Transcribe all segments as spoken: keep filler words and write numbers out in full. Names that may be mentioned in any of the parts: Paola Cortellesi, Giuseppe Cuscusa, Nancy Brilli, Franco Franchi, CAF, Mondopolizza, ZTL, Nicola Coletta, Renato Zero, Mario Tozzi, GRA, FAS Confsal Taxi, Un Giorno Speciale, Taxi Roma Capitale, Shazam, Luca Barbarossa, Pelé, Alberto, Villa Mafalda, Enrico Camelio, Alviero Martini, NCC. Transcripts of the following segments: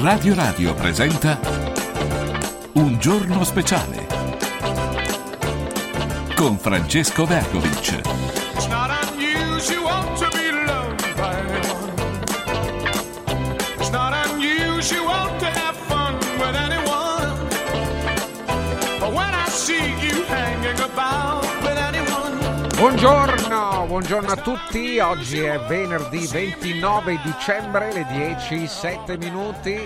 Radio Radio presenta Un giorno speciale con Francesco Bergovic. Buongiorno, buongiorno a tutti. Oggi è venerdì ventinove dicembre, le dieci e sette minuti.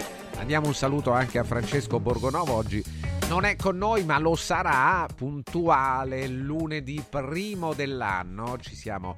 Andiamo un saluto anche a Francesco Borgonovo. Oggi non è con noi, ma lo sarà puntuale lunedì primo dell'anno. Ci siamo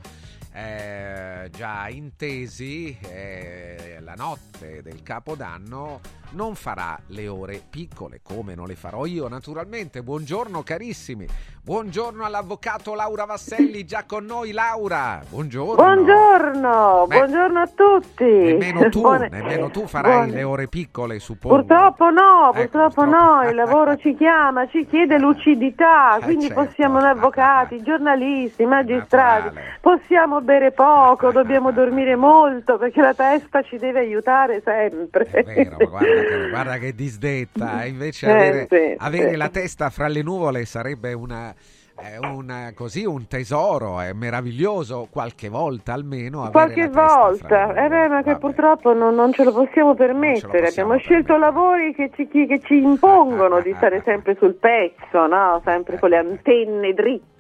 eh, già intesi. Eh, la notte del Capodanno non farà le ore piccole, come non le farò io naturalmente. Buongiorno carissimi, buongiorno all'avvocato Laura Vasselli, già con noi. Laura, buongiorno. Buongiorno. Beh, buongiorno a tutti. Nemmeno tu, Buone... nemmeno tu farai Buone... le ore piccole, suppongo. Purtroppo no, eh, purtroppo, purtroppo no, il lavoro ci chiama, ci chiede lucidità, eh, quindi certo. Possiamo, noi avvocati, giornalisti, magistrati, naturale, possiamo bere poco, dobbiamo dormire molto perché la testa ci deve aiutare sempre. È vero, guarda. Guarda che disdetta, invece eh, avere, sì, avere sì. la testa fra le nuvole sarebbe una, eh, una, così, un tesoro, è eh, meraviglioso qualche volta almeno. Qualche volta, eh beh, ma che purtroppo non, non ce lo possiamo permettere, lo possiamo abbiamo permettere. scelto lavori che ci, che ci impongono ah, ah, di stare ah, sempre sul pezzo, no? Sempre ah, con le antenne dritte.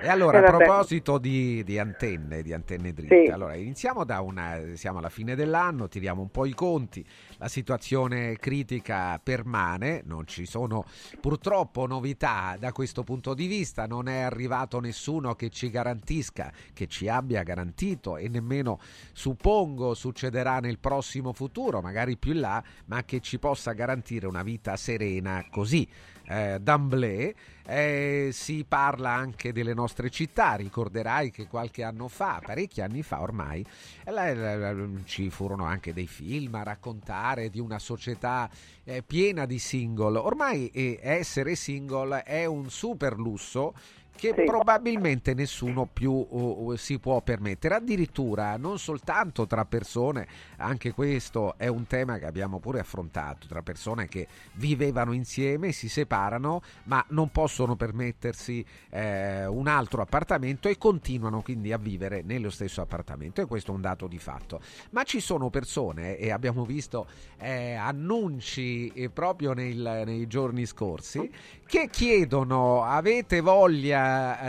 E allora, eh, a proposito di, di antenne, di antenne dritte, sì. allora iniziamo da una, siamo alla fine dell'anno, tiriamo un po' i conti, la situazione critica permane, non ci sono purtroppo novità da questo punto di vista, non è arrivato nessuno che ci garantisca, che ci abbia garantito, e nemmeno suppongo succederà nel prossimo futuro, magari più in là, ma che ci possa garantire una vita serena così. Eh, d'amblè eh, si parla anche delle nostre città. Ricorderai che qualche anno fa, parecchi anni fa ormai, eh, ci furono anche dei film a raccontare di una società eh, piena di single. Ormai eh, essere single è un super lusso che sì. probabilmente nessuno più uh, si può permettere, addirittura non soltanto tra persone, anche questo è un tema che abbiamo pure affrontato, tra persone che vivevano insieme, si separano ma non possono permettersi eh, un altro appartamento e continuano quindi a vivere nello stesso appartamento, e questo è un dato di fatto. Ma ci sono persone, e abbiamo visto eh, annunci eh, proprio nel, nei giorni scorsi, che chiedono: avete voglia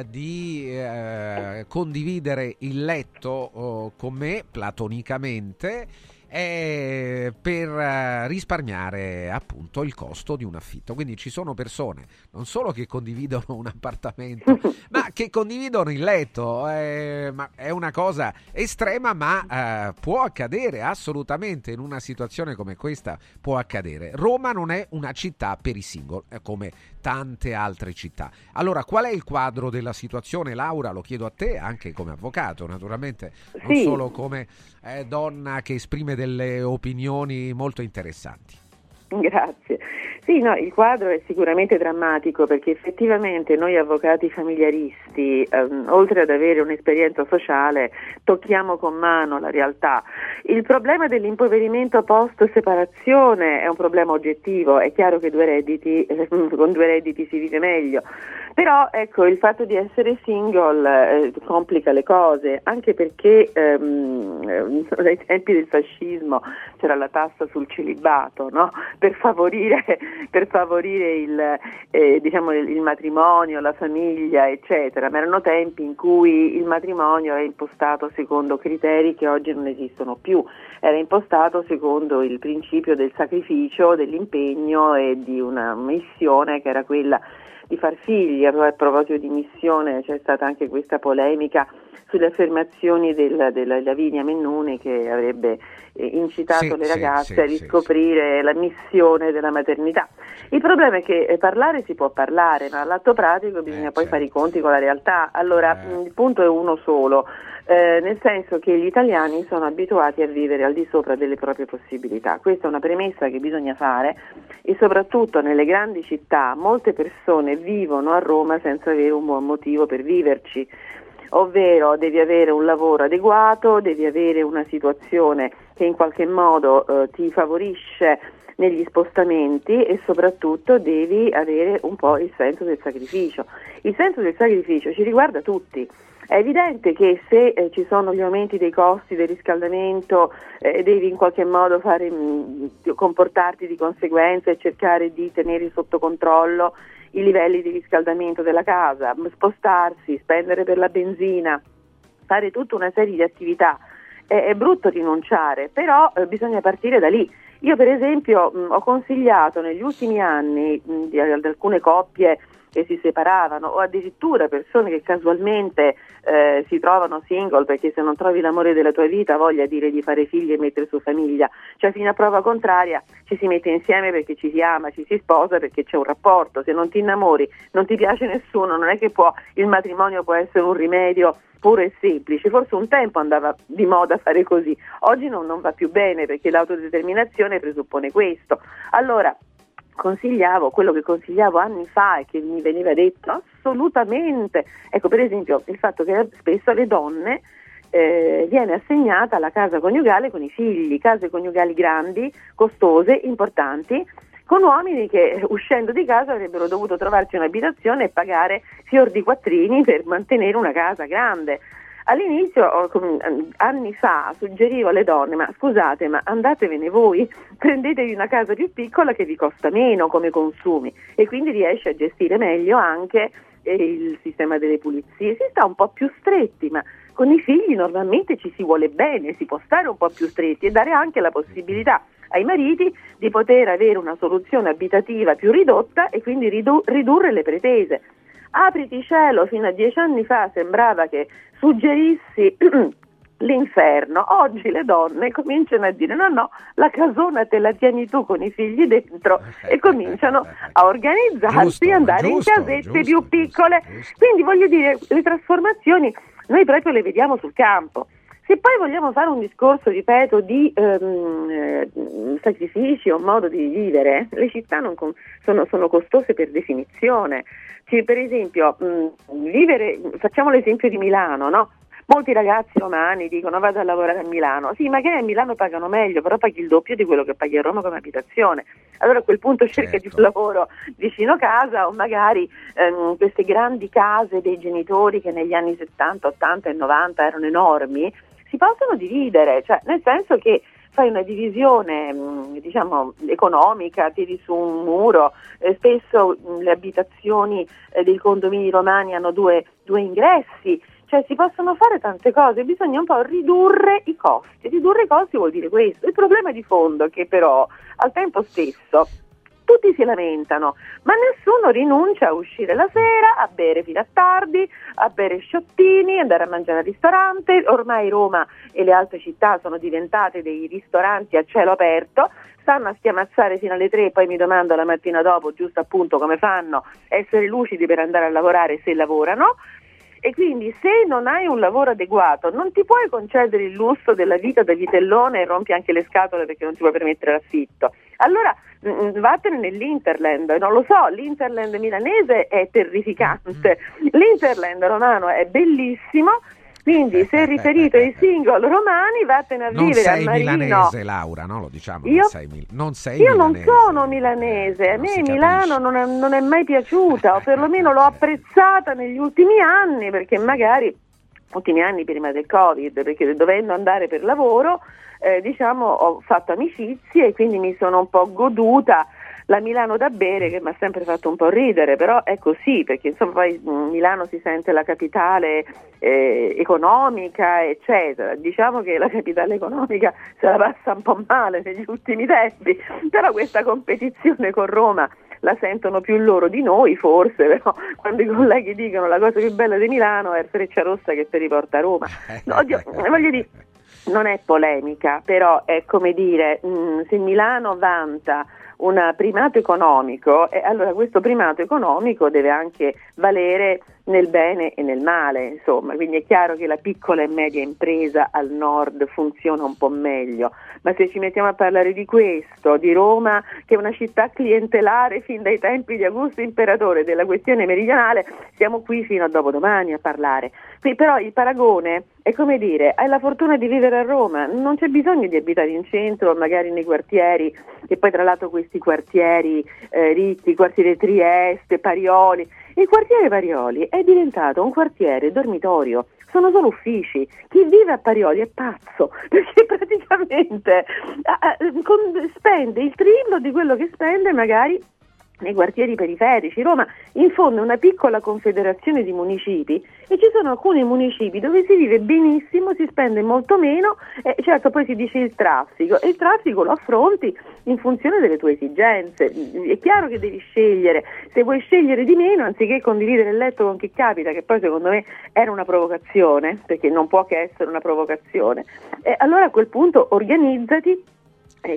di eh, condividere il letto oh, con me platonicamente, eh, per eh, risparmiare appunto il costo di un affitto? Quindi ci sono persone non solo che condividono un appartamento ma che condividono il letto, eh, ma è una cosa estrema, ma eh, può accadere assolutamente, in una situazione come questa può accadere. Roma non è una città per i single, eh, come tante altre città. Allora, qual è il quadro della situazione, Laura? Lo chiedo a te anche come avvocato, naturalmente, non sì. solo come eh, donna che esprime delle opinioni molto interessanti. Grazie. Sì, no, il quadro è sicuramente drammatico, perché effettivamente noi avvocati familiaristi, ehm, oltre ad avere un'esperienza sociale, tocchiamo con mano la realtà. Il problema dell'impoverimento post separazione è un problema oggettivo, è chiaro che due redditi, eh, con due redditi si vive meglio, però ecco, il fatto di essere single eh, complica le cose, anche perché ehm, ai tempi del fascismo c'era la tassa sul celibato, no? Per favorire per favorire il, eh, diciamo il, il matrimonio, la famiglia, eccetera, ma erano tempi in cui il matrimonio è impostato secondo criteri che oggi non esistono più, era impostato secondo il principio del sacrificio, dell'impegno e di una missione che era quella di far figli. A proposito di missione, c'è stata anche questa polemica sulle affermazioni della, della Lavinia Mennone, che avrebbe eh, incitato sì, le ragazze sì, a riscoprire sì, sì. la missione della maternità. Il problema è che eh, parlare si può parlare, ma all'atto pratico bisogna eh, poi certo. fare i conti con la realtà. Allora eh. il punto è uno solo, eh, nel senso che gli italiani sono abituati a vivere al di sopra delle proprie possibilità. Questa è una premessa che bisogna fare, e soprattutto nelle grandi città molte persone vivono a Roma senza avere un buon motivo per viverci. Ovvero, devi avere un lavoro adeguato, devi avere una situazione che in qualche modo eh, ti favorisce negli spostamenti, e soprattutto devi avere un po' il senso del sacrificio. Il senso del sacrificio ci riguarda tutti. È evidente che se eh, ci sono gli aumenti dei costi del riscaldamento eh, devi in qualche modo fare, mh, comportarti di conseguenza e cercare di tenere sotto controllo i livelli di riscaldamento della casa, spostarsi, spendere per la benzina, fare tutta una serie di attività. È, è brutto rinunciare, però eh, bisogna partire da lì. Io per esempio mh, ho consigliato negli ultimi anni mh, di, ad alcune coppie che si separavano, o addirittura persone che casualmente eh, si trovano single perché se non trovi l'amore della tua vita voglia dire di fare figli e mettere su famiglia, cioè fino a prova contraria ci si mette insieme perché ci si ama, ci si sposa perché c'è un rapporto. Se non ti innamori, non ti piace nessuno, non è che può il matrimonio può essere un rimedio puro e semplice. Forse un tempo andava di moda fare così, oggi non, non va più bene perché l'autodeterminazione presuppone questo. Allora consigliavo, quello che consigliavo anni fa e che mi veniva detto assolutamente, ecco per esempio il fatto che spesso alle donne eh, viene assegnata la casa coniugale con i figli, case coniugali grandi, costose, importanti, con uomini che uscendo di casa avrebbero dovuto trovarci un'abitazione e pagare fior di quattrini per mantenere una casa grande. All'inizio, anni fa, suggerivo alle donne, ma scusate, ma andatevene voi, prendetevi una casa più piccola che vi costa meno come consumi e quindi riesce a gestire meglio anche eh, il sistema delle pulizie. Si sta un po' più stretti, ma con i figli normalmente ci si vuole bene, si può stare un po' più stretti e dare anche la possibilità ai mariti di poter avere una soluzione abitativa più ridotta e quindi ridu- ridurre le pretese. Apriti cielo, fino a dieci anni fa sembrava che suggerissi l'inferno, oggi le donne cominciano a dire no no, la casona te la tieni tu con i figli dentro e cominciano a organizzarsi e andare giusto, in casette giusto, più piccole, giusto, giusto. Quindi voglio dire, le trasformazioni noi proprio le vediamo sul campo. Se poi vogliamo fare un discorso, ripeto, di ehm, sacrifici o modo di vivere, le città non con- sono, sono costose per definizione. Cioè, per esempio, mh, vivere, facciamo l'esempio di Milano, no? Molti ragazzi romani dicono vado a lavorare a Milano, sì magari a Milano pagano meglio, però paghi il doppio di quello che paghi a Roma come abitazione, allora a quel punto cerca certo. di un lavoro vicino casa o magari ehm, queste grandi case dei genitori che negli anni settanta, ottanta e novanta erano enormi, si possono dividere, cioè nel senso che fai una divisione diciamo economica, tiri su un muro, eh, spesso le abitazioni eh, dei condomini romani hanno due, due ingressi, cioè si possono fare tante cose, bisogna un po' ridurre i costi, ridurre i costi vuol dire questo. Il problema di fondo è che però al tempo stesso tutti si lamentano, ma nessuno rinuncia a uscire la sera, a bere fino a tardi, a bere sciottini, andare a mangiare al ristorante. Ormai Roma e le altre città sono diventate dei ristoranti a cielo aperto, stanno a schiamazzare fino alle tre e poi mi domando la mattina dopo, giusto appunto, come fanno a essere lucidi per andare a lavorare se lavorano. E quindi se non hai un lavoro adeguato non ti puoi concedere il lusso della vita da vitellone e rompi anche le scatole perché non ti puoi permettere l'affitto. Allora mh, vattene nell'Interland, non lo so, l'Interland milanese è terrificante, l'Interland romano è bellissimo, quindi se riferito ai single romani vattene a non vivere a Marino. Non sei milanese, Laura, no? Lo diciamo, io non sei, mil- non sei io milanese. non sono milanese, a non me Milano non è, non è mai piaciuta, o perlomeno l'ho apprezzata negli ultimi anni, perché magari, ultimi anni prima del Covid, perché dovendo andare per lavoro, eh, diciamo ho fatto amicizie e quindi mi sono un po' goduta la Milano da bere, che mi ha sempre fatto un po' ridere, però è così, perché insomma poi Milano si sente la capitale eh, economica eccetera, diciamo che la capitale economica se la passa un po' male negli ultimi tempi, però questa competizione con Roma la sentono più loro di noi forse, però quando i colleghi dicono la cosa più bella di Milano è Freccia Rossa che ti riporta a Roma, no, oddio, voglio dire, non è polemica, però è come dire, mh, se Milano vanta un primato economico, e allora questo primato economico deve anche valere nel bene e nel male, insomma, quindi è chiaro che la piccola e media impresa al nord funziona un po' meglio, ma se ci mettiamo a parlare di questo, di Roma che è una città clientelare fin dai tempi di Augusto Imperatore della questione meridionale, siamo qui fino a dopodomani a parlare. Qui però il paragone è come dire, hai la fortuna di vivere a Roma, non c'è bisogno di abitare in centro, magari nei quartieri, e poi tra l'altro questi quartieri eh, ricchi, quartiere Trieste, Parioli. Il quartiere Parioli è diventato un quartiere dormitorio, sono solo uffici. Chi vive a Parioli è pazzo, perché praticamente spende il triplo di quello che spende magari nei quartieri periferici. Roma in fondo è una piccola confederazione di municipi e ci sono alcuni municipi dove si vive benissimo, si spende molto meno e certo poi si dice il traffico, e il traffico lo affronti in funzione delle tue esigenze. È chiaro che devi scegliere, se vuoi scegliere di meno anziché condividere il letto con chi capita, che poi secondo me era una provocazione, perché non può che essere una provocazione, e allora a quel punto organizzati.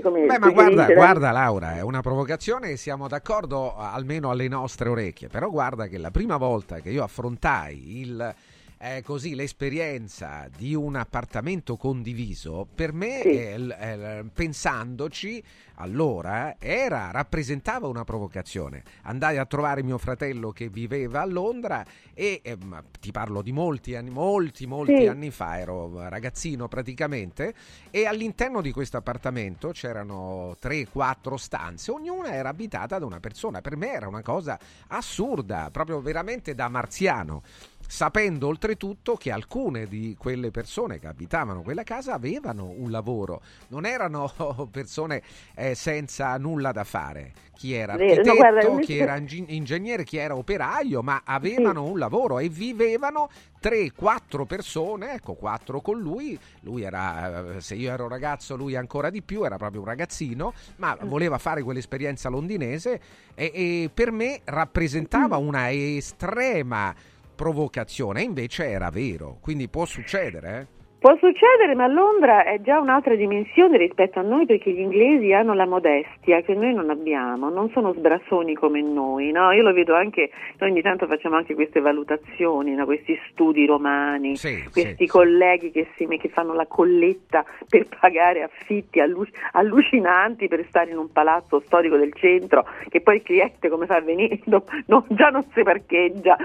Come Beh, ma guarda, guarda Laura, è una provocazione, siamo d'accordo almeno alle nostre orecchie, però guarda che la prima volta che io affrontai il, eh, così, l'esperienza di un appartamento condiviso, per me, sì. eh, eh, pensandoci, allora era rappresentava una provocazione. Andai a trovare mio fratello che viveva a Londra e eh, ma ti parlo di molti anni, molti molti sì. anni fa, ero ragazzino praticamente, e all'interno di questo appartamento c'erano tre quattro stanze, ognuna era abitata da una persona. Per me era una cosa assurda, proprio veramente da marziano, sapendo oltretutto che alcune di quelle persone che abitavano quella casa avevano un lavoro, non erano persone eh, senza nulla da fare. Chi era architetto, no, guarda, chi mi... era ingegnere, chi era operaio, ma avevano sì. un lavoro e vivevano tre quattro persone, ecco, quattro con lui, lui era, se io ero ragazzo lui ancora di più, era proprio un ragazzino, ma voleva fare quell'esperienza londinese e, e per me rappresentava una estrema provocazione, invece era vero, quindi può succedere, eh? Può succedere, ma Londra è già un'altra dimensione rispetto a noi, perché gli inglesi hanno la modestia che noi non abbiamo, non sono sbrassoni come noi, no? Io lo vedo anche, noi ogni tanto facciamo anche queste valutazioni, no? Questi studi romani, sì, questi sì, colleghi sì. Che, si, che fanno la colletta per pagare affitti alluc- allucinanti per stare in un palazzo storico del centro, che poi il cliente come fa venendo no, già non si parcheggia,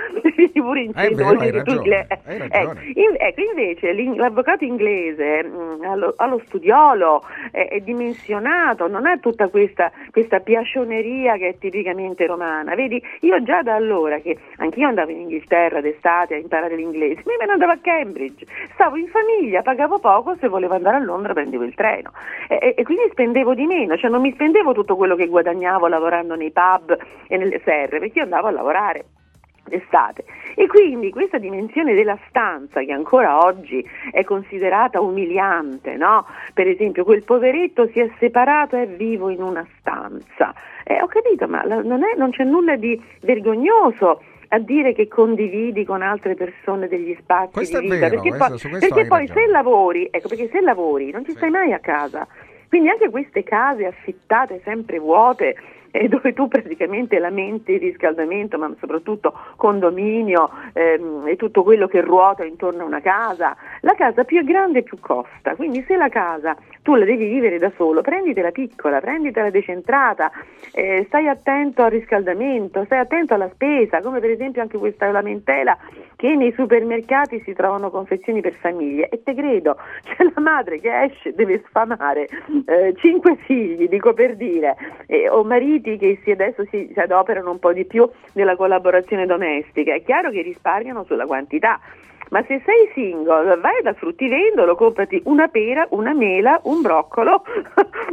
pure in centro, vuol dire tu le... ecco, in, ecco, invece l'avvocato L'avvocato inglese mh, allo, allo studiolo è, è dimensionato, non è tutta questa, questa piacioneria che è tipicamente romana. Vedi, io già da allora, che anch'io andavo in Inghilterra d'estate a imparare l'inglese, ma me ne andavo a Cambridge, stavo in famiglia, pagavo poco, se volevo andare a Londra prendevo il treno e, e, e quindi spendevo di meno, cioè non mi spendevo tutto quello che guadagnavo lavorando nei pub e nelle serre, perché io andavo a lavorare d'estate. E quindi questa dimensione della stanza, che ancora oggi è considerata umiliante, no? Per esempio, quel poveretto si è separato e è vivo in una stanza. Eh, ho capito, ma non, è, non c'è nulla di vergognoso a dire che condividi con altre persone degli spazi questo di vita, è vero, perché questo, poi, perché poi se lavori, ecco, perché se lavori non ci sì. stai mai a casa. Quindi anche queste case affittate sempre vuote, e dove tu praticamente lamenti il riscaldamento, ma soprattutto condominio ehm, e tutto quello che ruota intorno a una casa, la casa più grande più costa, quindi se la casa tu la devi vivere da solo, prenditela piccola, prenditela decentrata, eh, stai attento al riscaldamento, stai attento alla spesa, come per esempio anche questa lamentela che nei supermercati si trovano confezioni per famiglie, e te credo, c'è la madre che esce, deve sfamare eh, cinque figli, dico per dire, eh, o marito che si adesso si, si adoperano un po' di più nella collaborazione domestica. È chiaro che risparmiano sulla quantità, ma se sei single vai dal fruttivendolo, comprati una pera, una mela, un broccolo,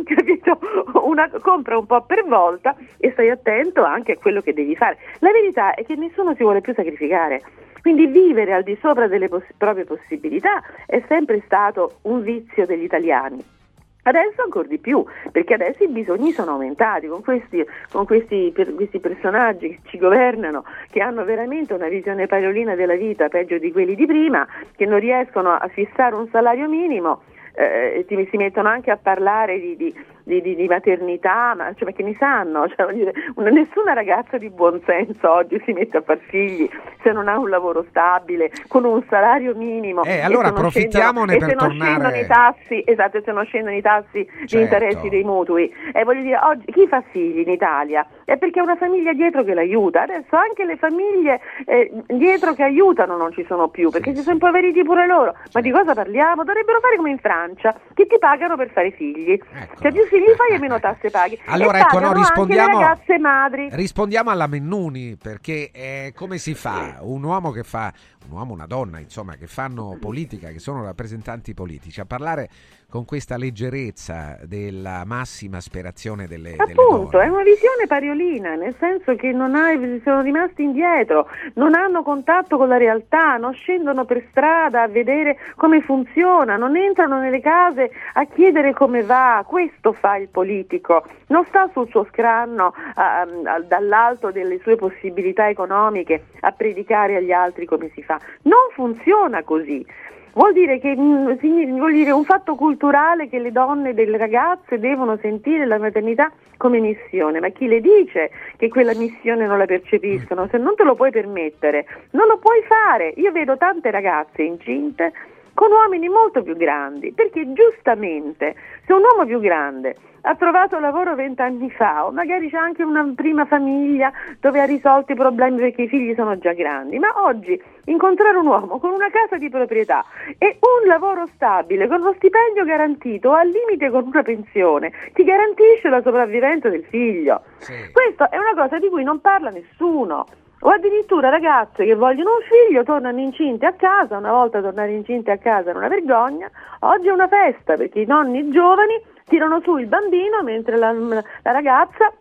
capito? Una, compra un po' per volta e stai attento anche a quello che devi fare. La verità è che nessuno si vuole più sacrificare, quindi vivere al di sopra delle poss- proprie possibilità è sempre stato un vizio degli italiani. Adesso ancora di più, perché adesso i bisogni sono aumentati con questi, con questi, per, questi personaggi che ci governano, che hanno veramente una visione pariolina della vita, peggio di quelli di prima, che non riescono a fissare un salario minimo, eh, ti, si mettono anche a parlare di, di, di, di maternità, ma, cioè, ma che ne sanno? Cioè, voglio dire, una, nessuna ragazza di buon senso oggi si mette a far figli se non ha un lavoro stabile, con un salario minimo. Eh, allora approfittiamone per tornare. E se non scendono i tassi, esatto, se non scendono i tassi certo. di interessi dei mutui. E eh, voglio dire, oggi chi fa figli in Italia? È perché è una famiglia dietro che l'aiuta. Adesso anche le famiglie eh, dietro che aiutano non ci sono più, perché sì, si sono impoveriti pure loro. Sì. Ma di cosa parliamo? Dovrebbero fare come in Francia, che ti pagano per fare figli. Ecco. Cioè più figli fai e meno tasse paghi. Allora e ecco, no, rispondiamo anche le ragazze madri. Rispondiamo alla Mennuni, perché eh, come si fa? Un uomo che fa, un uomo, una donna, insomma, che fanno politica, che sono rappresentanti politici, a parlare con questa leggerezza della massima aspirazione delle, delle donne. Appunto, è una visione pariolina, nel senso che non hai, sono rimasti indietro, non hanno contatto con la realtà, non scendono per strada a vedere come funziona, non entrano nelle case a chiedere come va. Questo fa il politico, non sta sul suo scranno a, a, dall'alto delle sue possibilità economiche a predicare agli altri come si fa. Non funziona così. Vuol dire che vuol dire un fatto culturale che le donne, delle ragazze devono sentire la maternità come missione, ma chi le dice che quella missione non la percepiscono? Se non te lo puoi permettere, non lo puoi fare. Io vedo tante ragazze incinte con uomini molto più grandi, perché giustamente se un uomo più grande ha trovato lavoro vent'anni fa, o magari c'è anche una prima famiglia dove ha risolto i problemi perché i figli sono già grandi, ma oggi incontrare un uomo con una casa di proprietà e un lavoro stabile, con uno stipendio garantito o al limite con una pensione, ti garantisce la sopravvivenza del figlio. Sì. Questa è una cosa di cui non parla nessuno. O addirittura ragazze che vogliono un figlio tornano incinte a casa, una volta tornare incinte a casa era una vergogna, oggi è una festa perché i nonni giovani tirano su il bambino mentre la, la ragazza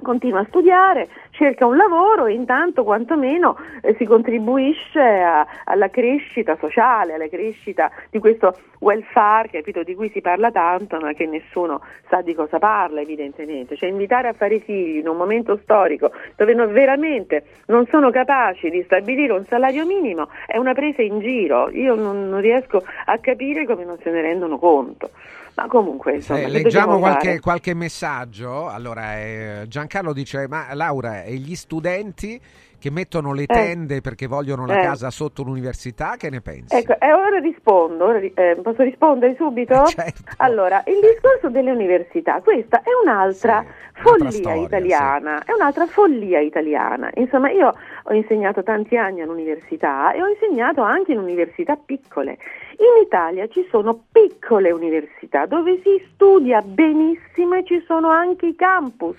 continua a studiare, cerca un lavoro e intanto quantomeno eh, si contribuisce a, alla crescita sociale, alla crescita di questo welfare, capito, di cui si parla tanto ma che nessuno sa di cosa parla evidentemente. Cioè invitare a fare figli in un momento storico dove non, veramente non sono capaci di stabilire un salario minimo è una presa in giro. Io non, non riesco a capire come non se ne rendono conto. Ma comunque insomma, eh, leggiamo qualche, qualche messaggio. Allora eh, Giancarlo dice: ma Laura, e gli studenti che mettono le eh. tende perché vogliono la eh. casa sotto l'università, che ne pensi? Ecco, eh, ora rispondo, ora, eh, posso rispondere subito? Eh, certo. Allora, il discorso delle università, questa è un'altra sì, follia un'altra storia, italiana, sì. è un'altra follia italiana. Insomma, io ho insegnato tanti anni all'università e ho insegnato anche in università piccole. In Italia ci sono piccole università dove si studia benissimo e ci sono anche i campus,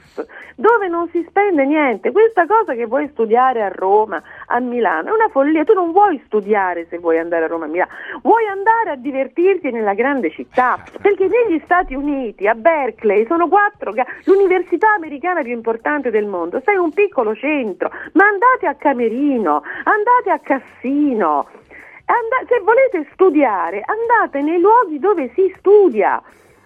dove non si spende niente. Questa cosa che vuoi studiare a Roma, a Milano, è una follia. Tu non vuoi studiare se vuoi andare a Roma, a Milano, vuoi andare a divertirti nella grande città, perché negli Stati Uniti, a Berkeley, sono quattro, l'università americana più importante del mondo, sei un piccolo centro, ma andate a Camerino, andate a Cassino. And- se volete studiare, andate nei luoghi dove si studia.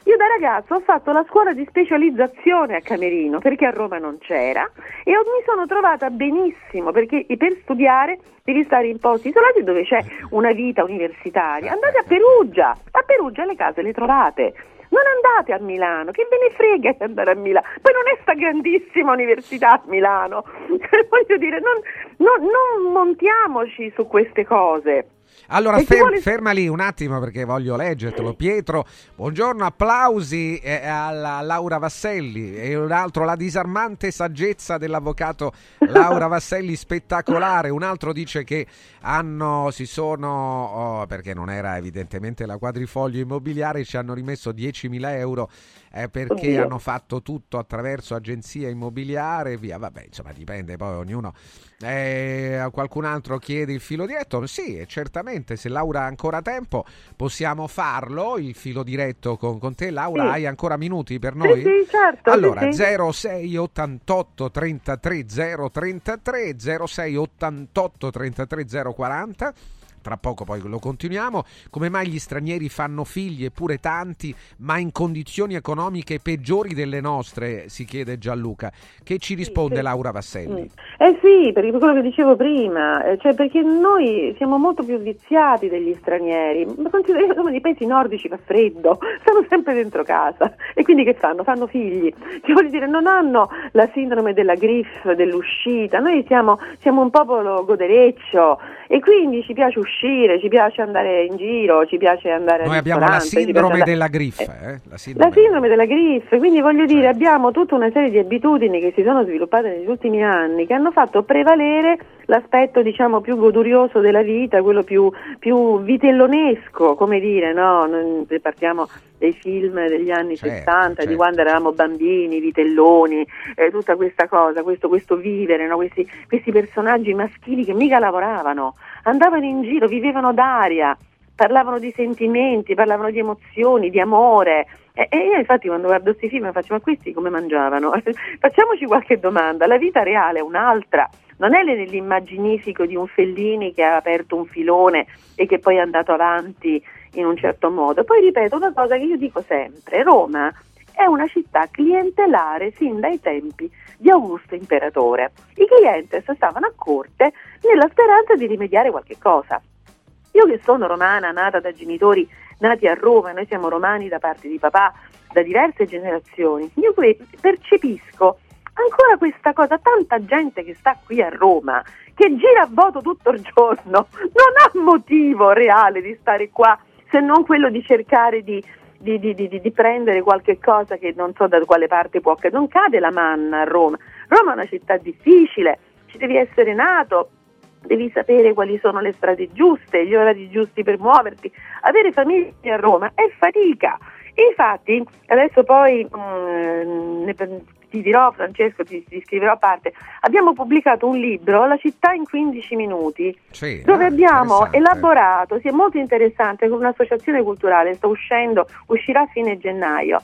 Io da ragazzo ho fatto la scuola di specializzazione a Camerino, perché a Roma non c'era, e mi sono trovata benissimo, perché per studiare devi stare in posti isolati dove c'è una vita universitaria. Andate a Perugia, a Perugia le case le trovate. Non andate a Milano, che ve ne frega di andare a Milano, poi non è sta grandissima università a Milano. Voglio dire, non, non, non montiamoci su queste cose. Allora fer- vuole... ferma lì un attimo perché voglio leggertelo. Pietro, buongiorno, applausi eh, alla Laura Vasselli, e un altro: la disarmante saggezza dell'avvocato Laura Vasselli, spettacolare. Un altro dice che hanno, si sono, oh, perché non era evidentemente la quadrifoglio immobiliare, ci hanno rimesso diecimila euro eh, perché Oddio. hanno fatto tutto attraverso agenzia immobiliare e via, vabbè, insomma dipende poi ognuno. Eh, qualcun altro chiede il filo diretto. Sì, certamente, se Laura ha ancora tempo possiamo farlo il filo diretto con, con te Laura. Sì. Hai ancora minuti per noi? Sì, sì, certo. Allora sì, sì. zero sei ottantotto trentatré zero trentatré zero sei ottantotto trentatré zero quaranta tra poco poi lo continuiamo. Come mai gli stranieri fanno figli, eppure tanti, ma in condizioni economiche peggiori delle nostre, si chiede Gianluca. Che ci risponde Laura Vasselli? Eh sì, perché quello che dicevo prima, cioè perché noi siamo molto più viziati degli stranieri, ma consideriamo come nei paesi nordici fa freddo, stanno sempre dentro casa e quindi che fanno? Fanno figli, che vuol dire non hanno la sindrome della griffe, dell'uscita. Noi siamo, siamo un popolo godereccio e quindi ci piace uscire, ci piace andare in giro, ci piace andare noi al ristorante. Noi abbiamo la sindrome andare... della griffe, eh? La sindrome, la sindrome della griffe, quindi voglio dire, certo, abbiamo tutta una serie di abitudini che si sono sviluppate negli ultimi anni che hanno fatto prevalere l'aspetto, diciamo, più godurioso della vita, quello più, più vitellonesco, come dire, no? Noi, se partiamo dei film degli anni sessanta, certo, di quando eravamo bambini, vitelloni, eh, tutta questa cosa, questo, questo vivere, no? Questi, questi personaggi maschili che mica lavoravano, andavano in giro, vivevano d'aria, parlavano di sentimenti, parlavano di emozioni, di amore. E io infatti quando guardo questi film faccio: ma questi come mangiavano? Facciamoci qualche domanda, la vita reale è un'altra, non è l'immaginifico di un Fellini che ha aperto un filone e che poi è andato avanti in un certo modo. Poi ripeto una cosa che io dico sempre: Roma è una città clientelare sin dai tempi di Augusto Imperatore. I clientes stavano a corte nella speranza di rimediare qualche cosa. Io che sono romana, nata da genitori nati a Roma, noi siamo romani da parte di papà, da diverse generazioni, io percepisco ancora questa cosa, tanta gente che sta qui a Roma, che gira a voto tutto il giorno, non ha motivo reale di stare qua, se non quello di cercare di, di, di, di, di prendere qualche cosa che non so da quale parte può cadere. Non cade la manna a Roma, Roma è una città difficile, ci devi essere nato, devi sapere quali sono le strade giuste, gli orari giusti per muoverti. Avere famiglia a Roma è fatica. E infatti, adesso poi mh, ne, ti dirò, Francesco, ti, ti scriverò a parte, abbiamo pubblicato un libro, La città in quindici minuti, sì, dove ah, abbiamo elaborato, sì, è molto interessante, con un'associazione culturale, sta uscendo, uscirà a fine gennaio,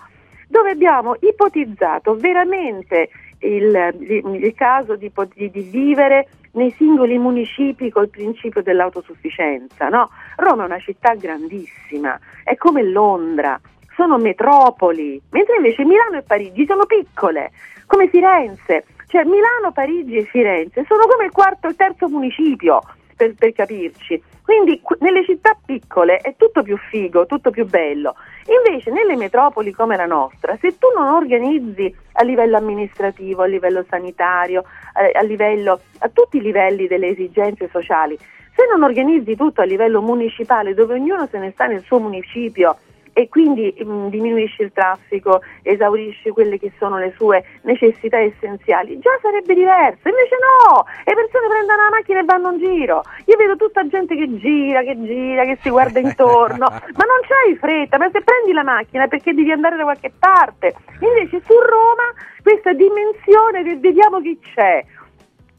dove abbiamo ipotizzato veramente il, il, il caso di, di, di vivere nei singoli municipi col principio dell'autosufficienza, no? Roma è una città grandissima, è come Londra, sono metropoli, mentre invece Milano e Parigi sono piccole, come Firenze, cioè Milano, Parigi e Firenze sono come il quarto e il terzo municipio, per, per capirci. Quindi qu- nelle città piccole è tutto più figo, tutto più bello, invece nelle metropoli come la nostra, se tu non organizzi a livello amministrativo, a livello sanitario, a, a livello, a tutti i livelli delle esigenze sociali, se non organizzi tutto a livello municipale, dove ognuno se ne sta nel suo municipio e quindi mh, diminuisci il traffico, esaurisci quelle che sono le sue necessità essenziali, già sarebbe diverso. Invece no, le persone prendono la macchina e vanno in giro, io vedo tutta gente che gira, che gira, che si guarda intorno, ma non c'hai fretta, ma se prendi la macchina perché devi andare da qualche parte. Invece su Roma questa dimensione che vediamo chi c'è,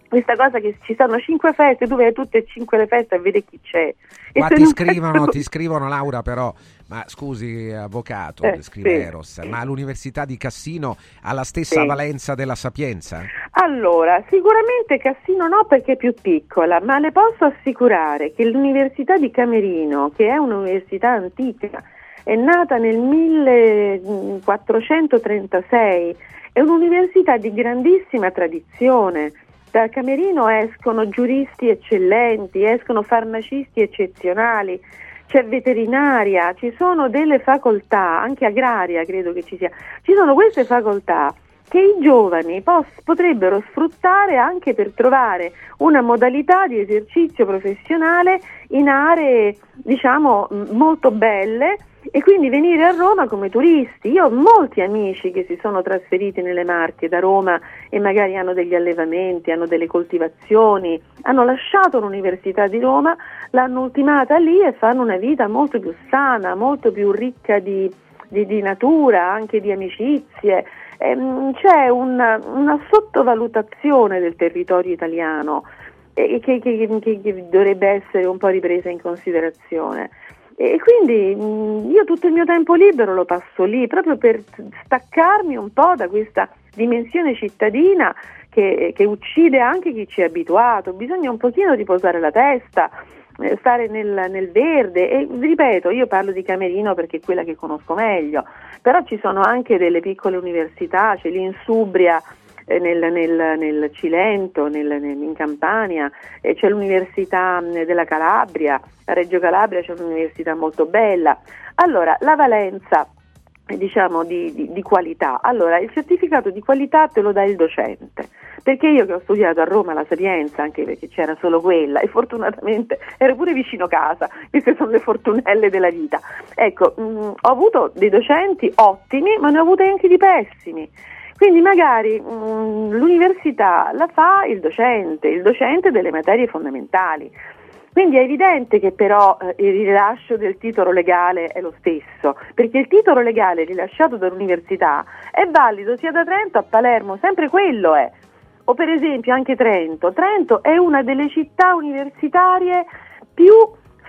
questa cosa che ci sono cinque feste, tu vedi tutte e cinque le feste e vedi chi c'è. E ma ti scrivono, ti scrivono Laura però, ma scusi avvocato, eh, scrive sì, Eros, ma l'università di Cassino ha la stessa sì, valenza della Sapienza? Allora, sicuramente Cassino no, perché è più piccola, ma le posso assicurare che l'università di Camerino, che è un'università antica, è nata nel millequattrocentotrentasei, è un'università di grandissima tradizione. Da Camerino escono giuristi eccellenti, escono farmacisti eccezionali, c'è veterinaria, ci sono delle facoltà, anche agraria credo che ci sia, ci sono queste facoltà che i giovani pos- potrebbero sfruttare anche per trovare una modalità di esercizio professionale in aree, diciamo, molto belle, e quindi venire a Roma come turisti. Io ho molti amici che si sono trasferiti nelle Marche da Roma e magari hanno degli allevamenti, hanno delle coltivazioni, hanno lasciato l'università di Roma, l'hanno ultimata lì e fanno una vita molto più sana, molto più ricca di, di, di natura, anche di amicizie. Ehm, c'è una, una sottovalutazione del territorio italiano eh, che, che, che, che dovrebbe essere un po' ripresa in considerazione. E quindi io tutto il mio tempo libero lo passo lì, proprio per staccarmi un po' da questa dimensione cittadina che, che uccide anche chi ci è abituato. Bisogna un pochino riposare la testa, stare nel, nel verde, e ripeto, io parlo di Camerino perché è quella che conosco meglio, però ci sono anche delle piccole università, c'è l'Insubria Nel, nel, nel Cilento, nel, nel, in Campania, eh, c'è l'Università della Calabria, a Reggio Calabria c'è un'università molto bella. Allora, la valenza, diciamo, di, di, di qualità. Allora, il certificato di qualità te lo dà il docente, perché io che ho studiato a Roma la Sapienza, anche perché c'era solo quella, e fortunatamente ero pure vicino casa, queste sono le fortunelle della vita. Ecco, mh, ho avuto dei docenti ottimi, ma ne ho avuti anche di pessimi. Quindi magari mh, l'università la fa il docente, il docente delle materie fondamentali. Quindi è evidente che però eh, il rilascio del titolo legale è lo stesso, perché il titolo legale rilasciato dall'università è valido sia da Trento a Palermo, sempre quello è. O per esempio anche Trento. Trento è una delle città universitarie più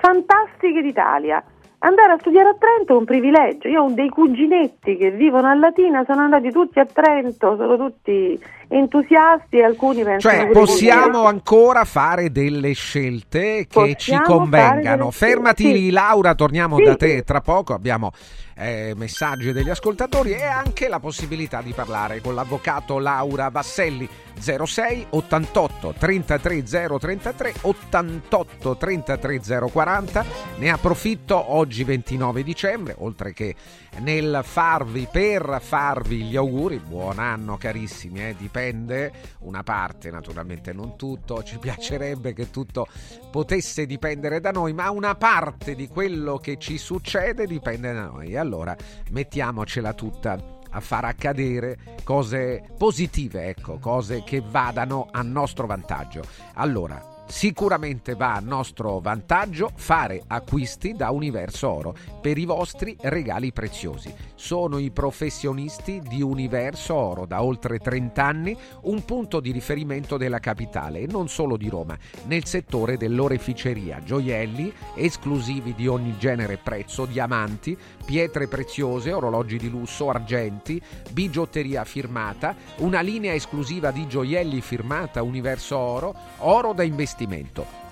fantastiche d'Italia. Andare a studiare a Trento è un privilegio. Io ho dei cuginetti che vivono a Latina, sono andati tutti a Trento, sono tutti entusiasti e alcuni pensano... Cioè, possiamo ancora fare delle scelte che possiamo ci convengano. Fermati sì. Laura, torniamo sì. da te tra poco, abbiamo eh, messaggi degli ascoltatori e anche la possibilità di parlare con l'avvocato Laura Vasselli. Zero sei ottantotto trentatré zero trentatré ottantotto trentatré zero quaranta. Ne approfitto oggi ventinove dicembre, oltre che nel farvi per farvi gli auguri, buon anno carissimi, eh, dipende una parte, naturalmente non tutto, ci piacerebbe che tutto potesse dipendere da noi, ma una parte di quello che ci succede dipende da noi, allora mettiamocela tutta a far accadere cose positive, ecco, cose che vadano a nostro vantaggio. Allora, sicuramente va a nostro vantaggio fare acquisti da Universo Oro per i vostri regali preziosi. Sono i professionisti di Universo Oro, da oltre trent'anni un punto di riferimento della capitale e non solo di Roma, nel settore dell'oreficeria, gioielli esclusivi di ogni genere e prezzo, diamanti, pietre preziose, orologi di lusso, argenti, bigiotteria firmata, una linea esclusiva di gioielli firmata Universo Oro, oro da investimento.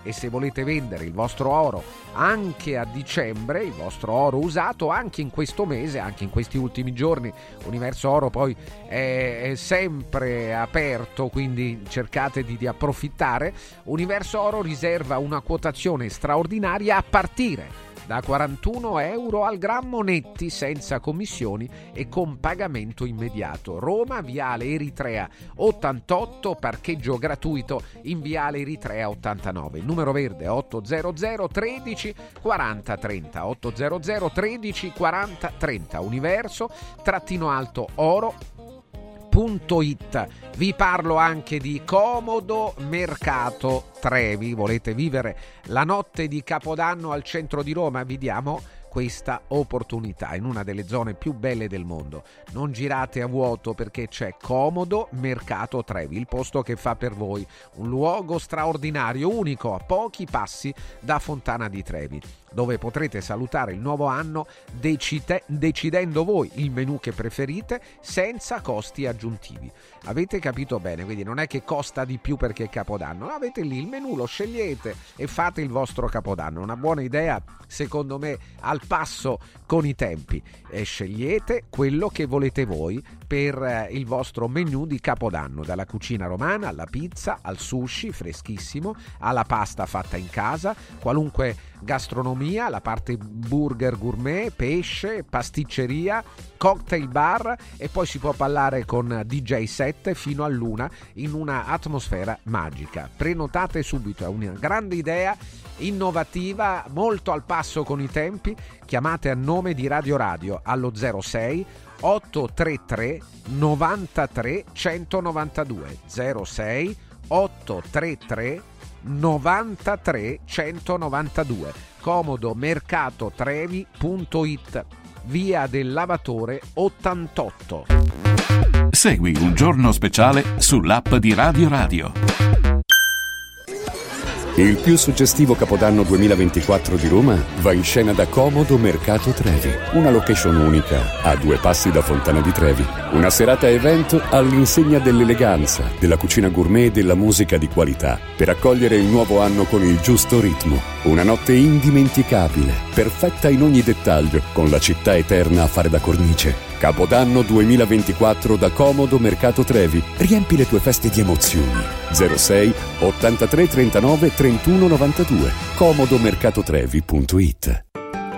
E se volete vendere il vostro oro anche a dicembre, il vostro oro usato anche in questo mese, anche in questi ultimi giorni, Universo Oro poi è sempre aperto, quindi cercate di, di approfittare. Universo Oro riserva una quotazione straordinaria a partire da quarantuno euro al grammo netti, senza commissioni e con pagamento immediato. Roma, Viale Eritrea ottantotto, parcheggio gratuito in Viale Eritrea ottantanove. Numero verde ottocento tredici quaranta trenta, ottocento tredici quaranta trenta, universo trattino alto oro punto it. Vi parlo anche di Comodo Mercato Trevi. Volete vivere la notte di Capodanno al centro di Roma? Vi diamo questa opportunità in una delle zone più belle del mondo. Non girate a vuoto, perché c'è Comodo Mercato Trevi, il posto che fa per voi, un luogo straordinario, unico, a pochi passi da Fontana di Trevi, dove potrete salutare il nuovo anno decide- decidendo voi il menù che preferite senza costi aggiuntivi. Avete capito bene, quindi non è che costa di più perché è Capodanno, avete lì il menù, lo scegliete e fate il vostro Capodanno. Una buona idea, secondo me, al passo con i tempi, e scegliete quello che volete voi per il vostro menù di Capodanno, dalla cucina romana alla pizza, al sushi freschissimo, alla pasta fatta in casa, qualunque gastronomia, la parte burger gourmet, pesce, pasticceria, cocktail bar, e poi si può parlare con D J set fino all'una in una atmosfera magica. Prenotate subito, è una grande idea, innovativa, molto al passo con i tempi. Chiamate a nome di Radio Radio allo zero sei ottocentotrentatré novantatré centonovantadue, zero sei ottocentotrentatré novantatré centonovantadue, comodomercatotrevi punto it, via del Lavatore ottantotto. Segui Un Giorno Speciale sull'app di Radio Radio. Il più suggestivo Capodanno duemilaventiquattro di Roma va in scena da Comodo Mercato Trevi, una location unica a due passi da Fontana di Trevi. Una serata evento all'insegna dell'eleganza, della cucina gourmet e della musica di qualità per accogliere il nuovo anno con il giusto ritmo. Una notte indimenticabile, perfetta in ogni dettaglio, con la città eterna a fare da cornice. Capodanno duemilaventiquattro da Comodo Mercato Trevi. Riempi le tue feste di emozioni. zero sei ottantatré trentanove trentuno novantadue comodomercatotrevi punto it.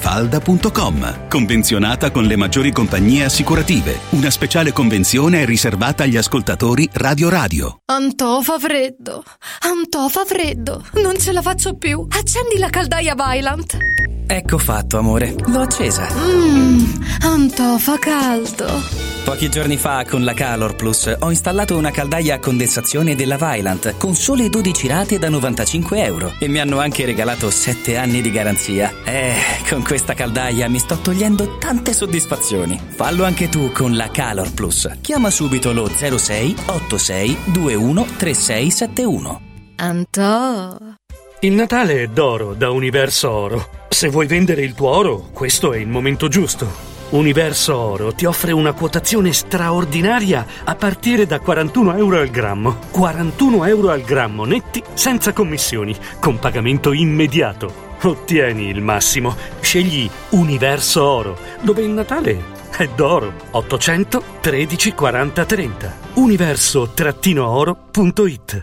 Falda punto com. Convenzionata con le maggiori compagnie assicurative. Una speciale convenzione è riservata agli ascoltatori Radio Radio. Antò fa freddo, Antò fa freddo, non ce la faccio più. Accendi la caldaia Vaillant. Ecco fatto, amore, l'ho accesa. Mmm, Antò fa caldo. Pochi giorni fa con la Calor Plus ho installato una caldaia a condensazione della Vaillant con sole dodici rate da novantacinque euro e mi hanno anche regalato sette anni di garanzia. Eh, con questa caldaia mi sto togliendo tante soddisfazioni. Fallo anche tu con la Calor Plus. Chiama subito lo zero sei ottantasei ventuno trentasei settantuno. Antò. Il Natale è d'oro da Universo Oro. Se vuoi vendere il tuo oro, questo è il momento giusto. Universo Oro ti offre una quotazione straordinaria a partire da quarantuno euro al grammo. quarantuno euro al grammo netti, senza commissioni, con pagamento immediato. Ottieni il massimo. Scegli Universo Oro, dove il Natale è d'oro. ottocento tredici quaranta trenta. universo oro punto it.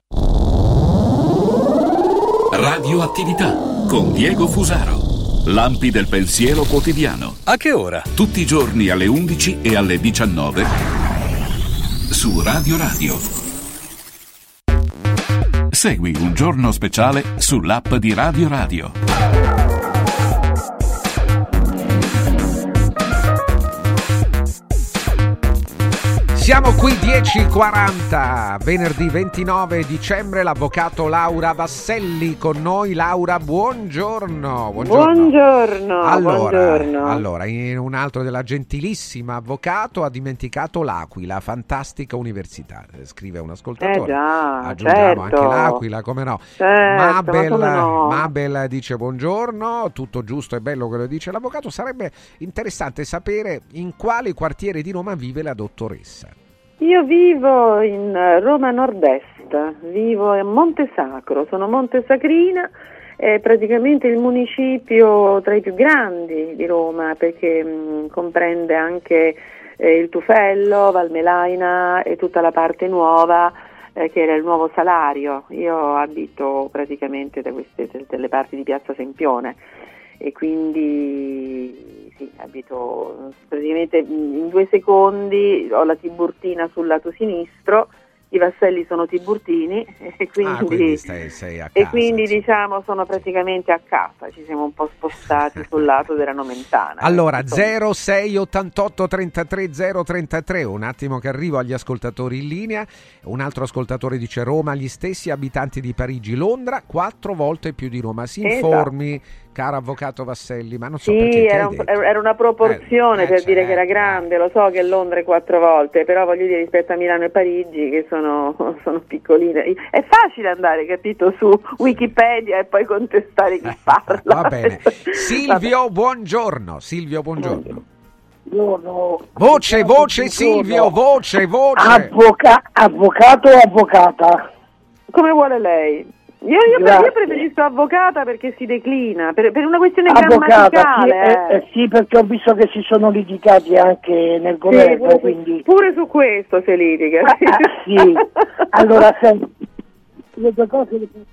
Radioattività con Diego Fusaro. Lampi del pensiero quotidiano. A che ora? Tutti i giorni alle undici e alle diciannove su Radio Radio. Segui Un Giorno Speciale sull'app di Radio Radio. Siamo qui dieci e quaranta, venerdì ventinove dicembre, l'avvocato Laura Vasselli con noi. Laura, buongiorno. Buongiorno. Buongiorno, allora, buongiorno. Allora, un altro della gentilissima avvocato ha dimenticato l'Aquila, fantastica università, scrive un ascoltatore. Eh già, aggiungiamo certo. Anche l'Aquila, come no. Certo, Mabel, ma come no. Mabel dice buongiorno, tutto giusto e bello quello che dice l'avvocato. Sarebbe interessante sapere in quale quartiere di Roma vive la dottoressa. Io vivo in Roma Nord-Est, vivo a Montesacro, sono montesacrina, è praticamente il municipio tra i più grandi di Roma perché mh, comprende anche eh, il Tufello, Valmelaina e tutta la parte nuova eh, che era il nuovo Salario. Io abito praticamente da queste delle parti di Piazza Sempione e quindi abito praticamente in due secondi, ho la Tiburtina sul lato sinistro, i Vasselli sono tiburtini e quindi, ah, quindi stai, sei a casa, e quindi sì. Diciamo sono praticamente a casa, ci siamo un po' spostati sul lato della Nomentana. Allora zero sei ottantotto trentatré zero trentatré, un attimo che arrivo agli ascoltatori in linea. Un altro ascoltatore dice Roma, gli stessi abitanti di Parigi, Londra, quattro volte più di Roma, si informi. Esatto. Caro avvocato Vasselli, ma non so sì, perché era, un, era una proporzione eh, per eh, dire eh, che era grande, lo so che Londra è quattro volte, però voglio dire rispetto a Milano e Parigi che sono, sono piccoline. È facile andare, capito, su Wikipedia e poi contestare chi parla. Va bene. Silvio, buongiorno. Silvio, buongiorno. Buongiorno. Voce, voce Silvio, voce, voce. Avvoca- avvocato o avvocata? Come vuole lei? Io, io, io preferisco avvocata perché si declina, per, per una questione avvocata, grammaticale. Sì, eh, eh, sì, perché ho visto che si sono litigati anche nel governo. Sì, pure, quindi... pure su questo si litiga. Sì, allora senti, le due cose le sì.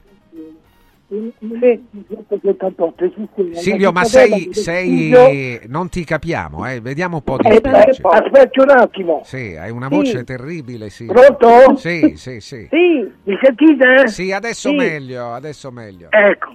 Silvio, ma sei, sei... non ti capiamo, eh? Vediamo un po' di eh, aspetta un attimo. Sì, hai una voce sì. terribile, sì. Pronto? Sì, sì, sì. Sì, mi sentite? Sì, adesso sì. meglio, adesso meglio. Ecco,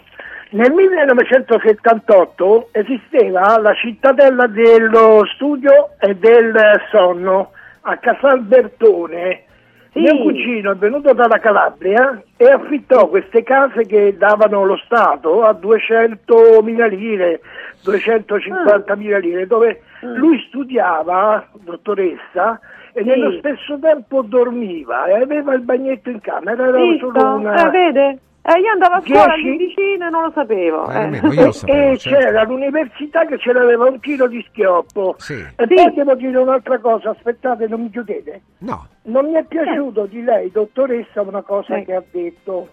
nel millenovecentosettantotto esisteva la cittadella dello studio e del sonno a Casal Bertone. Sì. Mio cugino è venuto dalla Calabria e affittò queste case che davano lo Stato a duecentomila lire, duecentocinquantamila lire, dove lui studiava, dottoressa, e sì. nello stesso tempo dormiva e aveva il bagnetto in camera. Era Visto? solo una... Eh, vede? Eh, io andavo a scuola lì vicino e non lo sapevo. Eh, eh. Io lo sapevo e certo. c'era l'università che ce l'aveva un chilo di schioppo. Sì. E sì. poi devo dire un'altra cosa, aspettate, non mi chiudete. No. Non mi è piaciuto eh. di lei, dottoressa, una cosa eh. che ha detto.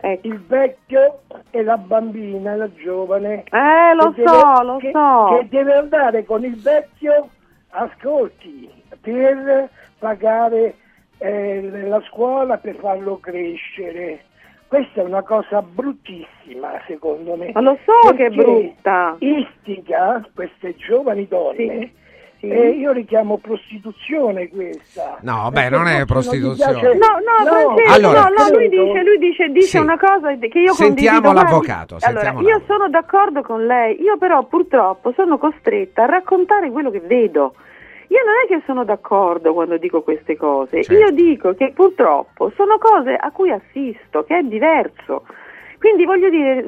Eh. Il vecchio e la bambina, la giovane. Eh, lo so, deve, lo che, so. Che deve andare con il vecchio, ascolti, per pagare eh, la scuola, per farlo crescere. Questa è una cosa bruttissima, secondo me. Ma lo so che è brutta. Istiga queste giovani donne. Sì. Sì. E io richiamo prostituzione questa. No, beh, non è prostituzione. Piace... No, no, no. Francesco, allora, no, no, lui dice, lui dice, dice sì. una cosa che io sentiamo condivido. L'avvocato, sentiamo allora, l'avvocato. Io sono d'accordo con lei, io però purtroppo sono costretta a raccontare quello che vedo. Io non è che sono d'accordo quando dico queste cose, certo. io dico che purtroppo sono cose a cui assisto, che è diverso. Quindi voglio dire,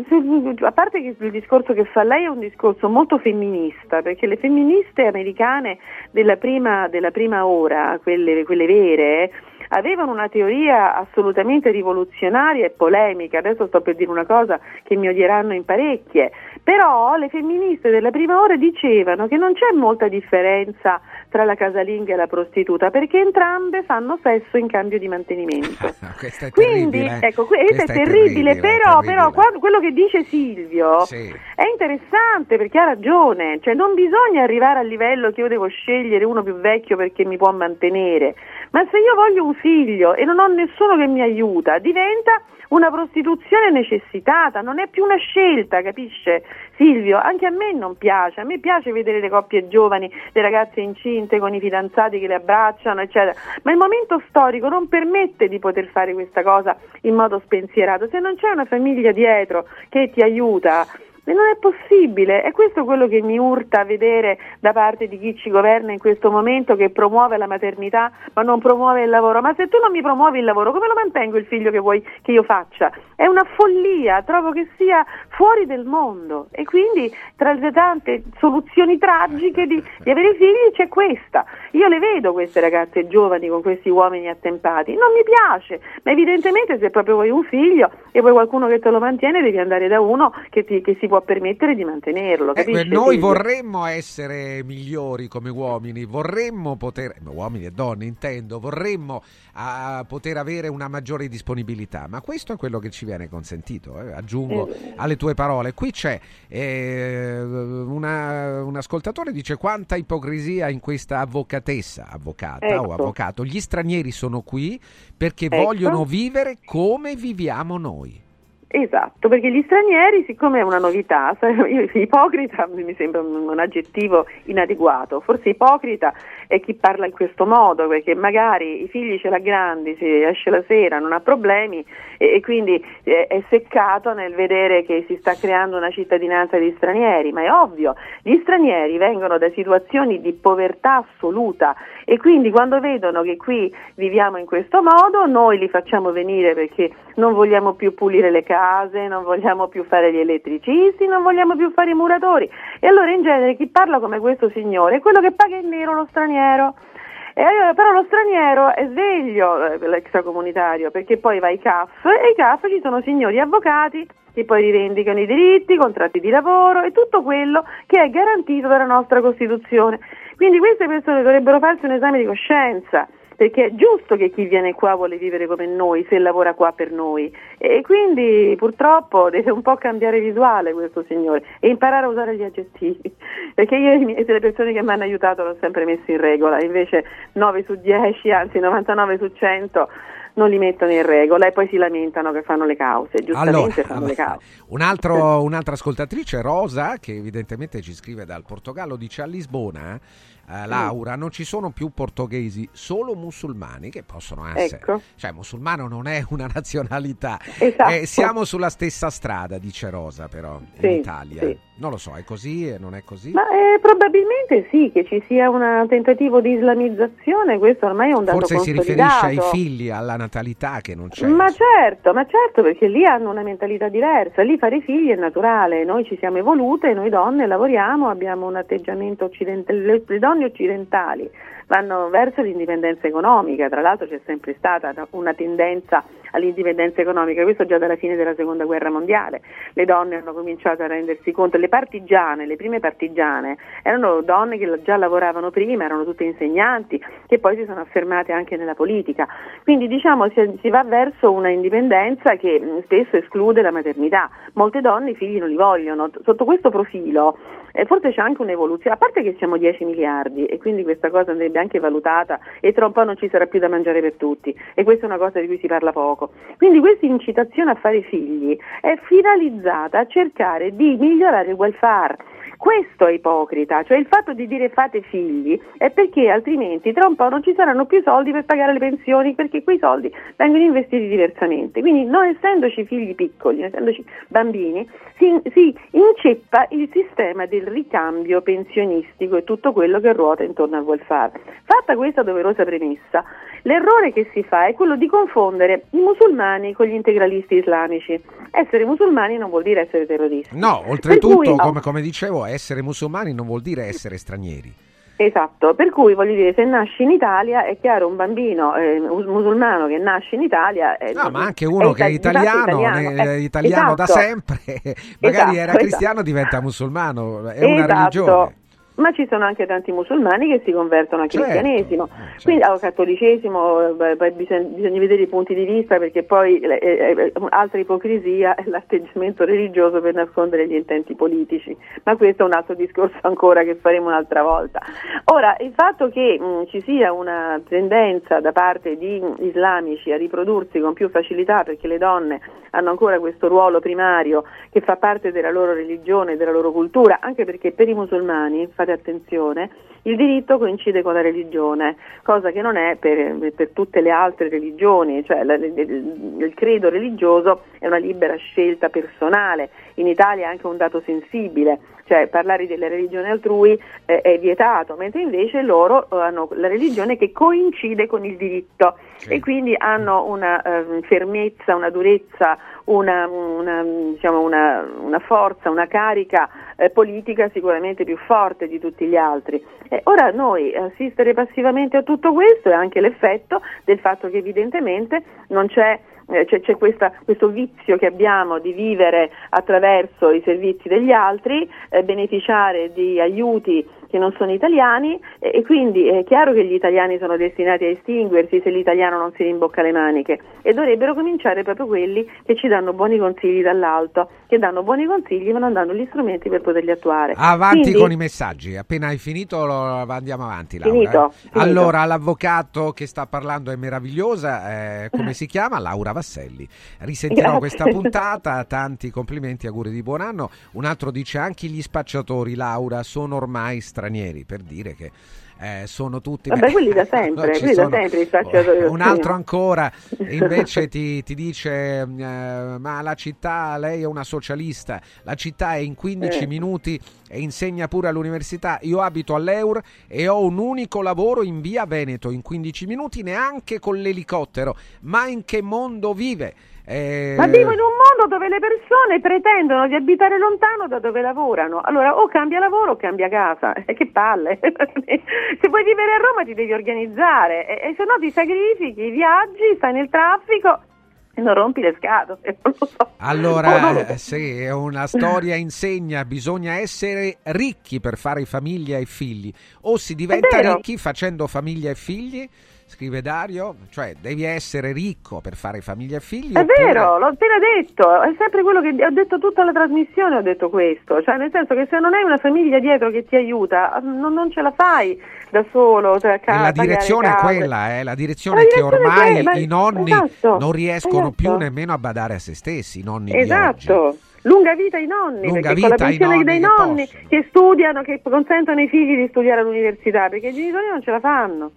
a parte che il discorso che fa lei è un discorso molto femminista, perché le femministe americane della prima, della prima ora, quelle, quelle vere, avevano una teoria assolutamente rivoluzionaria e polemica. Adesso sto per dire una cosa che mi odieranno in parecchie, però le femministe della prima ora dicevano che non c'è molta differenza tra la casalinga e la prostituta perché entrambe fanno sesso in cambio di mantenimento. Questa è quindi terribile, eh? Ecco, questa è terribile, è terribile però, terribile. Però quando, quello che dice Silvio sì. è interessante perché ha ragione, cioè non bisogna arrivare al livello che io devo scegliere uno più vecchio perché mi può mantenere, ma se io voglio un figlio e non ho nessuno che mi aiuta, diventa una prostituzione necessitata, non è più una scelta, capisce Silvio? Anche a me non piace, a me piace vedere le coppie giovani, le ragazze incinte con i fidanzati che le abbracciano, eccetera, ma il momento storico non permette di poter fare questa cosa in modo spensierato, se non c'è una famiglia dietro che ti aiuta non è possibile, è questo quello che mi urta a vedere da parte di chi ci governa in questo momento, che promuove la maternità ma non promuove il lavoro. Ma se tu non mi promuovi il lavoro, come lo mantengo il figlio che vuoi che io faccia? È una follia, trovo che sia fuori del mondo, e quindi tra le tante soluzioni tragiche di, di avere figli c'è questa. Io le vedo queste ragazze giovani con questi uomini attempati, non mi piace, ma evidentemente se proprio vuoi un figlio e vuoi qualcuno che te lo mantiene devi andare da uno che, ti, che si può permettere di mantenerlo, capisci? Eh, noi vorremmo essere migliori come uomini, vorremmo poter, uomini e donne intendo, vorremmo uh, poter avere una maggiore disponibilità, ma questo è quello che ci viene consentito, eh. Aggiungo eh. alle tue parole, qui c'è eh, una, un ascoltatore dice: quanta ipocrisia in questa avvocatessa, avvocata ecco. o avvocato, gli stranieri sono qui perché ecco. vogliono vivere come viviamo noi. Esatto, perché gli stranieri, siccome è una novità, ipocrita mi sembra un aggettivo inadeguato, forse ipocrita è chi parla in questo modo, perché magari i figli ce l'ha grandi, si esce la sera, non ha problemi e, e quindi è, è seccato nel vedere che si sta creando una cittadinanza di stranieri, ma è ovvio, gli stranieri vengono da situazioni di povertà assoluta e quindi quando vedono che qui viviamo in questo modo, noi li facciamo venire perché non vogliamo più pulire le case, non vogliamo più fare gli elettricisti, non vogliamo più fare i muratori, e allora in genere chi parla come questo signore è quello che paga in nero lo straniero. E allora, però lo straniero è sveglio, l'extracomunitario, perché poi va ai C A F, e ai C A F ci sono signori avvocati che poi rivendicano i diritti, i contratti di lavoro e tutto quello che è garantito dalla nostra Costituzione. Quindi queste persone dovrebbero farsi un esame di coscienza, perché è giusto che chi viene qua vuole vivere come noi, se lavora qua per noi, e quindi purtroppo deve un po' cambiare visuale questo signore e imparare a usare gli aggettivi, perché io e le persone che mi hanno aiutato l'ho sempre messo in regola, invece nove su dieci, anzi novantanove su cento non li mettono in regola e poi si lamentano che fanno le cause, giustamente allora, fanno le cause. Un altro, un'altra ascoltatrice, Rosa, che evidentemente ci scrive dal Portogallo, dice: a Lisbona, eh, Laura, non ci sono più portoghesi, solo musulmani, che possono essere, ecco. cioè musulmano non è una nazionalità, esatto. eh, siamo sulla stessa strada, dice Rosa, però sì, in Italia. Sì. Non lo so, è così e non è così? Ma eh, probabilmente sì, che ci sia un tentativo di islamizzazione, questo ormai è un dato forse consolidato. Forse si riferisce ai figli, alla natalità che non c'è. Ma certo, ma certo, perché lì hanno una mentalità diversa, lì fare figli è naturale, noi ci siamo evolute, noi donne lavoriamo, abbiamo un atteggiamento occidentale, le, le donne occidentali vanno verso l'indipendenza economica, tra l'altro c'è sempre stata una tendenza all'indipendenza economica, questo già dalla fine della seconda guerra mondiale, le donne hanno cominciato a rendersi conto, le partigiane, le prime partigiane erano donne che già lavoravano prima, erano tutte insegnanti che poi si sono affermate anche nella politica, quindi diciamo si, si va verso una indipendenza che spesso esclude la maternità, molte donne i figli non li vogliono, sotto questo profilo eh, forse c'è anche un'evoluzione, a parte che siamo dieci miliardi e quindi questa cosa andrebbe anche valutata e tra un po' non ci sarà più da mangiare per tutti e questa è una cosa di cui si parla poco, quindi questa incitazione a fare figli è finalizzata a cercare di migliorare il welfare, questo è ipocrita, cioè il fatto di dire fate figli è perché altrimenti tra un po' non ci saranno più soldi per pagare le pensioni, perché quei soldi vengono investiti diversamente, quindi non essendoci figli piccoli, non essendoci bambini, si, si inceppa il sistema del ricambio pensionistico e tutto quello che ruota intorno al welfare. Fatta questa doverosa premessa, l'errore che si fa è quello di confondere i musulmani con gli integralisti islamici. Essere musulmani non vuol dire essere terroristi. No, oltretutto, cui, come, come dicevo, essere musulmani non vuol dire essere stranieri. Esatto, per cui voglio dire, se nasci in Italia è chiaro, un bambino eh, musulmano che nasce in Italia è, no, ma anche uno è che è italiano, italiano, è, è italiano esatto. da sempre magari esatto, era cristiano esatto. diventa musulmano, è esatto. una religione. Ma ci sono anche tanti musulmani che si convertono al certo, cristianesimo, certo. quindi al cattolicesimo, poi bisogna, bisogna vedere i punti di vista, perché poi eh, altra ipocrisia è l'atteggiamento religioso per nascondere gli intenti politici, ma questo è un altro discorso ancora che faremo un'altra volta. Ora, il fatto che mh, ci sia una tendenza da parte di islamici a riprodursi con più facilità perché le donne hanno ancora questo ruolo primario che fa parte della loro religione, della loro cultura, anche perché per i musulmani, attenzione, il diritto coincide con la religione, cosa che non è per, per tutte le altre religioni, cioè la, il, il credo religioso è una libera scelta personale. In Italia è anche un dato sensibile, cioè parlare della religione altrui eh, è vietato, mentre invece loro hanno la religione che coincide con il diritto, sì. E quindi hanno una eh, fermezza, una durezza, una, una, diciamo una, una forza, una carica eh, politica sicuramente più forte di tutti gli altri. Eh, ora noi assistere passivamente a tutto questo è anche l'effetto del fatto che evidentemente non c'è C'è, c'è questa, questo vizio che abbiamo di vivere attraverso i servizi degli altri, eh, beneficiare di aiuti che non sono italiani, eh, e quindi è chiaro che gli italiani sono destinati a estinguersi se l'italiano non si rimbocca le maniche, e dovrebbero cominciare proprio quelli che ci danno buoni consigli dall'alto, che danno buoni consigli ma non danno gli strumenti per poterli attuare. Avanti quindi, con i messaggi, appena hai finito lo, andiamo avanti, Laura. Finito, eh. finito. Allora, l'avvocato che sta parlando è meravigliosa, eh, come si chiama? Laura Vasselli. Risentirò Grazie. Questa puntata, tanti complimenti, auguri di buon anno. Un altro dice: anche gli spacciatori, Laura, sono ormai stranieri, per dire che Eh, sono tutti Vabbè, quelli da sempre, no, quelli sono... da sempre un altro ancora invece ti, ti dice eh, ma la città, lei è una socialista, la città è in quindici eh. minuti e insegna pure all'università. Io abito all'Eur e ho un unico lavoro in via Veneto, in quindici minuti neanche con l'elicottero. Ma in che mondo vive? Eh... Ma vivo in un mondo dove le persone pretendono di abitare lontano da dove lavorano. Allora o cambia lavoro o cambia casa, eh, che palle. Se vuoi vivere a Roma ti devi organizzare, e, e se no ti sacrifichi, viaggi, stai nel traffico e non rompi le scatole, non lo so. Allora, oh, no. Sì, è una storia insegna, bisogna essere ricchi per fare famiglia e figli, o si diventa ricchi facendo famiglia e figli, scrive Dario, cioè devi essere ricco per fare famiglia e figli. È oppure... vero, l'ho appena detto, è sempre quello che ho detto tutta la trasmissione, ho detto questo, cioè nel senso che se non hai una famiglia dietro che ti aiuta non, non ce la fai da solo, cioè, ca- la direzione è quella, eh, la direzione la è che ormai quella, i nonni esatto, non riescono esatto. più nemmeno a badare a se stessi, i nonni esatto. di oggi. Lunga vita ai nonni, Lunga perché vita con la pensione dei nonni che, che studiano, che consentono ai figli di studiare all'università, perché i genitori non ce la fanno.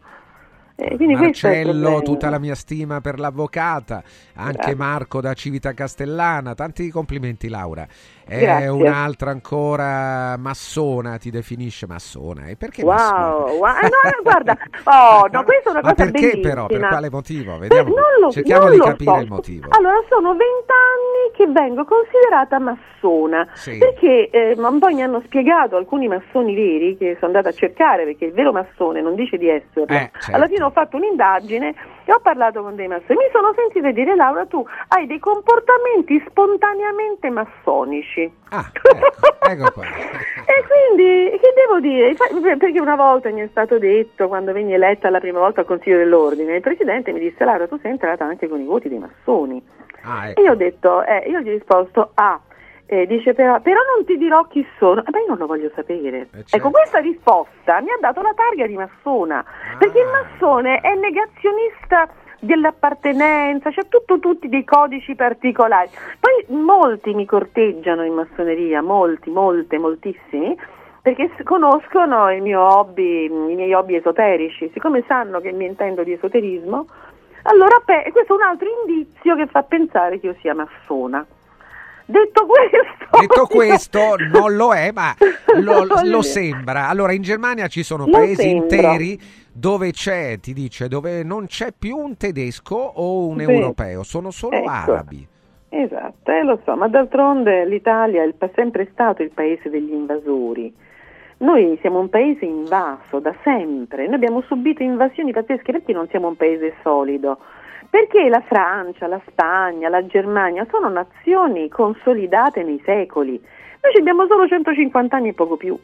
Eh, Marcello, tutta la mia stima per l'avvocata, anche Grazie. Marco da Civita Castellana, tanti complimenti Laura. Eh, un'altra ancora massona, ti definisce massona, e perché wow, massona? Wow, no, guarda, oh, no, questa è una cosa bellissima. Ma perché bellissima. Però? Per quale motivo? Vediamo, per, lo, cerchiamo di capire so. Il motivo. Allora, sono vent'anni che vengo considerata massona, sì. perché eh, poi mi hanno spiegato alcuni massoni veri che sono andata a cercare, perché il vero massone non dice di esserlo, eh, certo. alla fine ho fatto un'indagine e ho parlato con dei massoni, mi sono sentita dire: Laura, tu hai dei comportamenti spontaneamente massonici. Ah, ecco, ecco qua. E quindi che devo dire? Perché una volta mi è stato detto, quando venni eletta la prima volta al Consiglio dell'Ordine, il Presidente mi disse: Laura, tu sei entrata anche con i voti dei massoni. Ah, ecco. E io ho detto, eh, io gli ho risposto ah, eh, dice però, però non ti dirò chi sono. Eh, beh, io non lo voglio sapere. Eh, certo. Ecco, questa risposta mi ha dato la targa di massona, ah. perché il massone è negazionista dell'appartenenza, c'è cioè tutto tutti dei codici particolari. Poi molti mi corteggiano in massoneria, molti, molte, moltissimi, perché conoscono il mio hobby, i miei hobby esoterici, siccome sanno che mi intendo di esoterismo, allora pe- questo è un altro indizio che fa pensare che io sia massona. Detto questo, detto questo non lo è, ma lo, lo sembra. Allora, in Germania ci sono lo paesi sembra. interi dove c'è, ti dice, dove non c'è più un tedesco o un Beh, europeo, sono solo ecco. arabi. Esatto, eh, lo so, ma d'altronde l'Italia è sempre stato il paese degli invasori. Noi siamo un paese invaso da sempre, noi abbiamo subito invasioni pazzesche, perché non siamo un paese solido. Perché la Francia, la Spagna, la Germania sono nazioni consolidate nei secoli. Noi abbiamo solo centocinquanta anni e poco più.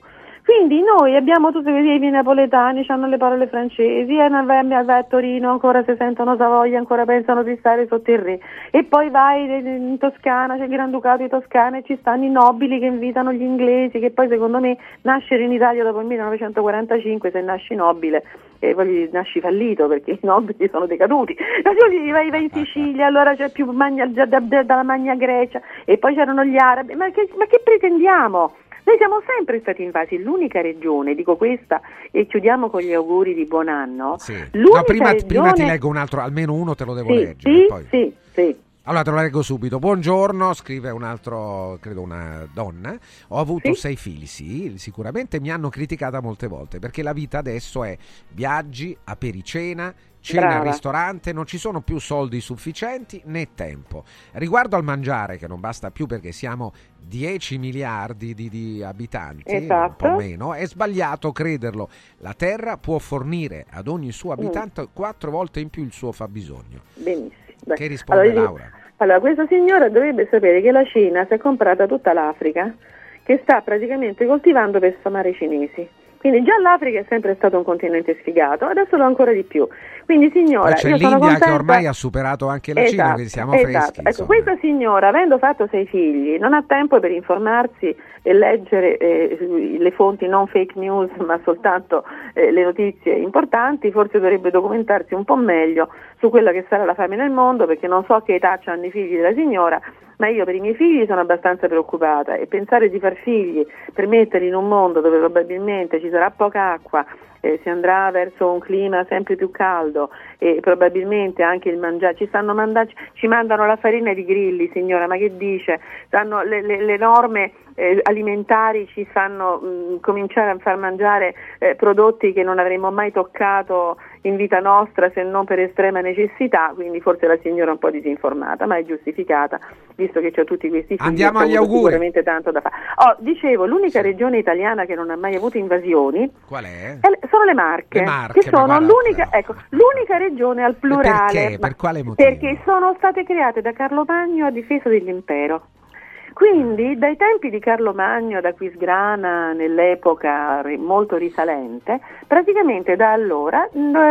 Quindi noi abbiamo tutti i napoletani, hanno le parole francesi, e vai a Torino, ancora si sentono Savoia, ancora pensano di stare sotto il re. E poi vai in Toscana, c'è il Granducato di Toscana e ci stanno i nobili che invitano gli inglesi, che poi secondo me nascere in Italia dopo il millenovecentoquarantacinque, se nasci nobile, e poi nasci fallito, perché i nobili sono decaduti. Vai, vai in Sicilia, allora c'è più magna, dalla Magna Grecia, e poi c'erano gli arabi. Ma che, ma che pretendiamo? Noi siamo sempre stati invasi, l'unica regione, dico questa e chiudiamo con gli auguri di buon anno. Sì. L'unica no, prima, regione... prima ti leggo un altro, almeno uno te lo devo sì, leggere. Sì, poi. sì, sì. Allora te lo leggo subito. Buongiorno, scrive un altro, credo una donna. Ho avuto sì? sei figli, sì, sicuramente mi hanno criticata molte volte perché la vita adesso è viaggi, apericena, cena Brava. al ristorante, non ci sono più soldi sufficienti né tempo. Riguardo al mangiare, che non basta più perché siamo dieci miliardi di, di abitanti, esatto. un po' meno, è sbagliato crederlo. La terra può fornire ad ogni suo abitante mm. quattro volte in più il suo fabbisogno. Benissimo. Beh, che risponde allora, Laura? Allora, questa signora dovrebbe sapere che la Cina si è comprata tutta l'Africa, che sta praticamente coltivando per sfamare i cinesi. Quindi già l'Africa è sempre stato un continente sfigato, adesso lo ancora di più. Quindi signora, poi c'è io l'India sono contenta... che ormai ha superato anche la esatto, Cina, quindi siamo esatto. freschi. Ecco, questa signora, avendo fatto sei figli, non ha tempo per informarsi e leggere eh, le fonti non fake news, ma soltanto eh, le notizie importanti. Forse dovrebbe documentarsi un po' meglio su quella che sarà la fame nel mondo, perché non so che età hanno i figli della signora, ma io per i miei figli sono abbastanza preoccupata, e pensare di far figli per metterli in un mondo dove probabilmente ci sarà poca acqua, eh, si andrà verso un clima sempre più caldo e probabilmente anche il mangiare, ci stanno mandaci, ci mandano la farina di grilli, signora, ma che dice? Stanno le, le, le norme eh, alimentari ci fanno mh, cominciare a far mangiare eh, prodotti che non avremmo mai toccato in vita nostra se non per estrema necessità, quindi forse la signora è un po' disinformata, ma è giustificata visto che c'ho tutti questi figli. Andiamo agli auguri. Sicuramente tanto da fare. Oh, dicevo, l'unica sì. regione italiana che non ha mai avuto invasioni qual è? È sono le Marche, le Marche che sono guarda, l'unica, no. ecco, l'unica regione al plurale. Perché? Per quale motivo? Perché sono state create da Carlo Magno a difesa dell'impero. Quindi dai tempi di Carlo Magno ad Aquisgrana, nell'epoca molto risalente, praticamente da allora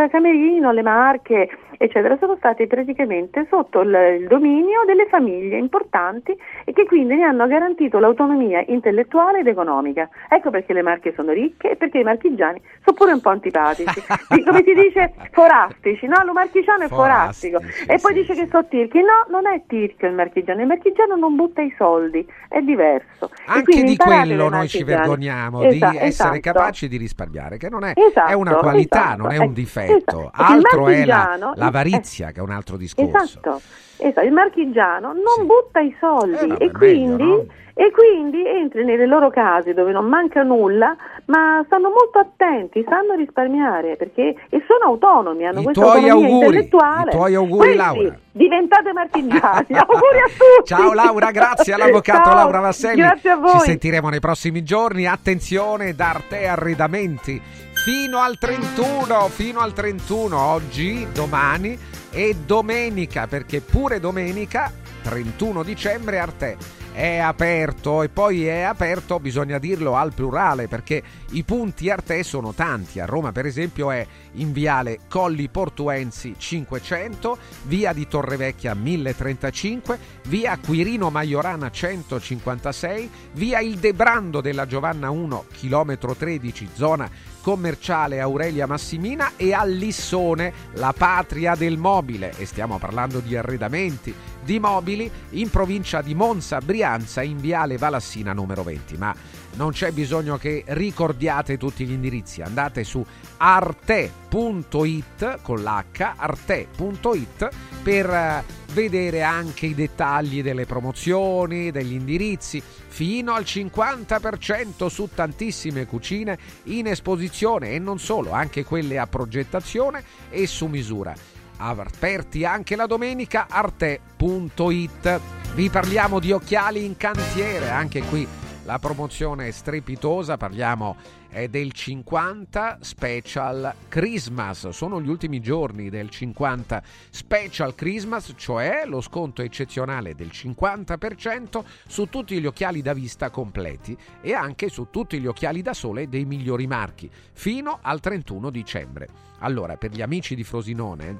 Camerino, le Marche eccetera sono stati praticamente sotto il dominio delle famiglie importanti e che quindi ne hanno garantito l'autonomia intellettuale ed economica. Ecco perché le Marche sono ricche e perché i marchigiani sono pure un po' antipatici. Come si dice? Forastici, no? Lo marchigiano è forastico. E poi dice che sono tirchi. No, non è tirchio il marchigiano, il marchigiano non butta i soldi. È diverso. Anche di quello noi ci vergogniamo, esatto, di essere esatto. capaci di risparmiare, che non è, esatto, è una qualità, esatto, non è un difetto. Esatto. Altro è la, l'avarizia, eh, che è un altro discorso. Esatto. Esatto. Il marchigiano non sì. butta i soldi eh, no, e, quindi, meglio, no? e quindi entri nelle loro case dove non manca nulla, ma stanno molto attenti, sanno risparmiare perché e sono autonomi, hanno I questa autonomia auguri, intellettuale. I tuoi auguri, quindi, Laura. Diventate marchigiani. Auguri a tutti. Ciao Laura, grazie all'avvocato Ciao. Laura Vasselli. Grazie a voi. Ci sentiremo nei prossimi giorni. Attenzione, da Arte Arredamenti fino al trentuno, fino al trentuno, oggi, domani e domenica, perché pure domenica, trentuno dicembre, Arte è aperto, e poi è aperto, bisogna dirlo, al plurale, perché i punti Arte sono tanti. A Roma per esempio è in Viale Colli Portuensi cinquecento, Via di Torrevecchia mille e trentacinque, Via Quirino Maiorana centocinquantasei, Via Il Debrando della Giovanna uno, chilometro tredici, zona commerciale Aurelia Massimina, e a Lissone, la patria del mobile, e stiamo parlando di arredamenti, di mobili, in provincia di Monza Brianza, in Viale Valassina numero venti. Ma non c'è bisogno che ricordiate tutti gli indirizzi, andate su arte punto it con l'H, arte punto it, per vedere anche i dettagli delle promozioni, degli indirizzi, fino al cinquanta per cento su tantissime cucine in esposizione, e non solo, anche quelle a progettazione e su misura. Aperti anche la domenica, arte punto it. Vi parliamo di occhiali in cantiere, anche qui la promozione è strepitosa, parliamo è del cinquanta Special Christmas, sono gli ultimi giorni del cinquanta Special Christmas, cioè lo sconto eccezionale del cinquanta per cento su tutti gli occhiali da vista completi e anche su tutti gli occhiali da sole dei migliori marchi, fino al trentuno dicembre. Allora, per gli amici di Frosinone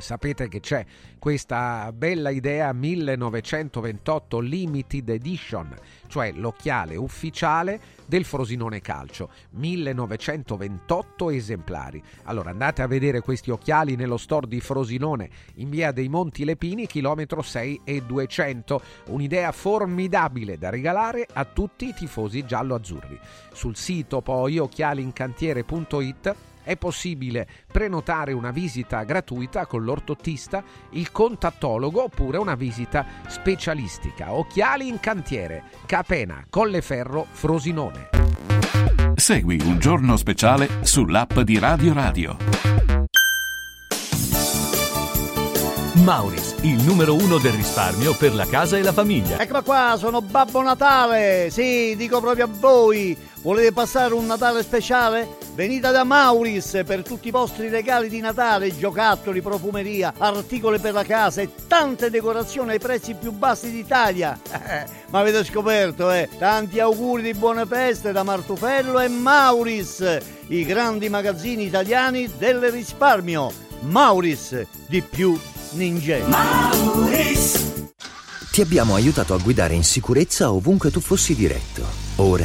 sapete che c'è questa bella idea millenovecentoventotto Limited Edition, cioè l'occhiale ufficiale del Frosinone Calcio, millenovecentoventotto esemplari. Allora andate a vedere questi occhiali nello store di Frosinone in via dei Monti Lepini, chilometro sei e duecento, un'idea formidabile da regalare a tutti i tifosi giallo-azzurri. Sul sito poi occhialincantiere punto it è possibile prenotare una visita gratuita con l'ortotista, il contattologo oppure una visita specialistica. Occhiali in Cantiere, Capena, Colleferro, Frosinone. Segui Un Giorno Speciale sull'app di Radio Radio. Mauris, il numero uno del risparmio per la casa e la famiglia. Eccola qua, sono Babbo Natale. Sì, dico proprio a voi. Volete passare un Natale speciale? Venite da Mauris per tutti i vostri regali di Natale, giocattoli, profumeria, articoli per la casa e tante decorazioni ai prezzi più bassi d'Italia. Eh, ma avete scoperto, eh? Tanti auguri di buone feste da Martufello e Mauris, i grandi magazzini italiani del risparmio. Mauris, di più Ninja. Mauris! Ti abbiamo aiutato a guidare in sicurezza ovunque tu fossi diretto. Ora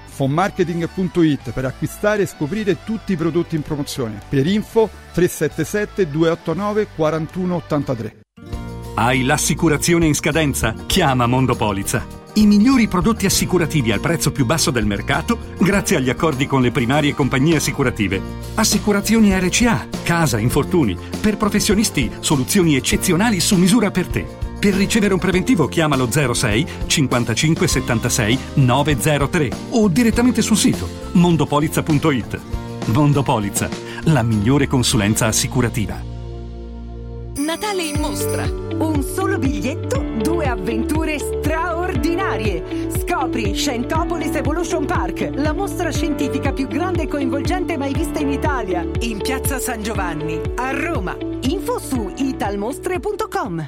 Fonmarketing punto it per acquistare e scoprire tutti i prodotti in promozione. Per info tre sette sette due otto nove quattro uno otto tre. Hai l'assicurazione in scadenza? Chiama Mondopolizza. I migliori prodotti assicurativi al prezzo più basso del mercato grazie agli accordi con le primarie compagnie assicurative. Assicurazioni erre ci a, casa, infortuni, per professionisti, soluzioni eccezionali su misura per te. Per ricevere un preventivo chiamalo zero sei cinquantacinque settantasei novecentotre o direttamente sul sito mondopolizza punto it. Mondopolizza, la migliore consulenza assicurativa. Natale in mostra. Un solo biglietto, due avventure straordinarie. Scopri Scientopolis Evolution Park, la mostra scientifica più grande e coinvolgente mai vista in Italia. In piazza San Giovanni, a Roma. Info su italmostre punto com.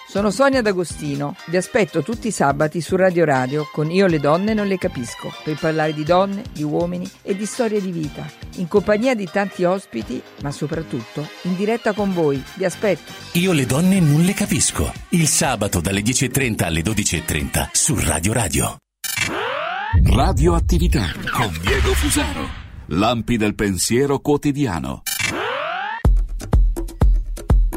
Sono Sonia D'Agostino, vi aspetto tutti i sabati su Radio Radio con Io le donne non le capisco, per parlare di donne, di uomini e di storie di vita, in compagnia di tanti ospiti, ma soprattutto in diretta con voi, vi aspetto. Io le donne non le capisco, il sabato dalle dieci e trenta alle dodici e trenta su Radio Radio. Radio Attività con Diego Fusaro, lampi del pensiero quotidiano.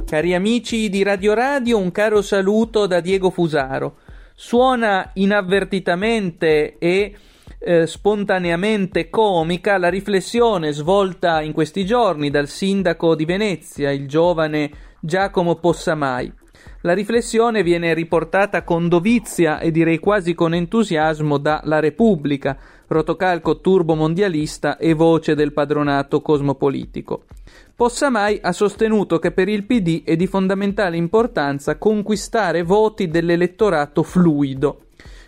Cari amici di Radio Radio, un caro saluto da Diego Fusaro. Suona inavvertitamente e eh, spontaneamente comica la riflessione svolta in questi giorni dal sindaco di Venezia, il giovane Giacomo Possamai. La riflessione viene riportata con dovizia e direi quasi con entusiasmo da La Repubblica, rotocalco turbomondialista e voce del padronato cosmopolitico. Possamai ha sostenuto che per il P D è di fondamentale importanza conquistare voti dell'elettorato fluido.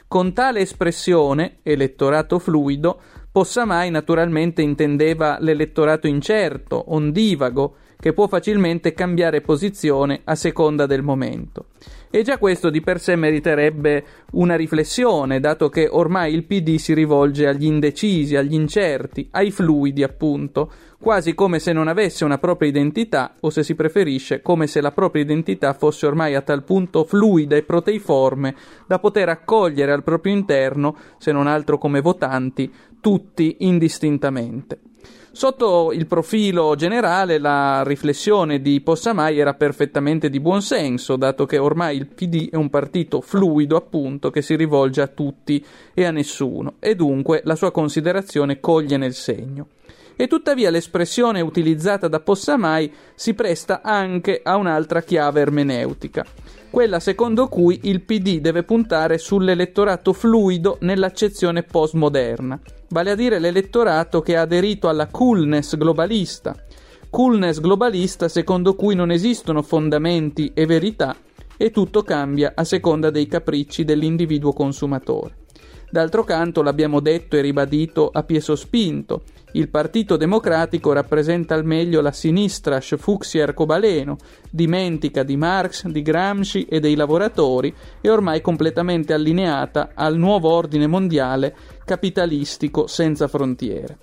Con tale espressione, elettorato fluido, Possamai naturalmente intendeva l'elettorato incerto, ondivago, che può facilmente cambiare posizione a seconda del momento. E già questo di per sé meriterebbe una riflessione, dato che ormai il P D si rivolge agli indecisi, agli incerti, ai fluidi appunto, quasi come se non avesse una propria identità, o se si preferisce, come se la propria identità fosse ormai a tal punto fluida e proteiforme da poter accogliere al proprio interno, se non altro come votanti, tutti indistintamente. Sotto il profilo generale la riflessione di Possamai era perfettamente di buon senso, dato che ormai il P D è un partito fluido appunto che si rivolge a tutti e a nessuno, e dunque la sua considerazione coglie nel segno. E tuttavia l'espressione utilizzata da Possamai si presta anche a un'altra chiave ermeneutica, quella secondo cui il P D deve puntare sull'elettorato fluido nell'accezione postmoderna, vale a dire l'elettorato che ha aderito alla coolness globalista, coolness globalista secondo cui non esistono fondamenti e verità e tutto cambia a seconda dei capricci dell'individuo consumatore. D'altro canto, l'abbiamo detto e ribadito a pie sospinto, il Partito Democratico rappresenta al meglio la sinistra sfucsia arcobaleno, dimentica di Marx, di Gramsci e dei lavoratori e ormai completamente allineata al nuovo ordine mondiale capitalistico senza frontiere.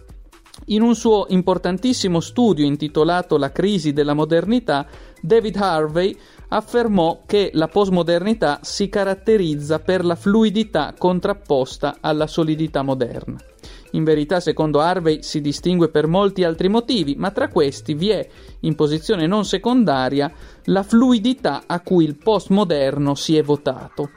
In un suo importantissimo studio intitolato La crisi della modernità, David Harvey affermò che la postmodernità si caratterizza per la fluidità contrapposta alla solidità moderna. In verità, secondo Harvey, si distingue per molti altri motivi, ma tra questi vi è, in posizione non secondaria, la fluidità a cui il postmoderno si è votato.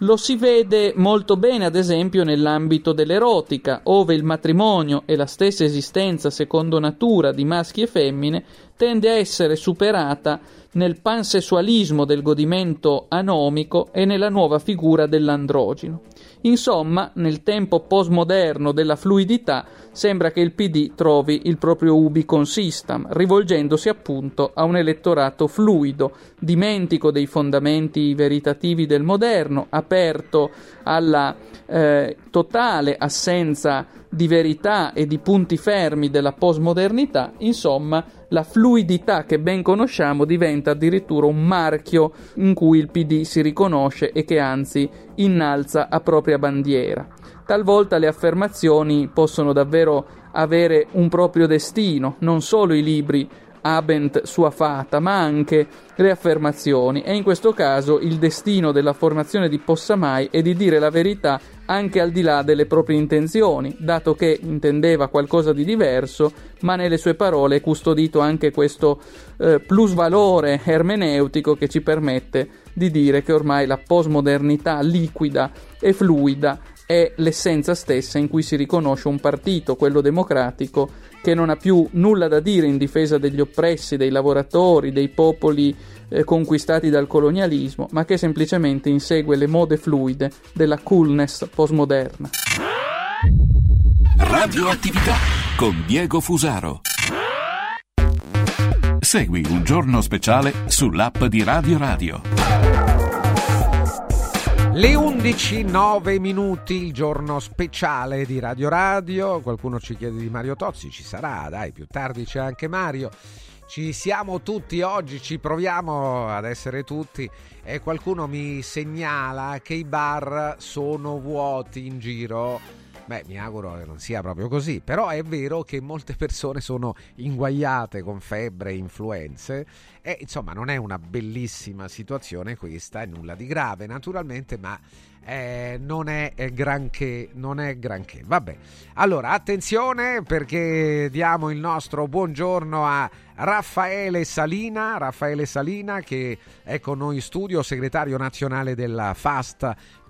Lo si vede molto bene, ad esempio, nell'ambito dell'erotica, ove il matrimonio e la stessa esistenza secondo natura di maschi e femmine tende a essere superata nel pansessualismo del godimento anomico e nella nuova figura dell'androgino. Insomma, nel tempo postmoderno della fluidità sembra che il P D trovi il proprio ubi consistam, rivolgendosi appunto a un elettorato fluido, dimentico dei fondamenti veritativi del moderno, aperto alla eh, totale assenza di verità e di punti fermi della postmodernità. Insomma, la fluidità che ben conosciamo diventa addirittura un marchio in cui il P D si riconosce e che anzi innalza a propria bandiera. Talvolta le affermazioni possono davvero avere un proprio destino, non solo i libri habent sua fata, ma anche le affermazioni, e in questo caso il destino della formazione di Possamai è di dire la verità anche al di là delle proprie intenzioni, dato che intendeva qualcosa di diverso, ma nelle sue parole è custodito anche questo eh, plusvalore ermeneutico che ci permette di dire che ormai la postmodernità liquida e fluida è l'essenza stessa in cui si riconosce un partito, quello democratico, che non ha più nulla da dire in difesa degli oppressi, dei lavoratori, dei popoli eh, conquistati dal colonialismo, ma che semplicemente insegue le mode fluide della coolness postmoderna. Radioattività con Diego Fusaro. Segui Un Giorno Speciale sull'app di Radio Radio. Le undici e nove minuti, il giorno speciale di Radio Radio. Qualcuno ci chiede di Mario Tozzi, ci sarà, dai, più tardi c'è anche Mario. Ci siamo tutti oggi, ci proviamo ad essere tutti, e qualcuno mi segnala che i bar sono vuoti in giro. Beh, mi auguro che non sia proprio così, però è vero che molte persone sono inguaiate con febbre e influenze e insomma non è una bellissima situazione questa, è nulla di grave naturalmente, ma Eh, non è granché, non è granché. Vabbè, allora attenzione, perché diamo il nostro buongiorno a Raffaele Salina, Raffaele Salina che è con noi in studio, segretario nazionale della F A S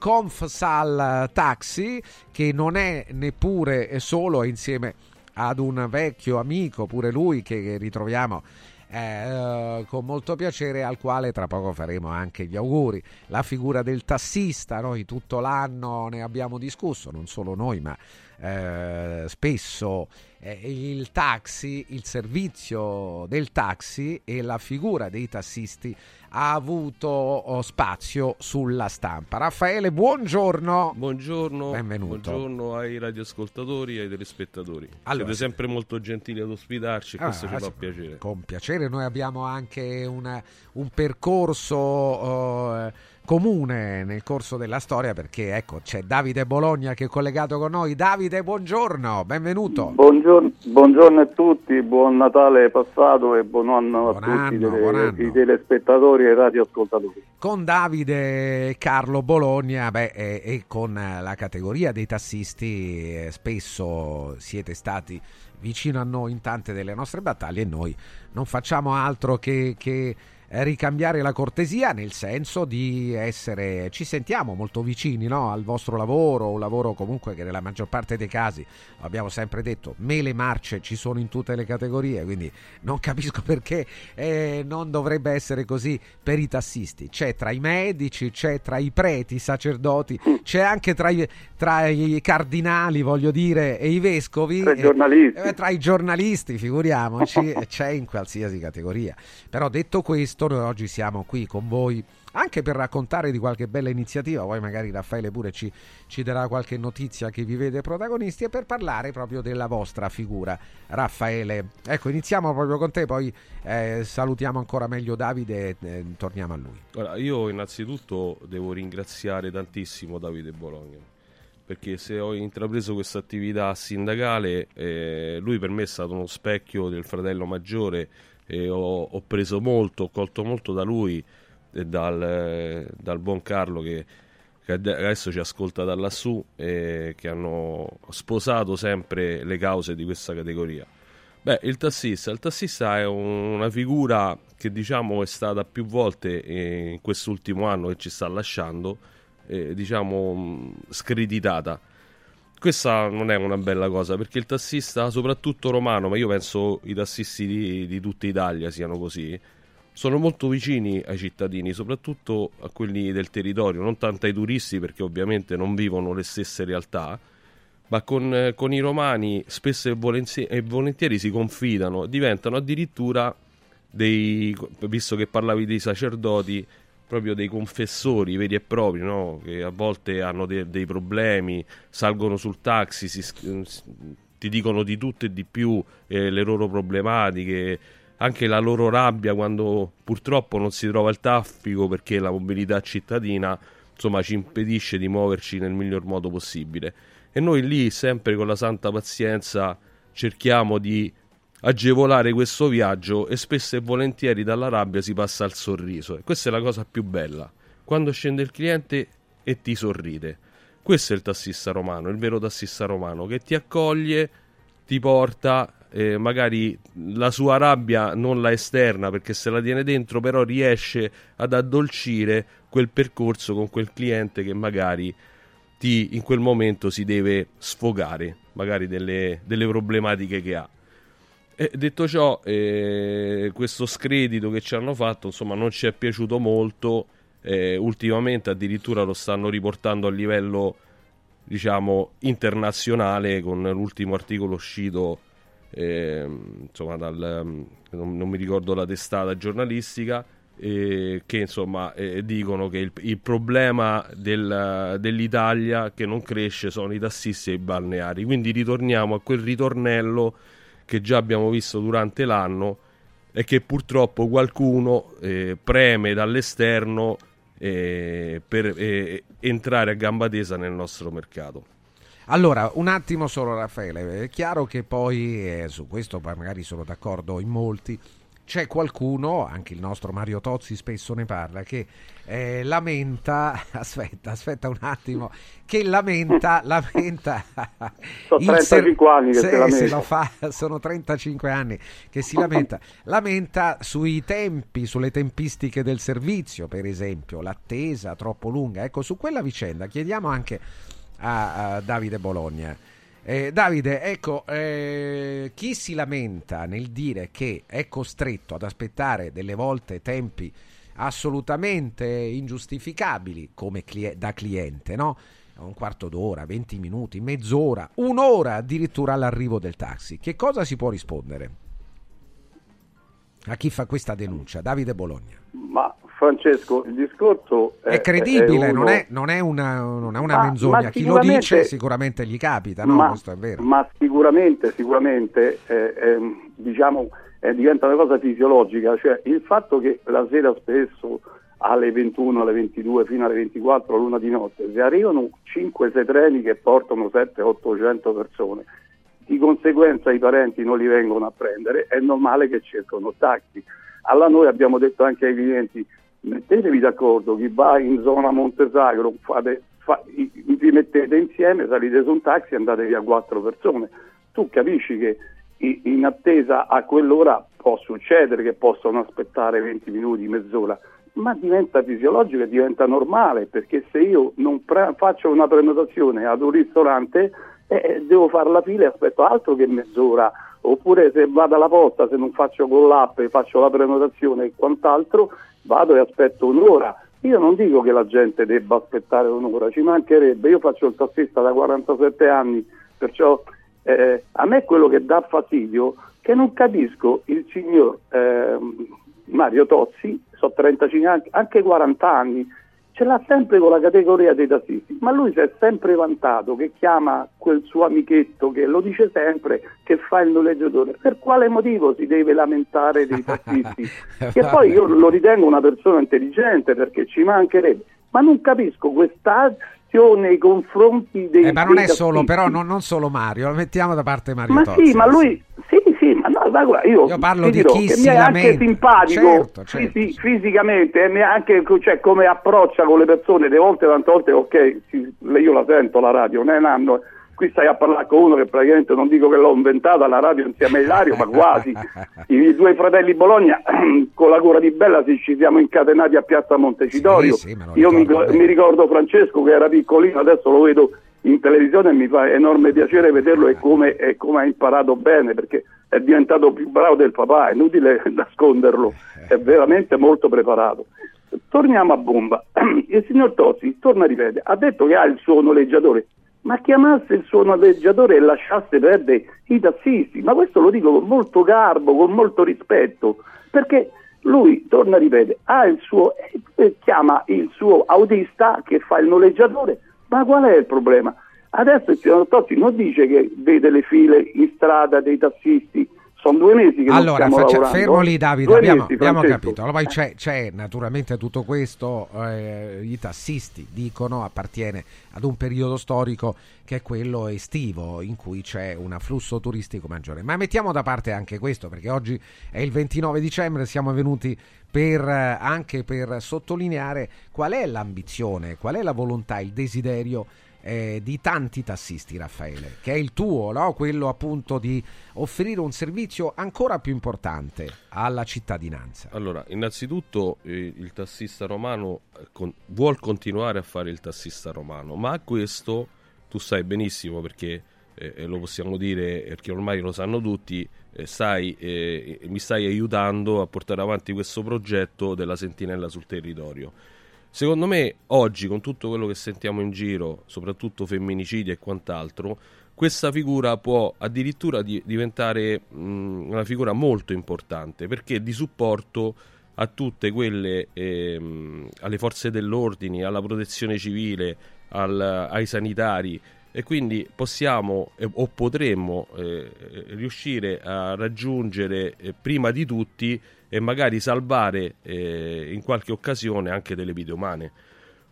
Confsal Taxi, che non è neppure solo, è insieme ad un vecchio amico pure lui che ritroviamo Eh, con molto piacere, al quale tra poco faremo anche gli auguri. La figura del tassista, noi tutto l'anno ne abbiamo discusso, non solo noi ma eh, spesso eh, il taxi, il servizio del taxi e la figura dei tassisti ha avuto oh, spazio sulla stampa. Raffaele, buongiorno. Buongiorno, benvenuto. Buongiorno ai radioascoltatori e ai telespettatori. Allora, siete sempre molto gentili ad ospitarci, allora, questo ci fa piacere. Con piacere, noi abbiamo anche una, un percorso eh, comune nel corso della storia, perché ecco c'è Davide Bologna che è collegato con noi. Davide, buongiorno, benvenuto. Buongiorno, buongiorno a tutti, buon Natale passato e buon anno buon a anno, tutti delle, buon anno. I telespettatori e radioascoltatori. Con Davide Carlo Bologna beh, e, e con la categoria dei tassisti eh, spesso siete stati vicino a noi in tante delle nostre battaglie, e noi non facciamo altro che, che ricambiare la cortesia, nel senso di essere, ci sentiamo molto vicini, no, al vostro lavoro, un lavoro comunque che nella maggior parte dei casi, abbiamo sempre detto, mele marce ci sono in tutte le categorie, quindi non capisco perché eh, non dovrebbe essere così per i tassisti. C'è tra i medici, c'è tra i preti, i sacerdoti, c'è anche tra i, tra i cardinali, voglio dire, e i vescovi, tra i giornalisti, eh, tra i giornalisti figuriamoci, c'è in qualsiasi categoria. Però detto questo, noi oggi siamo qui con voi anche per raccontare di qualche bella iniziativa, poi magari Raffaele pure ci, ci darà qualche notizia che vi vede protagonisti, e per parlare proprio della vostra figura. Raffaele, ecco, iniziamo proprio con te, poi eh, salutiamo ancora meglio Davide e eh, torniamo a lui. Allora, io innanzitutto devo ringraziare tantissimo Davide Bologna, perché se ho intrapreso questa attività sindacale eh, lui per me è stato uno specchio del fratello maggiore. E ho, ho preso molto, ho colto molto da lui e dal, eh, dal buon Carlo che, che adesso ci ascolta da lassù, e che hanno sposato sempre le cause di questa categoria. Beh, il tassista, il tassista è un, una figura che diciamo è stata più volte eh, in quest'ultimo anno che ci sta lasciando eh, diciamo screditata. Questa non è una bella cosa, perché il tassista, soprattutto romano, ma io penso i tassisti di, di tutta Italia siano così, sono molto vicini ai cittadini, soprattutto a quelli del territorio, non tanto ai turisti, perché ovviamente non vivono le stesse realtà, ma con, con i romani spesso e volentieri, e volentieri si confidano, diventano addirittura dei, visto che parlavi dei sacerdoti, proprio dei confessori veri e propri, no? Che a volte hanno de- dei problemi, salgono sul taxi, si, si, ti dicono di tutto e di più eh, le loro problematiche, anche la loro rabbia quando purtroppo non si trova il traffico, perché la mobilità cittadina insomma ci impedisce di muoverci nel miglior modo possibile, e noi lì sempre con la santa pazienza cerchiamo di agevolare questo viaggio, e spesso e volentieri dalla rabbia si passa al sorriso, e questa è la cosa più bella, quando scende il cliente e ti sorride. Questo è il tassista romano, il vero tassista romano, che ti accoglie, ti porta, eh, magari la sua rabbia non la esterna perché se la tiene dentro, però riesce ad addolcire quel percorso con quel cliente che magari ti, in quel momento si deve sfogare magari delle, delle problematiche che ha. E detto ciò, eh, questo scredito che ci hanno fatto insomma non ci è piaciuto molto, eh, ultimamente addirittura lo stanno riportando a livello diciamo internazionale, con l'ultimo articolo uscito eh, insomma dal, non, non mi ricordo la testata giornalistica, eh, che insomma eh, dicono che il, il problema del, dell'Italia che non cresce sono i tassisti e i balneari. Quindi ritorniamo a quel ritornello che già abbiamo visto durante l'anno e che purtroppo qualcuno eh, preme dall'esterno E per e, entrare a gamba tesa nel nostro mercato. Allora, un attimo solo, Raffaele, è chiaro che poi eh, su questo magari sono d'accordo in molti, c'è qualcuno, anche il nostro Mario Tozzi spesso ne parla, che eh, lamenta, aspetta aspetta un attimo, che lamenta lamenta sono trentacinque ser- anni che se, se, lamenta. Se lo fa, sono trentacinque anni che si lamenta lamenta sui tempi, sulle tempistiche del servizio, per esempio l'attesa troppo lunga. Ecco, su quella vicenda chiediamo anche a, a Davide Bologna. Eh, Davide, ecco, eh, chi si lamenta nel dire che è costretto ad aspettare delle volte tempi assolutamente ingiustificabili come cli- da cliente, no? Un quarto d'ora, venti minuti, mezz'ora, un'ora addirittura all'arrivo del taxi, che cosa si può rispondere a chi fa questa denuncia? Davide Bologna. Ma Francesco, il discorso è, è credibile, è uno... non, è, non è una, non è una ma, menzogna. Ma chi lo dice sicuramente gli capita, no? Ma, questo è vero. Ma sicuramente, sicuramente, eh, eh, diciamo, eh, diventa una cosa fisiologica. Cioè, il fatto che la sera spesso alle ventuno, alle ventidue, fino alle ventiquattro, all'una di notte, se arrivano cinque sei treni che portano sette ottocento persone, di conseguenza i parenti non li vengono a prendere, è normale che cercano taxi. Allora noi abbiamo detto anche ai clienti: mettetevi d'accordo, chi va in zona Montesagro, fate, fa, vi mettete insieme, salite su un taxi e andate via quattro persone. Tu capisci che in attesa a quell'ora può succedere che possano aspettare venti minuti, mezz'ora, ma diventa fisiologico e diventa normale, perché se io non pre- faccio una prenotazione ad un ristorante eh, devo fare la fila e aspetto altro che mezz'ora. Oppure se vado alla posta, se non faccio con l'app e faccio la prenotazione e quant'altro, vado e aspetto un'ora. Io non dico che la gente debba aspettare un'ora, ci mancherebbe, io faccio il tassista da quarantasette anni, perciò eh, a me quello che dà fastidio che non capisco il signor eh, Mario Tozzi, so trentacinque anni, anche quaranta anni, ce l'ha sempre con la categoria dei tassisti, ma lui si è sempre vantato che chiama quel suo amichetto, che lo dice sempre, che fa il noleggiatore. Per quale motivo si deve lamentare dei tassisti? Che poi io lo ritengo una persona intelligente, perché ci mancherebbe, ma non capisco questa nei confronti dei eh, ma non è solo tassisti. Però non, non solo Mario, lo mettiamo da parte Mario ma Tozzi, sì ma lui sì sì ma no, guarda, io, io parlo di chi si lamenta, mi è anche simpatico, certo, certo, fisi, certo. fisicamente e anche cioè, come approccia con le persone, le volte tante volte ok si, io la sento la radio, non è un anno qui stai a parlare con uno che praticamente non dico che l'ho inventata la radio insieme a Ilario ma quasi i due fratelli Bologna con la cura di Bella ci siamo incatenati a piazza Montecitorio, sì, sì, io mi, mi ricordo Francesco che era piccolino, adesso lo vedo in televisione e mi fa enorme piacere vederlo e come, e come ha imparato bene, perché è diventato più bravo del papà, è inutile nasconderlo, è veramente molto preparato. Torniamo a bomba, il signor Tozzi torna a ripetere, ha detto che ha il suo noleggiatore, ma chiamasse il suo noleggiatore e lasciasse perdere i tassisti, ma questo lo dico con molto garbo, con molto rispetto, perché lui, torna a ripetere, ha il suo, eh, chiama il suo autista che fa il noleggiatore, ma qual è il problema? Adesso il signor Tozzi non dice che vede le file in strada dei tassisti, sono due mesi che allora, non stiamo faccia, lavorando. Fermo lì Davide, due abbiamo, mesi, abbiamo capito. Allora poi c'è, c'è naturalmente tutto questo, eh, i tassisti dicono appartiene ad un periodo storico che è quello estivo in cui c'è un afflusso turistico maggiore. Ma mettiamo da parte anche questo, perché oggi è il ventinove dicembre, siamo venuti per, anche per sottolineare qual è l'ambizione, qual è la volontà, il desiderio Eh, di tanti tassisti, Raffaele, che è il tuo, no? Quello appunto di offrire un servizio ancora più importante alla cittadinanza. Allora, innanzitutto eh, il tassista romano con, vuol continuare a fare il tassista romano, ma a questo tu sai benissimo, perché eh, lo possiamo dire, perché ormai lo sanno tutti, eh, stai, eh, mi stai aiutando a portare avanti questo progetto della sentinella sul territorio. Secondo me oggi, con tutto quello che sentiamo in giro, soprattutto femminicidi e quant'altro, questa figura può addirittura di- diventare mh, una figura molto importante, perché di supporto a tutte quelle, ehm, alle forze dell'ordine, alla protezione civile, al, ai sanitari, e quindi possiamo eh, o potremmo eh, riuscire a raggiungere eh, prima di tutti e magari salvare eh, in qualche occasione anche delle vite umane,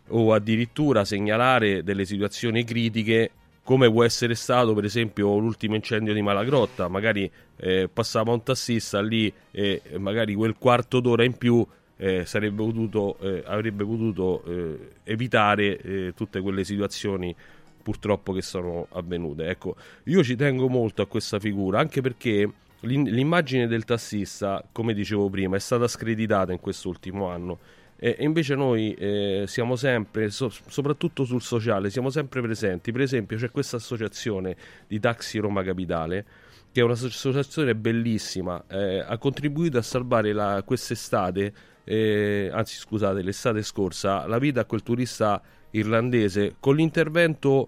o addirittura segnalare delle situazioni critiche, come può essere stato per esempio l'ultimo incendio di Malagrotta. Magari eh, passava un tassista lì e magari quel quarto d'ora in più eh, sarebbe potuto, eh, avrebbe potuto eh, evitare eh, tutte quelle situazioni purtroppo che sono avvenute. Ecco, io ci tengo molto a questa figura, anche perché l'immagine del tassista, come dicevo prima, è stata screditata in quest'ultimo anno, e invece noi eh, siamo sempre, so, soprattutto sul sociale, siamo sempre presenti. Per esempio c'è questa associazione di Taxi Roma Capitale, che è un'associazione bellissima, eh, ha contribuito a salvare la, quest'estate, eh, anzi scusate, l'estate scorsa, la vita a quel turista irlandese, con l'intervento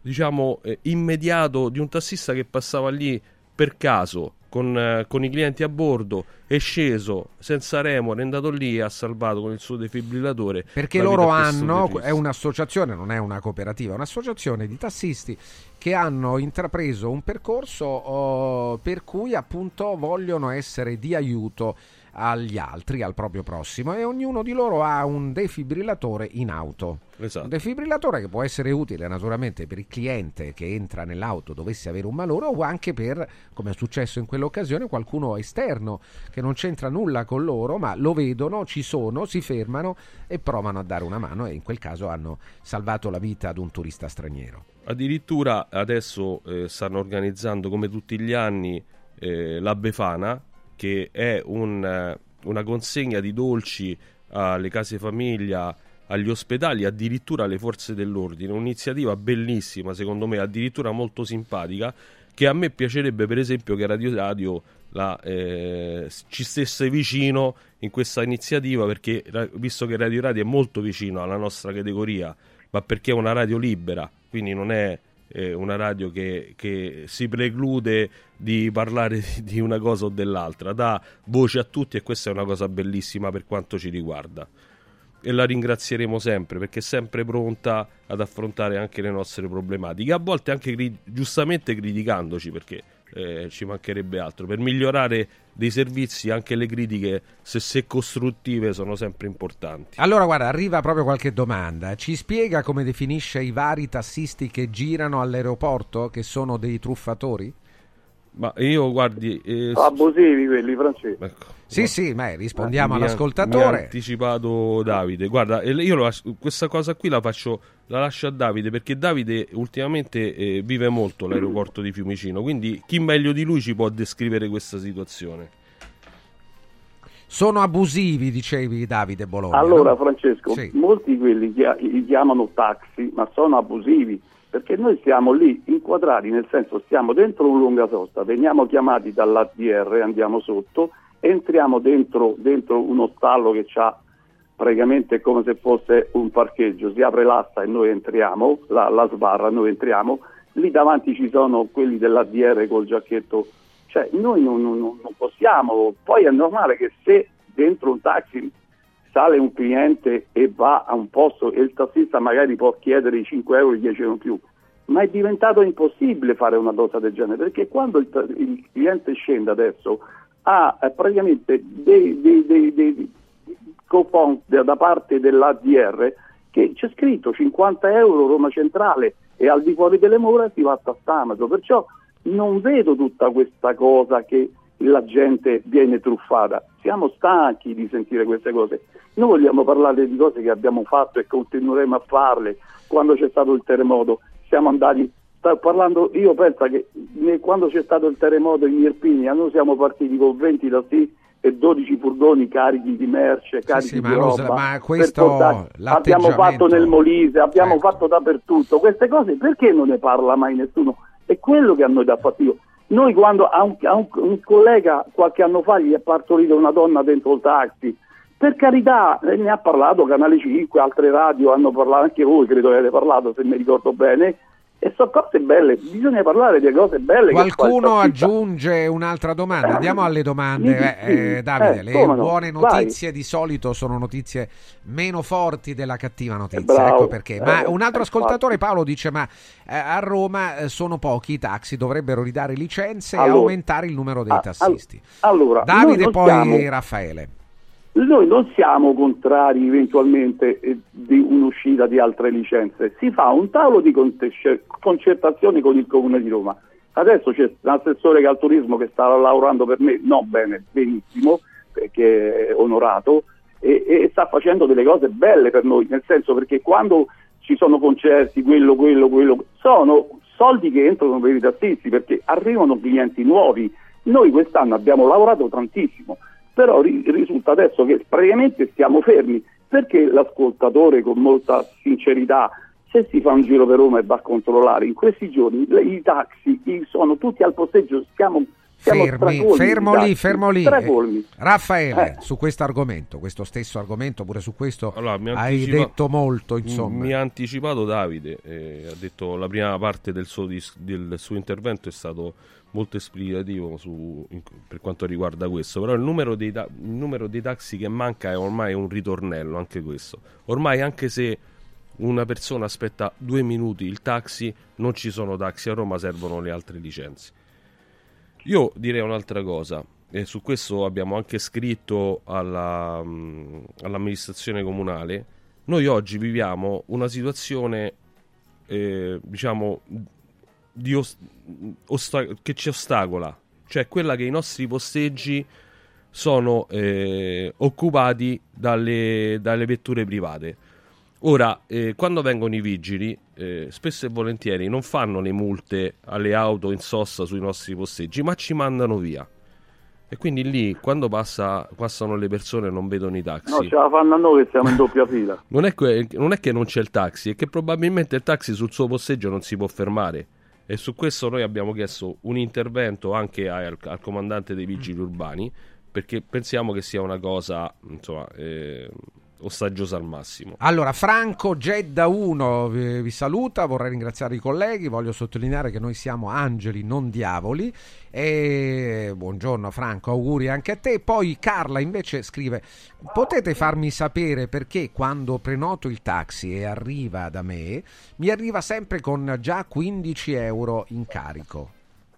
diciamo eh, immediato di un tassista che passava lì per caso, con, eh, con i clienti a bordo, è sceso senza remore, è andato lì e ha salvato con il suo defibrillatore. Perché loro hanno, è un'associazione, non è una cooperativa, è un'associazione di tassisti che hanno intrapreso un percorso oh, per cui appunto vogliono essere di aiuto agli altri, al proprio prossimo, e ognuno di loro ha un defibrillatore in auto. Esatto. Un defibrillatore che può essere utile naturalmente per il cliente che entra nell'auto, dovesse avere un malore, o anche per, come è successo in quell'occasione, qualcuno esterno che non c'entra nulla con loro, ma lo vedono, ci sono, si fermano e provano a dare una mano, e in quel caso hanno salvato la vita ad un turista straniero. Addirittura adesso eh, stanno organizzando, come tutti gli anni, eh, la Befana, che è un, una consegna di dolci alle case famiglia, agli ospedali, addirittura alle forze dell'ordine. Un'iniziativa bellissima, secondo me, addirittura molto simpatica, che a me piacerebbe per esempio che Radio Radio la, eh, ci stesse vicino in questa iniziativa, perché visto che Radio Radio è molto vicino alla nostra categoria, ma perché è una radio libera, quindi non è una radio che, che si preclude di parlare di una cosa o dell'altra, dà voce a tutti, e questa è una cosa bellissima per quanto ci riguarda, e la ringrazieremo sempre, perché è sempre pronta ad affrontare anche le nostre problematiche, a volte anche cri- giustamente criticandoci, perché eh, ci mancherebbe altro. Per migliorare dei servizi anche le critiche, se, se costruttive, sono sempre importanti. Allora guarda, arriva proprio qualche domanda. Ci spiega come definisce i vari tassisti che girano all'aeroporto, che sono dei truffatori? Ma io guardi eh, abusivi quelli, Francesco. Ecco, sì, guarda. Sì, ma rispondiamo mi all'ascoltatore. Mi ha anticipato Davide. Guarda, io lo, questa cosa qui la faccio, la lascio a Davide, perché Davide ultimamente eh, vive molto l'aeroporto di Fiumicino, quindi chi meglio di lui ci può descrivere questa situazione? Sono abusivi, dicevi, Davide Bologna. Allora, no? Francesco, sì. Molti quelli li chiamano taxi, ma sono abusivi, perché noi siamo lì inquadrati, nel senso stiamo dentro un lunga sosta, veniamo chiamati dall'A D R, andiamo sotto, entriamo dentro, dentro uno stallo che c'ha praticamente come se fosse un parcheggio, si apre l'asta e noi entriamo, la, la sbarra, noi entriamo, lì davanti ci sono quelli dell'A D R col giacchetto, cioè noi non, non, non possiamo, poi è normale che se dentro un taxi sale un cliente e va a un posto e il tassista magari può chiedere i cinque euro e dieci euro in più, ma è diventato impossibile fare una cosa del genere, perché quando il, il cliente scende adesso ha praticamente dei, dei, dei, dei coupon da parte dell'A D R che c'è scritto cinquanta euro Roma Centrale, e al di fuori delle mura si va a Tassamato, perciò non vedo tutta questa cosa che la gente viene truffata. Siamo stanchi di sentire queste cose, noi vogliamo parlare di cose che abbiamo fatto e continueremo a farle. Quando c'è stato il terremoto siamo andati, sta parlando, io penso che quando c'è stato il terremoto in Irpinia noi siamo partiti con venti tassisti e dodici furgoni carichi di merce, carichi sì, sì, di ma roba, ma questo abbiamo fatto nel Molise, abbiamo ecco. fatto dappertutto queste cose, perché non ne parla mai nessuno? È quello che a noi dà fastidio. Noi quando a un, a un, un collega qualche anno fa gli è partorita una donna dentro il taxi, Per carità, ne ha parlato Canale cinque, altre radio hanno parlato, anche voi credo avete parlato, se mi ricordo bene, e sono cose belle, bisogna parlare di cose belle. Qualcuno che aggiunge un'altra domanda, andiamo alle domande. eh, eh, Davide, eh, le buone no? notizie Vai. Di solito sono notizie meno forti della cattiva notizia, ecco perché. Ma eh, un altro ascoltatore, Paolo, dice ma eh, a Roma sono pochi i taxi, dovrebbero ridare licenze allora, e aumentare il numero dei tassisti. Allora, Davide, poi siamo... Raffaele. Noi non siamo contrari eventualmente eh, di un'uscita di altre licenze, si fa un tavolo di concertazione con il Comune di Roma. Adesso c'è un assessore che al turismo che sta lavorando per me, non bene, benissimo, perché è onorato, e, e sta facendo delle cose belle per noi, nel senso perché quando ci sono concerti, quello, quello, quello, sono soldi che entrano per i tassisti, perché arrivano clienti nuovi. Noi quest'anno abbiamo lavorato tantissimo. Però risulta adesso che praticamente stiamo fermi, perché l'ascoltatore con molta sincerità, se si fa un giro per Roma e va a controllare, in questi giorni i taxi sono tutti al posteggio, stiamo, stiamo fermi, fermo lì, fermo lì. Eh, Raffaele, eh. su questo argomento, questo stesso argomento, pure su questo allora, hai anticipa... detto molto, insomma. Mi ha anticipato Davide, eh, ha detto la prima parte del suo, dis... del suo intervento è stato... molto esplicativo su, in, per quanto riguarda questo, però il numero, dei ta- il numero dei taxi che manca è ormai un ritornello, anche questo. Ormai anche se una persona aspetta due minuti il taxi, non ci sono taxi a Roma, servono le altre licenze. Io direi un'altra cosa, e su questo abbiamo anche scritto alla, mh, all'amministrazione comunale. Noi oggi viviamo una situazione, eh, diciamo... Di ost- ost- che ci ostacola, cioè quella che i nostri posteggi sono eh, occupati dalle, dalle vetture private. Ora, eh, quando vengono i vigili, eh, spesso e volentieri non fanno le multe alle auto in sosta sui nostri posteggi, ma ci mandano via. E quindi lì, quando passa, passano le persone e non vedono i taxi... No, ce la fanno a noi che siamo in doppia fila. Non è, que- non è che non c'è il taxi, è che probabilmente il taxi sul suo posteggio non si può fermare. E su questo noi abbiamo chiesto un intervento anche al, al comandante dei vigili urbani, perché pensiamo che sia una cosa insomma, eh, ostaggiosa al massimo. Allora, Franco Gedda uno vi, vi saluta, vorrei ringraziare i colleghi, voglio sottolineare che noi siamo angeli, non diavoli. E buongiorno Franco, auguri anche a te. Poi Carla invece scrive: potete farmi sapere perché quando prenoto il taxi e arriva da me mi arriva sempre con già quindici euro in carico?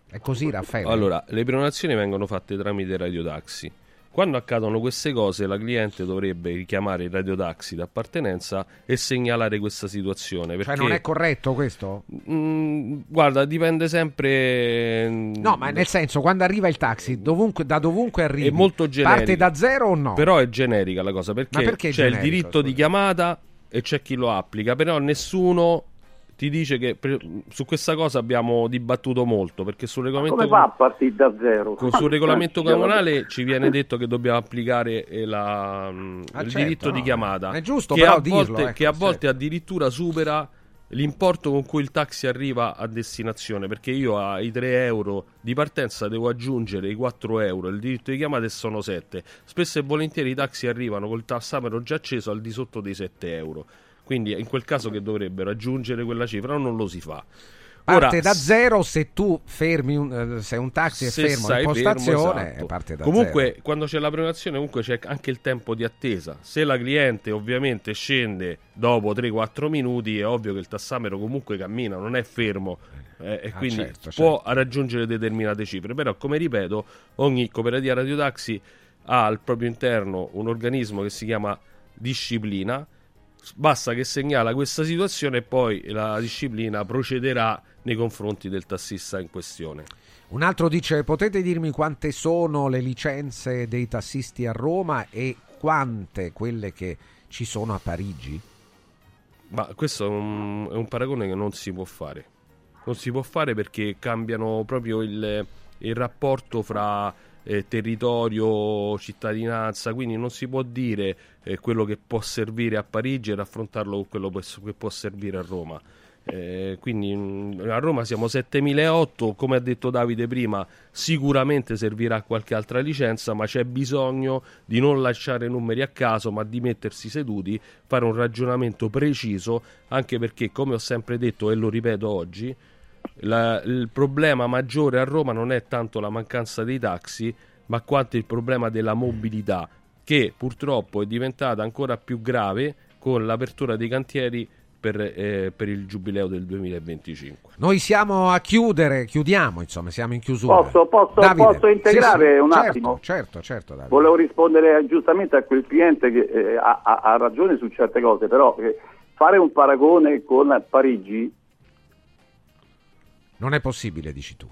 È così, Raffaele? Allora, le prenotazioni vengono fatte tramite Radio Taxi. Quando accadono queste cose la cliente dovrebbe richiamare il radio taxi d'appartenenza e segnalare questa situazione. Perché, cioè non è corretto questo? Mh, guarda, dipende sempre... No, ma nel senso, quando arriva il taxi, dovunque, da dovunque arrivi, è molto generico. Parte da zero o no? Però è generica la cosa, perché, perché c'è generico, il diritto di chiamata e c'è chi lo applica, però nessuno... ti dice che per, su questa cosa abbiamo dibattuto molto, perché sul regolamento, come va a partire da zero? Con, sul regolamento comunale ci viene detto che dobbiamo applicare la, ah, il certo, diritto no. di chiamata, è giusto, che, però a, volte, dirlo, ecco, che a volte certo. addirittura supera l'importo con cui il taxi arriva a destinazione, perché io ai tre euro di partenza devo aggiungere i quattro euro, il diritto di chiamata, e sono sette. Spesso e volentieri i taxi arrivano col tassametro già acceso al di sotto dei sette euro. Quindi in quel caso che dovrebbero aggiungere quella cifra, non lo si fa. Ora, parte da zero se tu fermi, un, se un taxi è fermo in postazione, fermo, esatto. parte da comunque, zero. Quando c'è la prenotazione comunque c'è anche il tempo di attesa. Se la cliente ovviamente scende dopo tre quattro minuti, è ovvio che il tassametro comunque cammina, non è fermo. Eh, e ah, quindi certo, può certo. raggiungere determinate cifre. Però, come ripeto, ogni cooperativa Radio Taxi ha al proprio interno un organismo che si chiama disciplina. Basta che segnala questa situazione e poi la disciplina procederà nei confronti del tassista in questione. Un altro dice: potete dirmi quante sono le licenze dei tassisti a Roma e quante quelle che ci sono a Parigi? Ma questo è un, è un paragone che non si può fare. Non si può fare perché cambiano proprio il, il rapporto fra Eh, territorio, cittadinanza, quindi non si può dire eh, quello che può servire a Parigi e raffrontarlo con quello che può servire a Roma. Eh, quindi a Roma siamo settemilaotto, come ha detto Davide prima, sicuramente servirà qualche altra licenza, ma c'è bisogno di non lasciare numeri a caso, ma di mettersi seduti, fare un ragionamento preciso, anche perché, come ho sempre detto e lo ripeto oggi, la, il problema maggiore a Roma non è tanto la mancanza dei taxi, ma quanto il problema della mobilità, che purtroppo è diventata ancora più grave con l'apertura dei cantieri Per, eh, per il giubileo del duemilaventicinque. Noi siamo a chiudere, chiudiamo, insomma, siamo in chiusura. Posso, posso, Davide, posso integrare sì, sì, un certo, attimo? Certo, certo. Davide. Volevo rispondere giustamente a quel cliente che eh, ha, ha ragione su certe cose, però eh, fare un paragone con Parigi non è possibile, dici tu.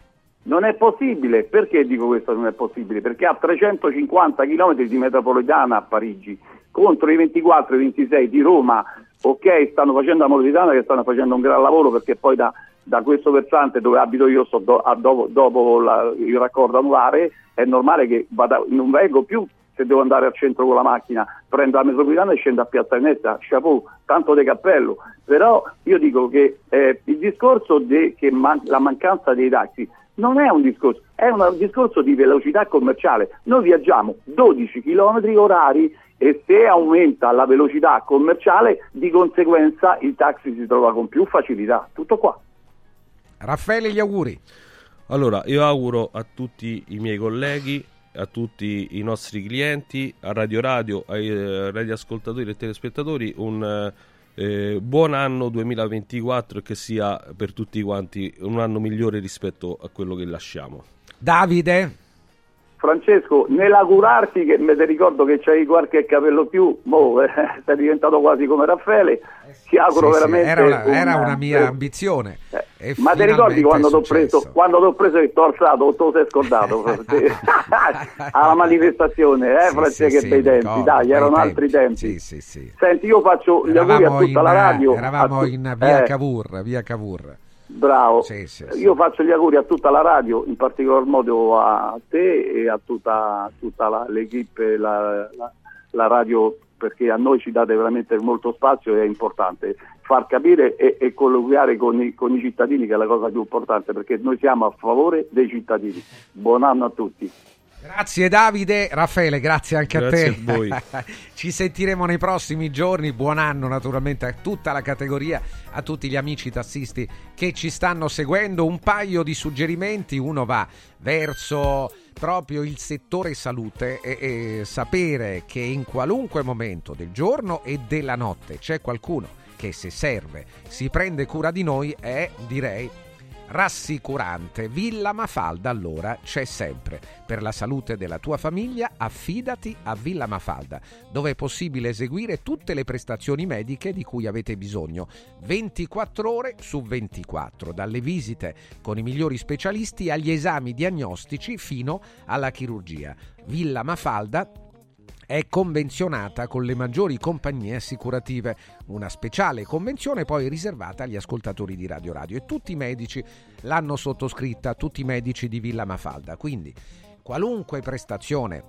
Non è possibile. Perché dico questo non è possibile? Perché ha trecentocinquanta chilometri di metropolitana a Parigi contro i ventiquattro e ventisei di Roma. Ok, stanno facendo la metropolitana, che stanno facendo un gran lavoro, perché poi da, da questo versante dove abito io, so do, a dopo, dopo la, il raccordo anulare, è normale che vada, non vengo più se devo andare al centro con la macchina, prendo la metropolitana e scendo a Piazza Venezia, chapeau, tanto de cappello. Però io dico che eh, il discorso de, che man, la mancanza dei taxi non è un discorso, è un discorso di velocità commerciale. Noi viaggiamo dodici chilometri orari e se aumenta la velocità commerciale, di conseguenza il taxi si trova con più facilità. Tutto qua. Raffaele, gli auguri. Allora, io auguro a tutti i miei colleghi, a tutti i nostri clienti, a Radio Radio, ai eh, radioascoltatori e telespettatori un eh, buon anno duemilaventiquattro, e che sia per tutti quanti un anno migliore rispetto a quello che lasciamo. Davide? Francesco, nell'augurarti, che mi ricordo che c'hai qualche capello più, boh, eh, sei diventato quasi come Raffaele, ti auguro sì, veramente... Sì, era, una, una, era una mia eh, ambizione. Eh, e ma ti ricordi quando t'ho preso, quando t'ho preso e t'ho alzato, te lo sei scordato? Alla manifestazione, eh, sì, Francesco, sì, che sì, bei tempi, ricordo, dai, erano tempi, altri tempi. Sì, sì, sì. Senti, io faccio gli auguri a tutta in, la radio. Eravamo tu- in via eh. Cavour, via Cavour. Bravo, sì, sì, sì. Io faccio gli auguri a tutta la radio, in particolar modo a te e a tutta, tutta la, l'equipe, la, la, la radio, perché a noi ci date veramente molto spazio e è importante far capire e, e colloquiare con i, con i cittadini, che è la cosa più importante, perché noi siamo a favore dei cittadini. Buon anno a tutti. Grazie Davide. Raffaele, grazie anche grazie a te. A voi. Ci sentiremo nei prossimi giorni. Buon anno naturalmente a tutta la categoria, a tutti gli amici tassisti che ci stanno seguendo. Un paio di suggerimenti. Uno va verso proprio il settore salute e, e sapere che in qualunque momento del giorno e della notte c'è qualcuno che, se serve, si prende cura di noi, è, direi, rassicurante. Villa Mafalda allora c'è sempre. Per la salute della tua famiglia affidati a Villa Mafalda, dove è possibile eseguire tutte le prestazioni mediche di cui avete bisogno ventiquattro ore su ventiquattro, dalle visite con i migliori specialisti agli esami diagnostici fino alla chirurgia. Villa Mafalda è convenzionata con le maggiori compagnie assicurative, una speciale convenzione poi riservata agli ascoltatori di Radio Radio, e tutti i medici l'hanno sottoscritta, tutti i medici di Villa Mafalda. Quindi qualunque prestazione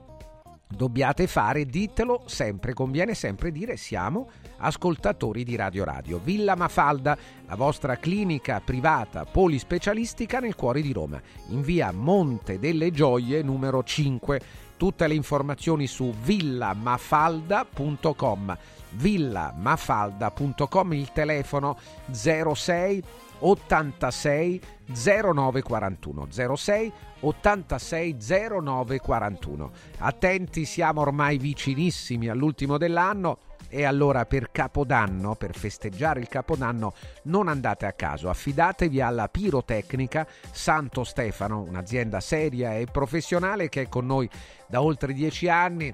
dobbiate fare, ditelo sempre, conviene sempre dire siamo ascoltatori di Radio Radio. Villa Mafalda, la vostra clinica privata polispecialistica nel cuore di Roma, in via Monte delle Gioie numero cinque. Tutte le informazioni su villamafalda punto com, villamafalda punto com, il telefono zero sei ottantasei zero nove quarantuno, zero sei ottantasei zero nove quarantuno. Attenti, siamo ormai vicinissimi all'ultimo dell'anno, e allora per Capodanno, per festeggiare il Capodanno, non andate a caso, affidatevi alla Pirotecnica Santo Stefano, un'azienda seria e professionale che è con noi da oltre dieci anni,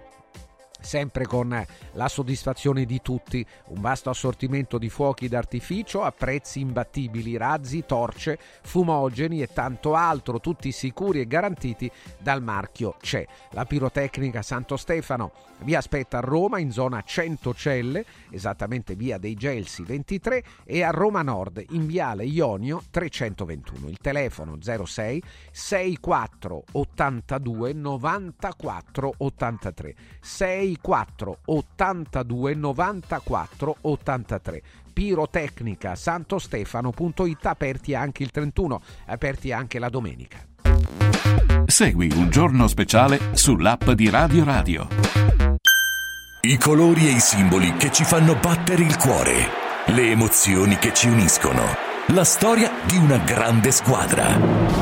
sempre con la soddisfazione di tutti, un vasto assortimento di fuochi d'artificio a prezzi imbattibili, razzi, torce, fumogeni e tanto altro, tutti sicuri e garantiti dal marchio C E. La Pirotecnica Santo Stefano vi aspetta a Roma in zona Centocelle, esattamente via dei Gelsi ventitré, e a Roma Nord in viale Ionio trecentoventuno. Il telefono zero sei sessantaquattro ottantadue novantaquattro ottantatré. sei sei quattro ottantadue novantaquattro ottantatré. Pirotecnica santostefano punto it, aperti anche il trentuno, aperti anche la domenica. Segui Un Giorno Speciale sull'app di Radio Radio. I colori e i simboli che ci fanno battere il cuore, le emozioni che ci uniscono, la storia di una grande squadra.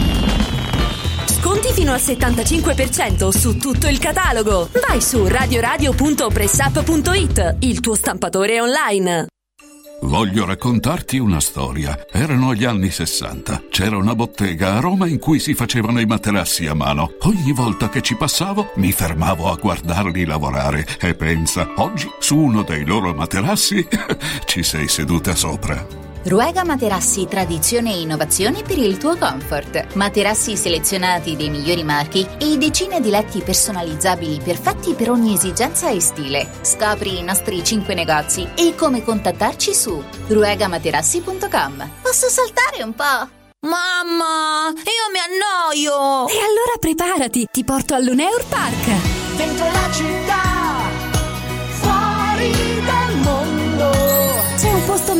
Sconti fino al settantacinque per cento su tutto il catalogo. Vai su radio radio punto press up punto it, il tuo stampatore online. Voglio raccontarti una storia. Erano gli anni sessanta. C'era una bottega a Roma in cui si facevano i materassi a mano. Ogni volta che ci passavo mi fermavo a guardarli lavorare e pensa, oggi su uno dei loro materassi ci sei seduta sopra. Ruega Materassi, tradizione e innovazione per il tuo comfort. Materassi selezionati dei migliori marchi e decine di letti personalizzabili perfetti per ogni esigenza e stile. Scopri i nostri cinque negozi e come contattarci su ruega materassi punto com. Posso saltare un po'? Mamma, io mi annoio! E allora preparati, ti porto all'Uneur Park. Dentro la città, fuori dal mondo. C'è un posto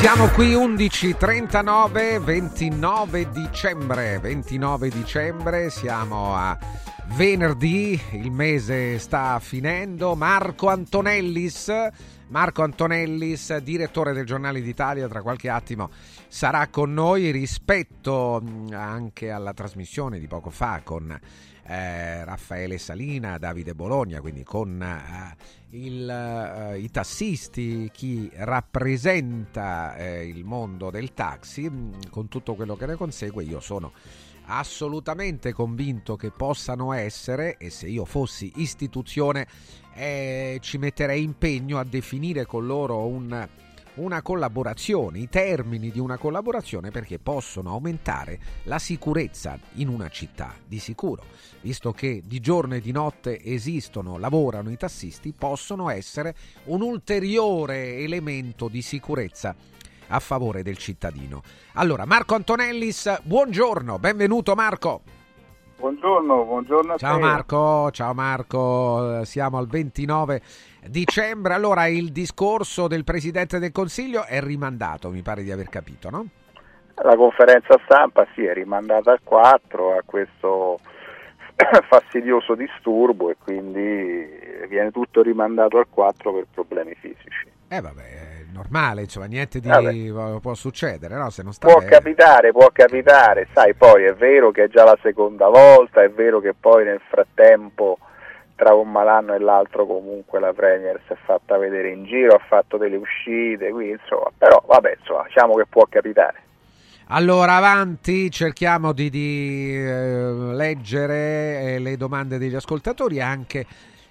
Siamo qui undici e trentanove, ventinove dicembre, ventinove dicembre, siamo a venerdì, il mese sta finendo. Marco Antonellis, Marco Antonellis, direttore del Giornale d'Italia, tra qualche attimo sarà con noi rispetto anche alla trasmissione di poco fa con eh, Raffaele Salina, Davide Bologna, quindi con eh, Il, eh, i tassisti, chi rappresenta eh, il mondo del taxi, con tutto quello che ne consegue. Io sono assolutamente convinto che possano essere, e se io fossi istituzione eh, ci metterei impegno a definire con loro un, una collaborazione, i termini di una collaborazione, perché possono aumentare la sicurezza in una città, di sicuro. Visto che di giorno e di notte esistono, lavorano i tassisti, possono essere un ulteriore elemento di sicurezza a favore del cittadino. Allora, Marco Antonellis, buongiorno, benvenuto Marco. Buongiorno, buongiorno a ciao te. Marco, ciao Marco, siamo al ventinove dicembre. Allora, il discorso del Presidente del Consiglio è rimandato, mi pare di aver capito, no? La conferenza stampa si sì, è rimandata al quattro, a questo fastidioso disturbo, e quindi viene tutto rimandato al quattro per problemi fisici. Eh vabbè, è normale, insomma, niente di vabbè. Può succedere, no? Se non sta può bene. capitare, può capitare, sai, poi è vero che è già la seconda volta, è vero che poi nel frattempo tra un malanno e l'altro comunque la Premier si è fatta vedere in giro, ha fatto delle uscite, quindi insomma, però vabbè, insomma, diciamo che può capitare. Allora, avanti, cerchiamo di, di eh, leggere eh, le domande degli ascoltatori, anche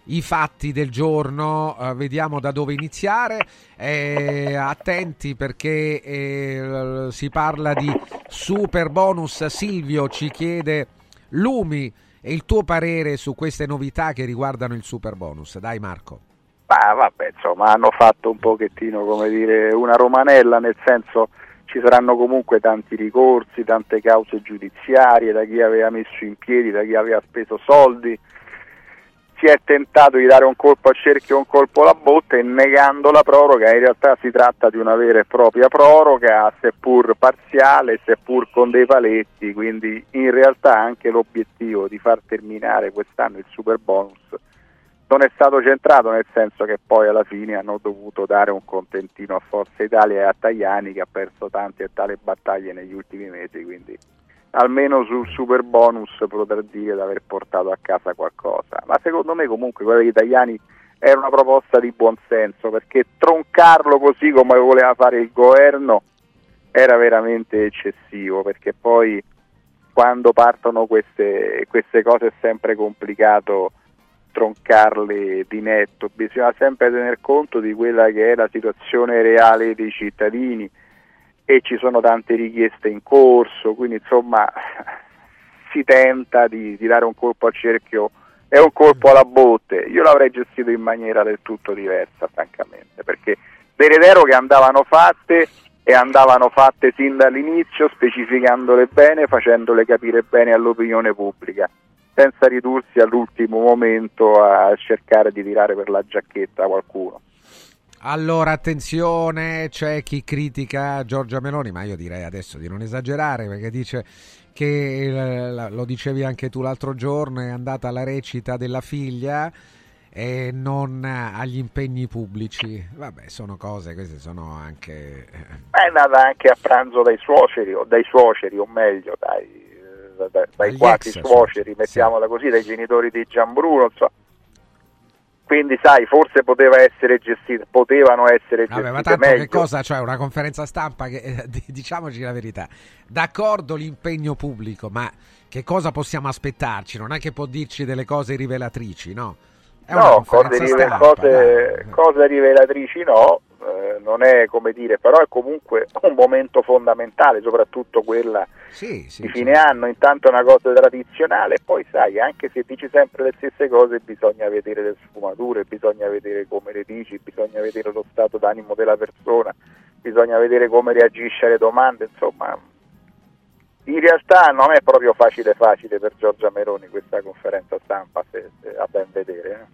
i fatti del giorno, eh, vediamo da dove iniziare, eh, attenti perché eh, si parla di super bonus. Silvio ci chiede: Lumi, e il tuo parere su queste novità che riguardano il super bonus? Dai Marco. Ah, vabbè, insomma, hanno fatto un pochettino, come dire, una romanella, nel senso... Ci saranno comunque tanti ricorsi, tante cause giudiziarie, da chi aveva messo in piedi, da chi aveva speso soldi. Si è tentato di dare un colpo al cerchio e un colpo alla botte, e negando la proroga in realtà si tratta di una vera e propria proroga, seppur parziale, seppur con dei paletti, quindi in realtà anche l'obiettivo di far terminare quest'anno il superbonus non è stato centrato, nel senso che poi alla fine hanno dovuto dare un contentino a Forza Italia e a Tajani, che ha perso tante e tale battaglie negli ultimi mesi, quindi almeno sul super bonus potrà dire di aver portato a casa qualcosa. Ma secondo me comunque quella di Tajani era una proposta di buonsenso, perché troncarlo così come voleva fare il governo era veramente eccessivo, perché poi quando partono queste, queste cose è sempre complicato troncarle di netto, bisogna sempre tener conto di quella che è la situazione reale dei cittadini, e ci sono tante richieste in corso, quindi insomma si tenta di, di dare un colpo al cerchio e un colpo alla botte. Io l'avrei gestito in maniera del tutto diversa, francamente, perché delle deroghe andavano fatte e andavano fatte sin dall'inizio, specificandole bene, facendole capire bene all'opinione pubblica, senza ridursi all'ultimo momento a cercare di tirare per la giacchetta qualcuno. Allora, attenzione, c'è chi critica Giorgia Meloni, ma io direi adesso di non esagerare, perché dice che, lo dicevi anche tu l'altro giorno, è andata alla recita della figlia e non agli impegni pubblici. Vabbè, sono cose, queste sono anche... È andata anche a pranzo dai suoceri, o dai suoceri, o meglio, dai... dai quattro suoceri, mettiamola così, dai genitori di Gianbruno, so. quindi sai, forse poteva essere gestito, potevano essere gestite Vabbè, ma tanto meglio. Che cosa, cioè una conferenza stampa che, eh, diciamoci la verità, d'accordo l'impegno pubblico, ma che cosa possiamo aspettarci? Non è che può dirci delle cose rivelatrici, no? È no, cose, stampa, cose, cose rivelatrici no, eh, non è come dire, però è comunque un momento fondamentale, soprattutto quella sì, sì, di fine sì. anno, intanto è una cosa tradizionale, poi sai, anche se dici sempre le stesse cose bisogna vedere le sfumature, bisogna vedere come le dici, bisogna vedere lo stato d'animo della persona, bisogna vedere come reagisce alle domande, insomma... In realtà non è proprio facile facile per Giorgia Meloni questa conferenza stampa, se, se, a ben vedere. Eh.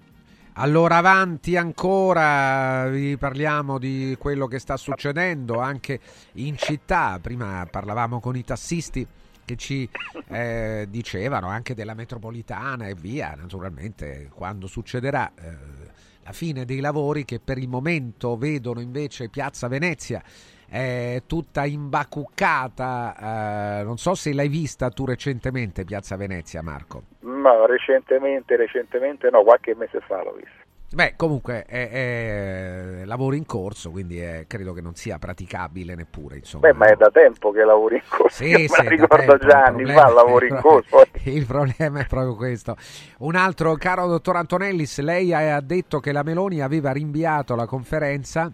Allora avanti ancora, vi parliamo di quello che sta succedendo anche in città. Prima parlavamo con i tassisti che ci eh, dicevano anche della metropolitana e via, naturalmente quando succederà eh, la fine dei lavori, che per il momento vedono invece Piazza Venezia è tutta imbacuccata. Eh, non so se l'hai vista tu recentemente Piazza Venezia, Marco. No, recentemente, recentemente no, qualche mese fa l'ho vista. Beh, comunque è, è lavoro in corso, quindi è, credo che non sia praticabile neppure, insomma. Beh, ma è da tempo che lavori in corso, sì, io sì, me ricordo tempo, già anni fa lavori in corso. Il problema è proprio questo. Un altro, caro dottor Antonellis, lei ha detto che la Meloni aveva rinviato la conferenza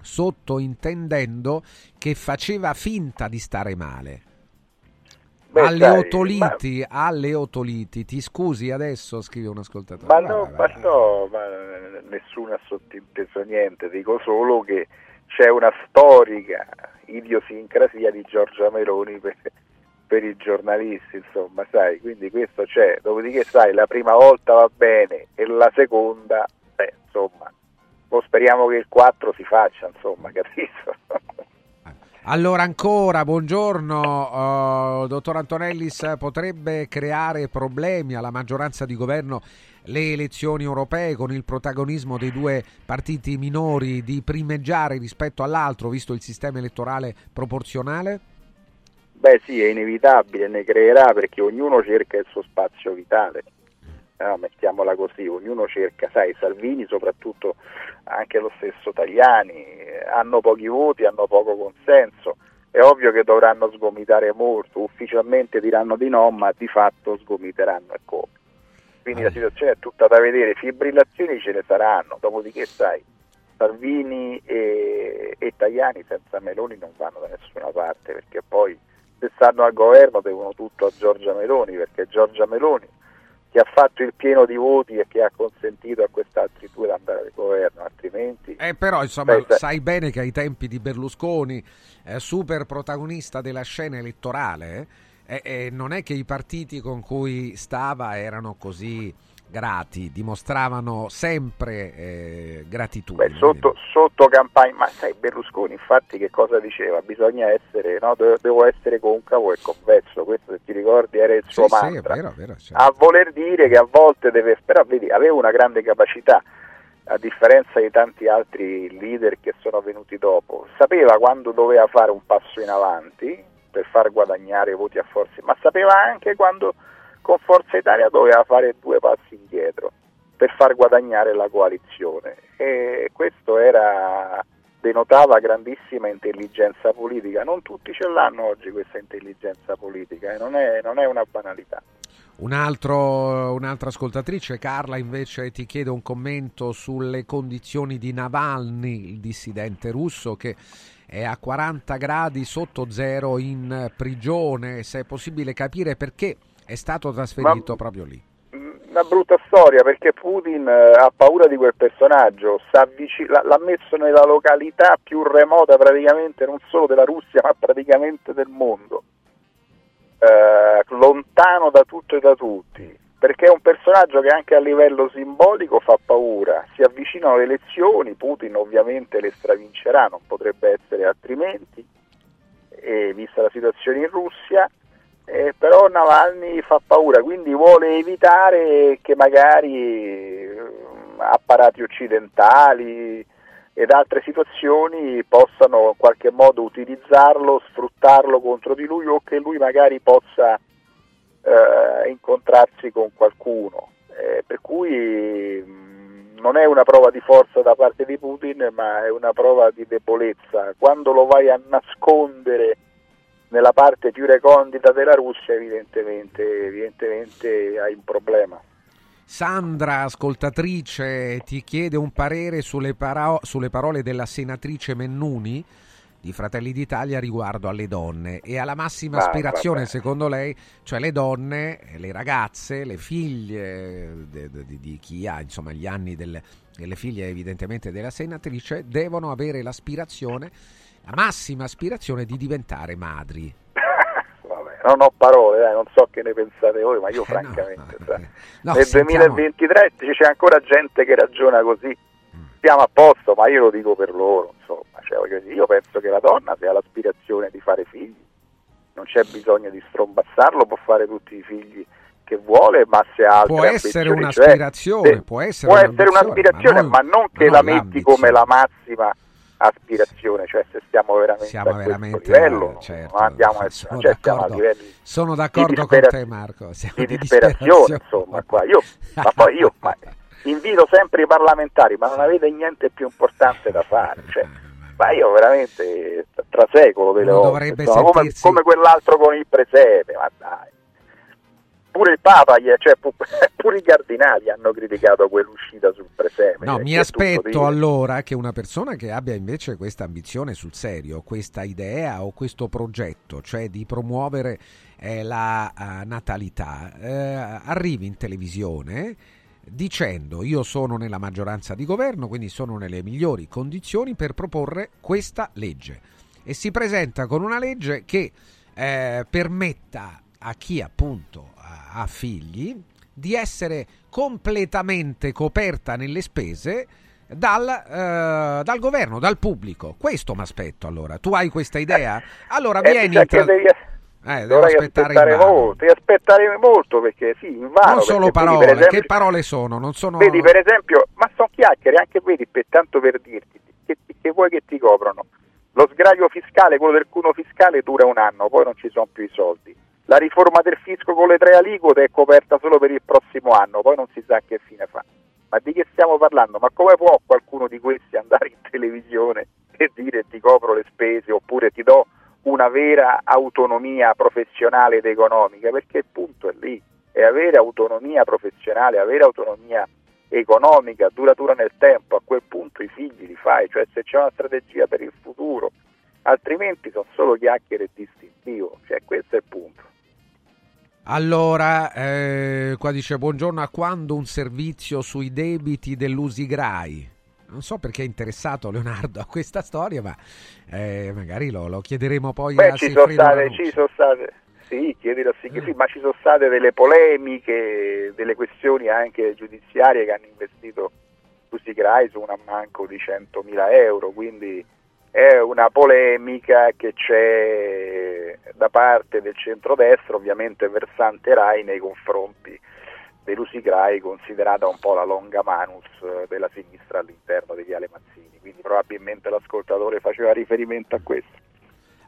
sottointendendo che faceva finta di stare male. Beh, alle dai, otoliti, ma... alle otoliti, ti scusi adesso, scrive un ascoltatore. Ma no, vai, vai, vai. Ma no, ma nessuno ha sottinteso niente, dico solo che c'è una storica idiosincrasia di Giorgia Meloni per, per i giornalisti, insomma, sai, quindi questo c'è, dopodiché sai, la prima volta va bene e la seconda, beh, insomma, lo speriamo che il quattro si faccia, insomma, capito? Allora ancora, buongiorno, uh, dottor Antonellis, potrebbe creare problemi alla maggioranza di governo le elezioni europee con il protagonismo dei due partiti minori di primeggiare rispetto all'altro, visto il sistema elettorale proporzionale? Beh sì, è inevitabile, ne creerà perché ognuno cerca il suo spazio vitale. No, mettiamola così, ognuno cerca, sai, Salvini soprattutto, anche lo stesso Tajani, hanno pochi voti, hanno poco consenso, è ovvio che dovranno sgomitare molto, ufficialmente diranno di no, ma di fatto sgomiteranno il colpo. Quindi la situazione è tutta da vedere, fibrillazioni ce ne saranno, dopodiché sai, Salvini e, e Tajani senza Meloni non vanno da nessuna parte, perché poi se stanno al governo devono tutto a Giorgia Meloni, perché Giorgia Meloni che ha fatto il pieno di voti e che ha consentito a quest'altri due di andare al governo, altrimenti... Eh però insomma Beh, sai bene che ai tempi di Berlusconi, eh, super protagonista della scena elettorale, eh, eh, non è che i partiti con cui stava erano così grati, dimostravano sempre eh, gratitudine. Beh, sotto, sotto campagna, ma sai Berlusconi infatti che cosa diceva? Bisogna essere, no? De- devo essere concavo e convesso, questo se ti ricordi era il suo sì, mantra, sì, è vero, è vero, certo. A voler dire che a volte deve, però vedi, aveva una grande capacità, a differenza di tanti altri leader che sono venuti dopo, sapeva quando doveva fare un passo in avanti per far guadagnare voti a forze, ma sapeva anche quando con Forza Italia doveva fare due passi indietro per far guadagnare la coalizione e questo era, denotava grandissima intelligenza politica, non tutti ce l'hanno oggi questa intelligenza politica e non è, non è una banalità. Un altro, un'altra ascoltatrice, Carla, invece ti chiede un commento sulle condizioni di Navalny, il dissidente russo che è a quaranta gradi sotto zero in prigione, se è possibile capire perché è stato trasferito Ma, proprio lì. Una brutta storia perché Putin eh, ha paura di quel personaggio, s'avvic- l'ha messo nella località più remota praticamente non solo della Russia ma praticamente del mondo, eh, lontano da tutto e da tutti, perché è un personaggio che anche a livello simbolico fa paura. Si avvicinano le elezioni, Putin ovviamente le stravincerà, non potrebbe essere altrimenti, e vista la situazione in Russia. Eh, però Navalny fa paura, quindi vuole evitare che magari apparati occidentali ed altre situazioni possano in qualche modo utilizzarlo, sfruttarlo contro di lui o che lui magari possa eh, incontrarsi con qualcuno. Eh, per cui non è una prova di forza da parte di Putin, ma è una prova di debolezza. Quando lo vai a nascondere nella parte più recondita della Russia, evidentemente, evidentemente hai un problema. Sandra, ascoltatrice, ti chiede un parere sulle, paro- sulle parole della senatrice Mennuni di Fratelli d'Italia riguardo alle donne e alla massima aspirazione, ah, secondo lei, cioè le donne, le ragazze, le figlie de, de, de, di chi ha insomma gli anni del, delle figlie evidentemente della senatrice, devono avere l'aspirazione, la massima aspirazione di diventare madri. Vabbè, non ho parole, dai, non so che ne pensate voi, ma io eh, francamente no, no, no, nel sentiamo... duemilaventitré c'è ancora gente che ragiona così. Siamo a posto, ma io lo dico per loro, insomma, cioè, io penso che la donna, se ha l'aspirazione di fare figli, non c'è bisogno di strombassarlo, può fare tutti i figli che vuole, ma se ha altre può essere un'aspirazione, cioè, può essere, può un'ambizione, essere un'aspirazione, ma non, ma non che non la l'ambizione. Metti come la massima aspirazione, cioè se stiamo veramente siamo a veramente, livello, certo, non andiamo a, sono cioè, d'accordo, siamo a livelli sono d'accordo di dispera- con te, Marco, siamo di, di disperazione, insomma, qua io, ma poi io ma, invito sempre i parlamentari, ma non avete niente più importante da fare, cioè, ma io veramente trasecolo delle volte, insomma, come, come quell'altro con il presepe, ma dai, pure il Papa, cioè, pure i cardinali hanno criticato quell'uscita sul presepe. No, mi aspetto allora che una persona che abbia invece questa ambizione sul serio, questa idea o questo progetto, cioè di promuovere eh, la uh, natalità, eh, arrivi in televisione dicendo: io sono nella maggioranza di governo, quindi sono nelle migliori condizioni per proporre questa legge, e si presenta con una legge che eh, permetta a chi appunto ha figli di essere completamente coperta nelle spese dal, eh, dal governo, dal pubblico. Questo mi aspetto. Allora, tu hai questa idea? Allora eh, vieni tra... devi... eh, devo aspettare, aspettare molto, devi aspettare molto, perché sì, in vano, non solo parole, vedi, esempio, che parole sono, non sono, vedi, per esempio, ma sono chiacchiere, anche vedi, per, tanto per dirti che, che vuoi che ti coprono lo sgraio fiscale, quello del cuneo fiscale dura un anno, poi non ci sono più i soldi. La riforma del fisco con le tre aliquote è coperta solo per il prossimo anno, poi non si sa che fine fa. Ma di che stiamo parlando? Ma come può qualcuno di questi andare in televisione e dire: ti copro le spese, oppure ti do una vera autonomia professionale ed economica? Perché il punto è lì, è avere autonomia professionale, avere autonomia economica, duratura nel tempo. A quel punto i figli li fai, cioè se c'è una strategia per il futuro, altrimenti sono solo chiacchiere e distintivo, cioè questo è il punto. Allora, eh, qua dice: buongiorno, a quando un servizio sui debiti dell'Usigrai? Non so perché è interessato Leonardo a questa storia, ma eh, magari lo, lo chiederemo poi. Beh, a ci sono state, ci sono state, sì, chiedilo a Sigfrido, eh. ma ci sono state delle polemiche, delle questioni anche giudiziarie che hanno investito l'Usigrai su un ammanco di centomila euro, quindi è una polemica che c'è da parte del centrodestra, ovviamente versante Rai, nei confronti dell'Usigrai, considerata un po' la longa manus della sinistra all'interno di Viale Mazzini, quindi probabilmente l'ascoltatore faceva riferimento a questo.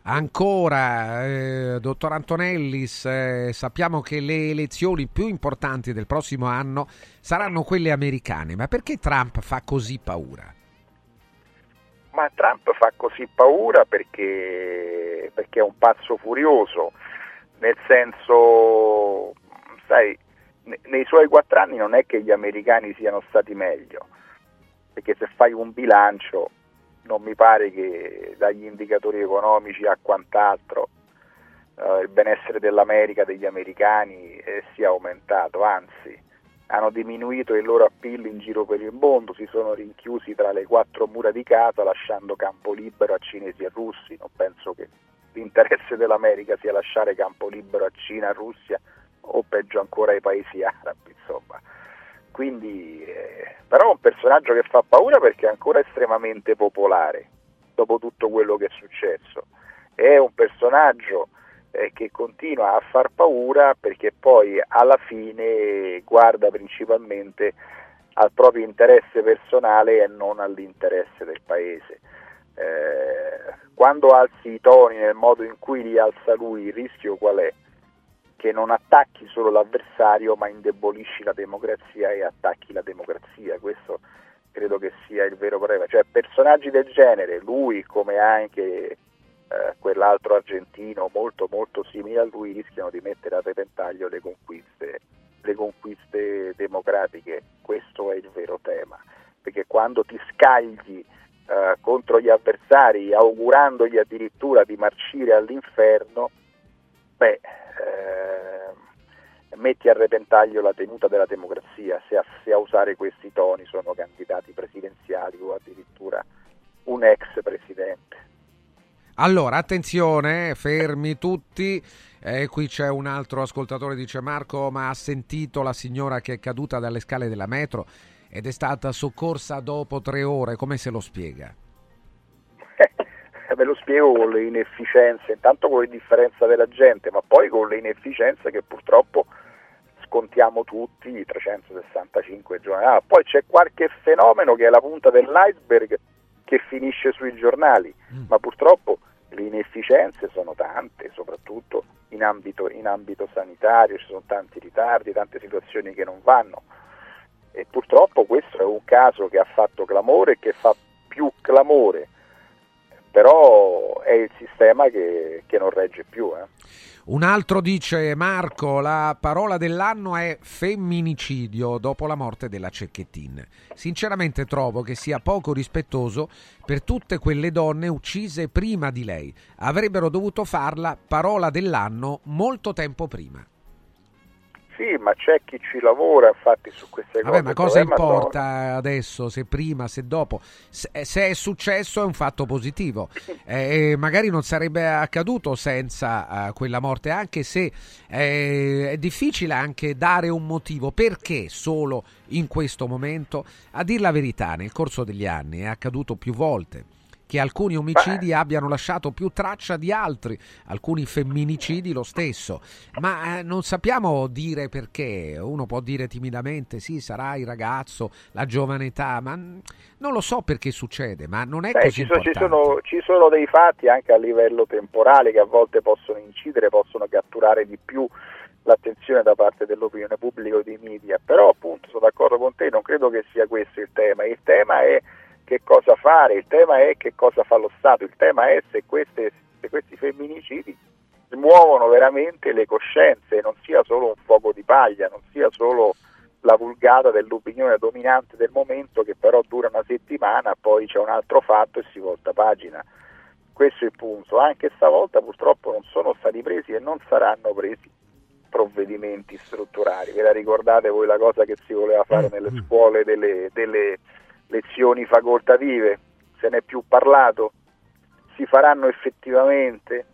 Ancora, eh, dottor Antonellis, eh, sappiamo che le elezioni più importanti del prossimo anno saranno quelle americane, ma perché Trump fa così paura? Ma Trump fa così paura perché, perché è un pazzo furioso, nel senso, sai, nei suoi quattro anni non è che gli americani siano stati meglio, perché se fai un bilancio non mi pare che dagli indicatori economici a quant'altro eh, il benessere dell'America, degli americani eh, sia aumentato, anzi hanno diminuito il loro appeal in giro per il mondo, si sono rinchiusi tra le quattro mura di casa lasciando campo libero a cinesi e russi. Non penso che l'interesse dell'America sia lasciare campo libero a Cina, a Russia o peggio ancora ai paesi arabi, insomma. Quindi eh, però è un personaggio che fa paura perché è ancora estremamente popolare dopo tutto quello che è successo, è un personaggio eh, che continua a far paura perché poi alla fine guarda principalmente al proprio interesse personale e non all'interesse del paese. Eh, quando alzi i toni nel modo in cui li alza lui, il rischio qual è? che non attacchi solo l'avversario ma indebolisci la democrazia e attacchi la democrazia. Questo credo che sia il vero problema, cioè personaggi del genere, lui come anche eh, quell'altro argentino molto molto simile a lui, rischiano di mettere a repentaglio le conquiste, le conquiste democratiche. Questo è il vero tema, perché quando ti scagli eh, contro gli avversari augurandogli addirittura di marcire all'inferno, beh, eh, metti a repentaglio la tenuta della democrazia, se a, se a usare questi toni sono candidati presidenziali o addirittura un ex presidente. Allora, attenzione, fermi tutti, eh, qui c'è un altro ascoltatore, dice: Marco, ma ha sentito la signora che è caduta dalle scale della metro ed è stata soccorsa dopo tre ore, come se lo spiega? Ve lo spiego con le inefficienze, intanto con l'indifferenza della gente, ma poi con le inefficienze che purtroppo scontiamo tutti i trecentosessantacinque giorni. Ah, poi c'è qualche fenomeno che è la punta dell'iceberg che finisce sui giornali, mm. ma purtroppo le inefficienze sono tante, soprattutto in ambito, in ambito sanitario, ci sono tanti ritardi, tante situazioni che non vanno, e purtroppo questo è un caso che ha fatto clamore e che fa più clamore, però è il sistema che, che non regge più. Eh. Un altro dice: Marco, la parola dell'anno è femminicidio dopo la morte della Cecchettin. Sinceramente trovo che sia poco rispettoso per tutte quelle donne uccise prima di lei. Avrebbero dovuto farla parola dell'anno molto tempo prima. Sì, ma c'è chi ci lavora infatti su queste cose. Vabbè, ma cosa importa sono... adesso se prima, se dopo? Se, se è successo è un fatto positivo, eh, magari non sarebbe accaduto senza eh, quella morte, anche se eh, è difficile anche dare un motivo perché solo in questo momento. A dir la verità, nel corso degli anni è accaduto più volte che alcuni omicidi Beh. abbiano lasciato più traccia di altri, alcuni femminicidi lo stesso, ma eh, non sappiamo dire perché. Uno può dire timidamente: sì, sarà il ragazzo, la giovane età, ma non lo so perché succede, ma non è Beh, così ci sono, importante. Ci sono, ci sono dei fatti anche a livello temporale che a volte possono incidere, possono catturare di più l'attenzione da parte dell'opinione pubblica o dei media, però appunto sono d'accordo con te, non credo che sia questo il tema. Il tema è che cosa fare, il tema è che cosa fa lo Stato, il tema è se, queste, se questi femminicidi smuovono veramente le coscienze, non sia solo un fuoco di paglia, non sia solo la vulgata dell'opinione dominante del momento che però dura una settimana, poi c'è un altro fatto e si volta pagina. Questo è il punto. Anche stavolta purtroppo non sono stati presi e non saranno presi provvedimenti strutturali. Ve la ricordate voi la cosa che si voleva fare nelle scuole delle... delle lezioni facoltative? Se n'è più parlato? Si faranno effettivamente?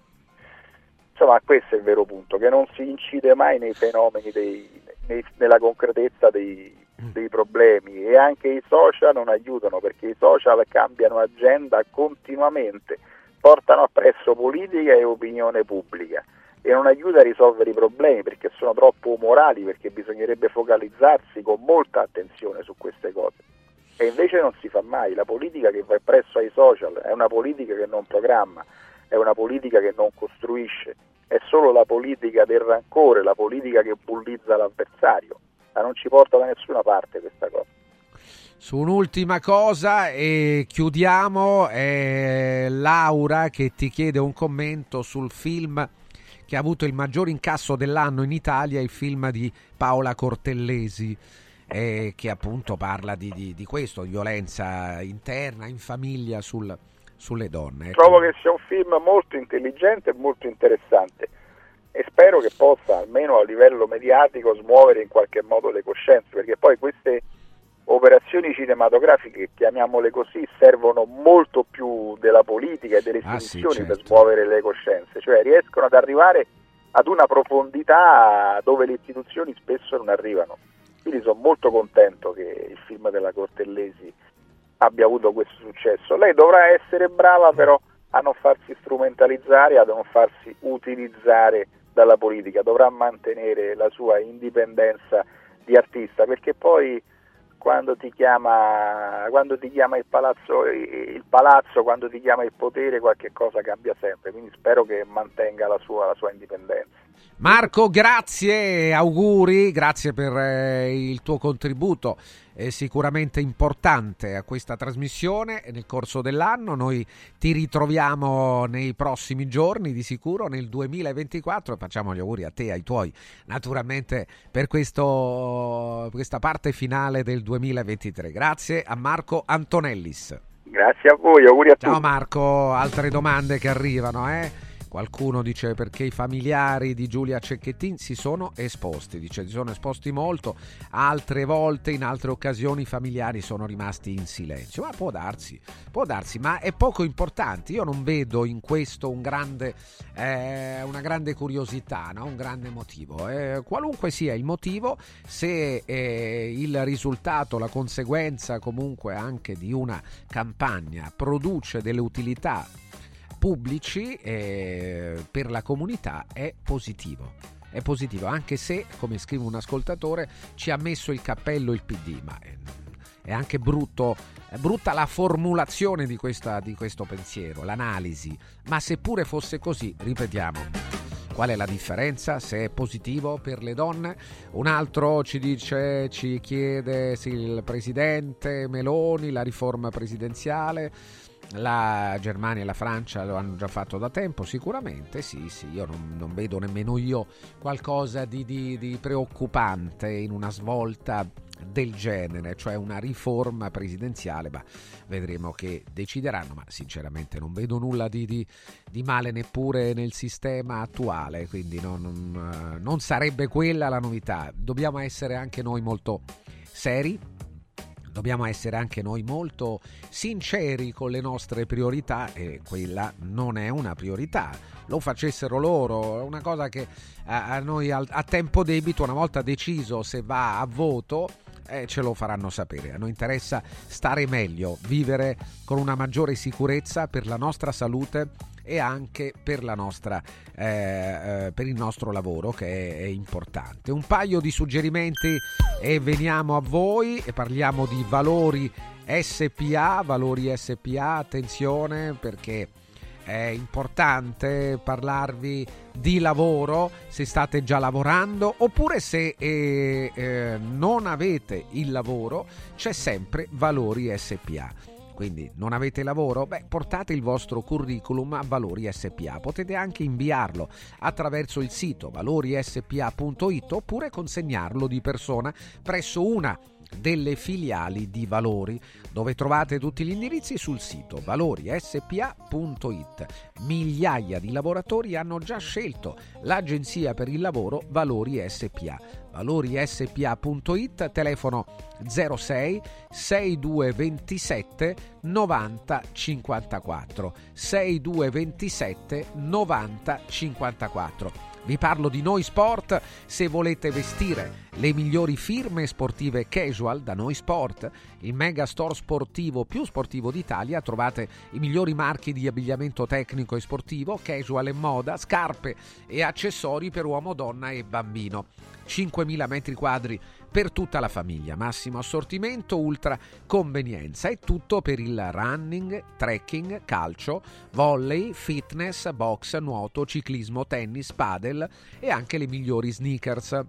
Insomma, questo è il vero punto, che non si incide mai nei fenomeni, dei, nei, nella concretezza dei, dei problemi, e anche i social non aiutano, perché i social cambiano agenda continuamente, portano appresso politica e opinione pubblica e non aiuta a risolvere i problemi, perché sono troppo morali, perché bisognerebbe focalizzarsi con molta attenzione su queste cose. E invece non si fa mai. La politica che va presso ai social è una politica che non programma, è una politica che non costruisce, è solo la politica del rancore, la politica che bullizza l'avversario, ma non ci porta da nessuna parte questa cosa. Su un'ultima cosa e chiudiamo, è Laura che ti chiede un commento sul film che ha avuto il maggior incasso dell'anno in Italia, il film di Paola Cortellesi, Eh, che appunto parla di, di, di questo, di violenza interna in famiglia sul, sulle donne. Ecco. Trovo che sia un film molto intelligente e molto interessante, e spero che possa almeno a livello mediatico smuovere in qualche modo le coscienze, perché poi queste operazioni cinematografiche, chiamiamole così, servono molto più della politica e delle istituzioni ah, sì, certo. per smuovere le coscienze, cioè riescono ad arrivare ad una profondità dove le istituzioni spesso non arrivano. Quindi sono molto contento che il film della Cortellesi abbia avuto questo successo. Lei dovrà essere brava però a non farsi strumentalizzare, a non farsi utilizzare dalla politica, dovrà mantenere la sua indipendenza di artista, perché poi quando ti chiama, quando ti chiama il palazzo, il palazzo, quando ti chiama il potere, qualche cosa cambia sempre, quindi spero che mantenga la sua, la sua indipendenza. Marco, grazie, auguri, grazie per eh, il tuo contributo, è sicuramente importante a questa trasmissione nel corso dell'anno. Noi ti ritroviamo nei prossimi giorni, di sicuro nel duemilaventiquattro, e facciamo gli auguri a te e ai tuoi naturalmente per questo, questa parte finale del duemilaventitré. Grazie a Marco Antonellis. Grazie a voi, auguri a Ciao tutti. Ciao Marco, altre domande che arrivano, eh? Qualcuno dice perché i familiari di Giulia Cecchettin si sono esposti, dice si sono esposti molto, altre volte, in altre occasioni i familiari sono rimasti in silenzio, ma può darsi, può darsi, ma è poco importante. Io non vedo in questo un grande, eh, una grande curiosità, no? Un grande motivo, eh, qualunque sia il motivo, se eh, il risultato, la conseguenza comunque anche di una campagna produce delle utilità pubblici eh, per la comunità, è positivo, è positivo, anche se, come scrive un ascoltatore, ci ha messo il cappello il P D, ma è, è anche brutto, è brutta la formulazione di, questa, di questo pensiero, l'analisi. Ma seppure fosse così, ripetiamo, qual è la differenza se è positivo per le donne? Un altro ci dice, ci chiede se il presidente Meloni, la riforma presidenziale, la Germania e la Francia lo hanno già fatto da tempo. Sicuramente sì, sì, io non, non vedo nemmeno io qualcosa di, di, di preoccupante in una svolta del genere, cioè una riforma presidenziale, ma vedremo che decideranno, ma sinceramente non vedo nulla di, di, di male neppure nel sistema attuale, quindi non, non, non sarebbe quella la novità. Dobbiamo essere anche noi molto seri, dobbiamo essere anche noi molto sinceri con le nostre priorità, e quella non è una priorità. Lo facessero loro, è una cosa che a noi a tempo debito, una volta deciso se va a voto, eh, ce lo faranno sapere. A noi interessa stare meglio, vivere con una maggiore sicurezza per la nostra salute e anche per la nostra eh, per il nostro lavoro, che è, è importante. Un paio di suggerimenti e veniamo a voi, e parliamo di Valori S P A. Valori S P A, attenzione, perché è importante parlarvi di lavoro, se state già lavorando oppure se eh, eh, non avete il lavoro, c'è sempre Valori S P A. Quindi non avete lavoro? Beh, portate il vostro curriculum a Valori S P A. Potete anche inviarlo attraverso il sito valori S P A punto it oppure consegnarlo di persona presso una delle filiali di Valori, dove trovate tutti gli indirizzi sul sito valori S P A punto it. Migliaia di lavoratori hanno già scelto l'agenzia per il lavoro Valori S P A. valori S P A punto it, telefono zero sei sessantadue ventisette novanta cinquantaquattro sessantadue ventisette novanta cinquantaquattro. Vi parlo di Noi Sport. Se volete vestire le migliori firme sportive casual, da Noi Sport, il mega store sportivo più sportivo d'Italia, trovate i migliori marchi di abbigliamento tecnico e sportivo, casual e moda, scarpe e accessori per uomo, donna e bambino. cinquemila metri quadri per tutta la famiglia, massimo assortimento, ultra convenienza, e tutto per il running, trekking, calcio, volley, fitness, box, nuoto, ciclismo, tennis, padel e anche le migliori sneakers.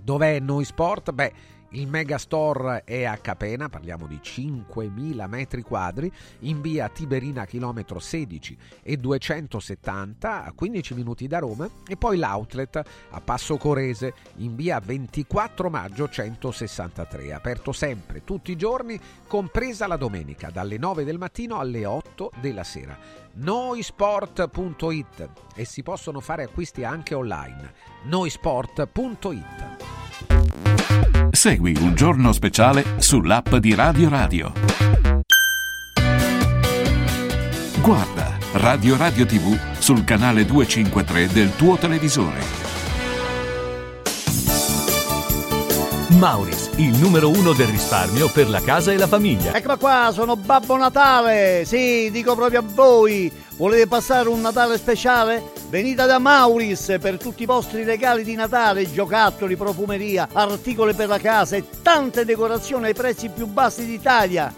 Dov'è Noi Sport? Beh, il megastore è a Capena, parliamo di cinquemila metri quadri, in via Tiberina chilometro sedici e duecentosettanta, a quindici minuti da Roma, e poi l'outlet a Passo Corese, in via ventiquattro maggio centosessantatré, aperto sempre tutti i giorni, compresa la domenica, dalle nove del mattino alle otto della sera. Noisport punto it, e si possono fare acquisti anche online. Noisport punto it. Segui Un Giorno Speciale sull'app di Radio Radio. Guarda Radio Radio tivù sul canale duecentocinquantatré del tuo televisore. Mauris, il numero uno del risparmio per la casa e la famiglia. Eccola qua, sono Babbo Natale. Sì, dico proprio a voi. Volete passare un Natale speciale? Venite da Mauris per tutti i vostri regali di Natale, giocattoli, profumeria, articoli per la casa e tante decorazioni ai prezzi più bassi d'Italia.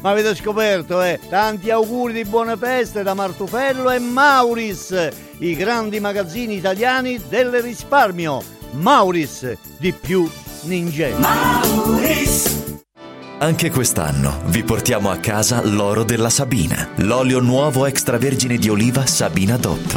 Ma avete scoperto, eh? Tanti auguri di buone feste da Martufello e Mauris, i grandi magazzini italiani del risparmio. Mauris, di più Ninja. Mauris. Anche quest'anno vi portiamo a casa l'oro della Sabina, l'olio nuovo extravergine di oliva Sabina D O P.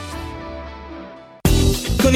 Con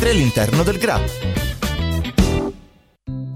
all'interno del G R A P.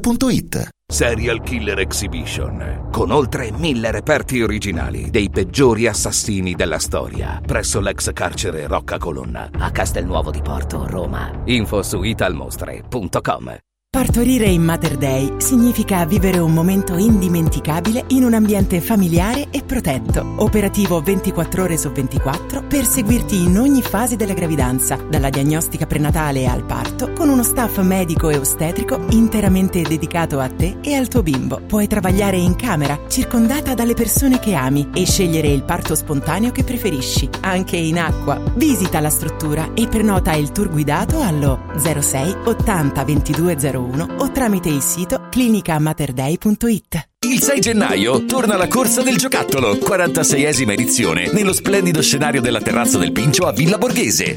punto it. Serial Killer Exhibition, con oltre mille reperti originali dei peggiori assassini della storia, presso l'ex carcere Rocca Colonna a Castelnuovo di Porto, Roma. Info su italmostre punto com. Partorire in Mater Dei significa vivere un momento indimenticabile in un ambiente familiare e protetto, operativo ventiquattro ore su ventiquattro per seguirti in ogni fase della gravidanza, dalla diagnostica prenatale al parto, con uno staff medico e ostetrico interamente dedicato a te e al tuo bimbo. Puoi travagliare in camera, circondata dalle persone che ami, e scegliere il parto spontaneo che preferisci, anche in acqua. Visita la struttura e prenota il tour guidato allo zero sei ottanta ventidue zero o tramite il sito clinica materdei punto it. Il sei gennaio torna la corsa del giocattolo, quarantaseiesima edizione, nello splendido scenario della terrazza del Pincio a Villa Borghese.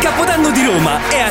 Capodanno di Roma è a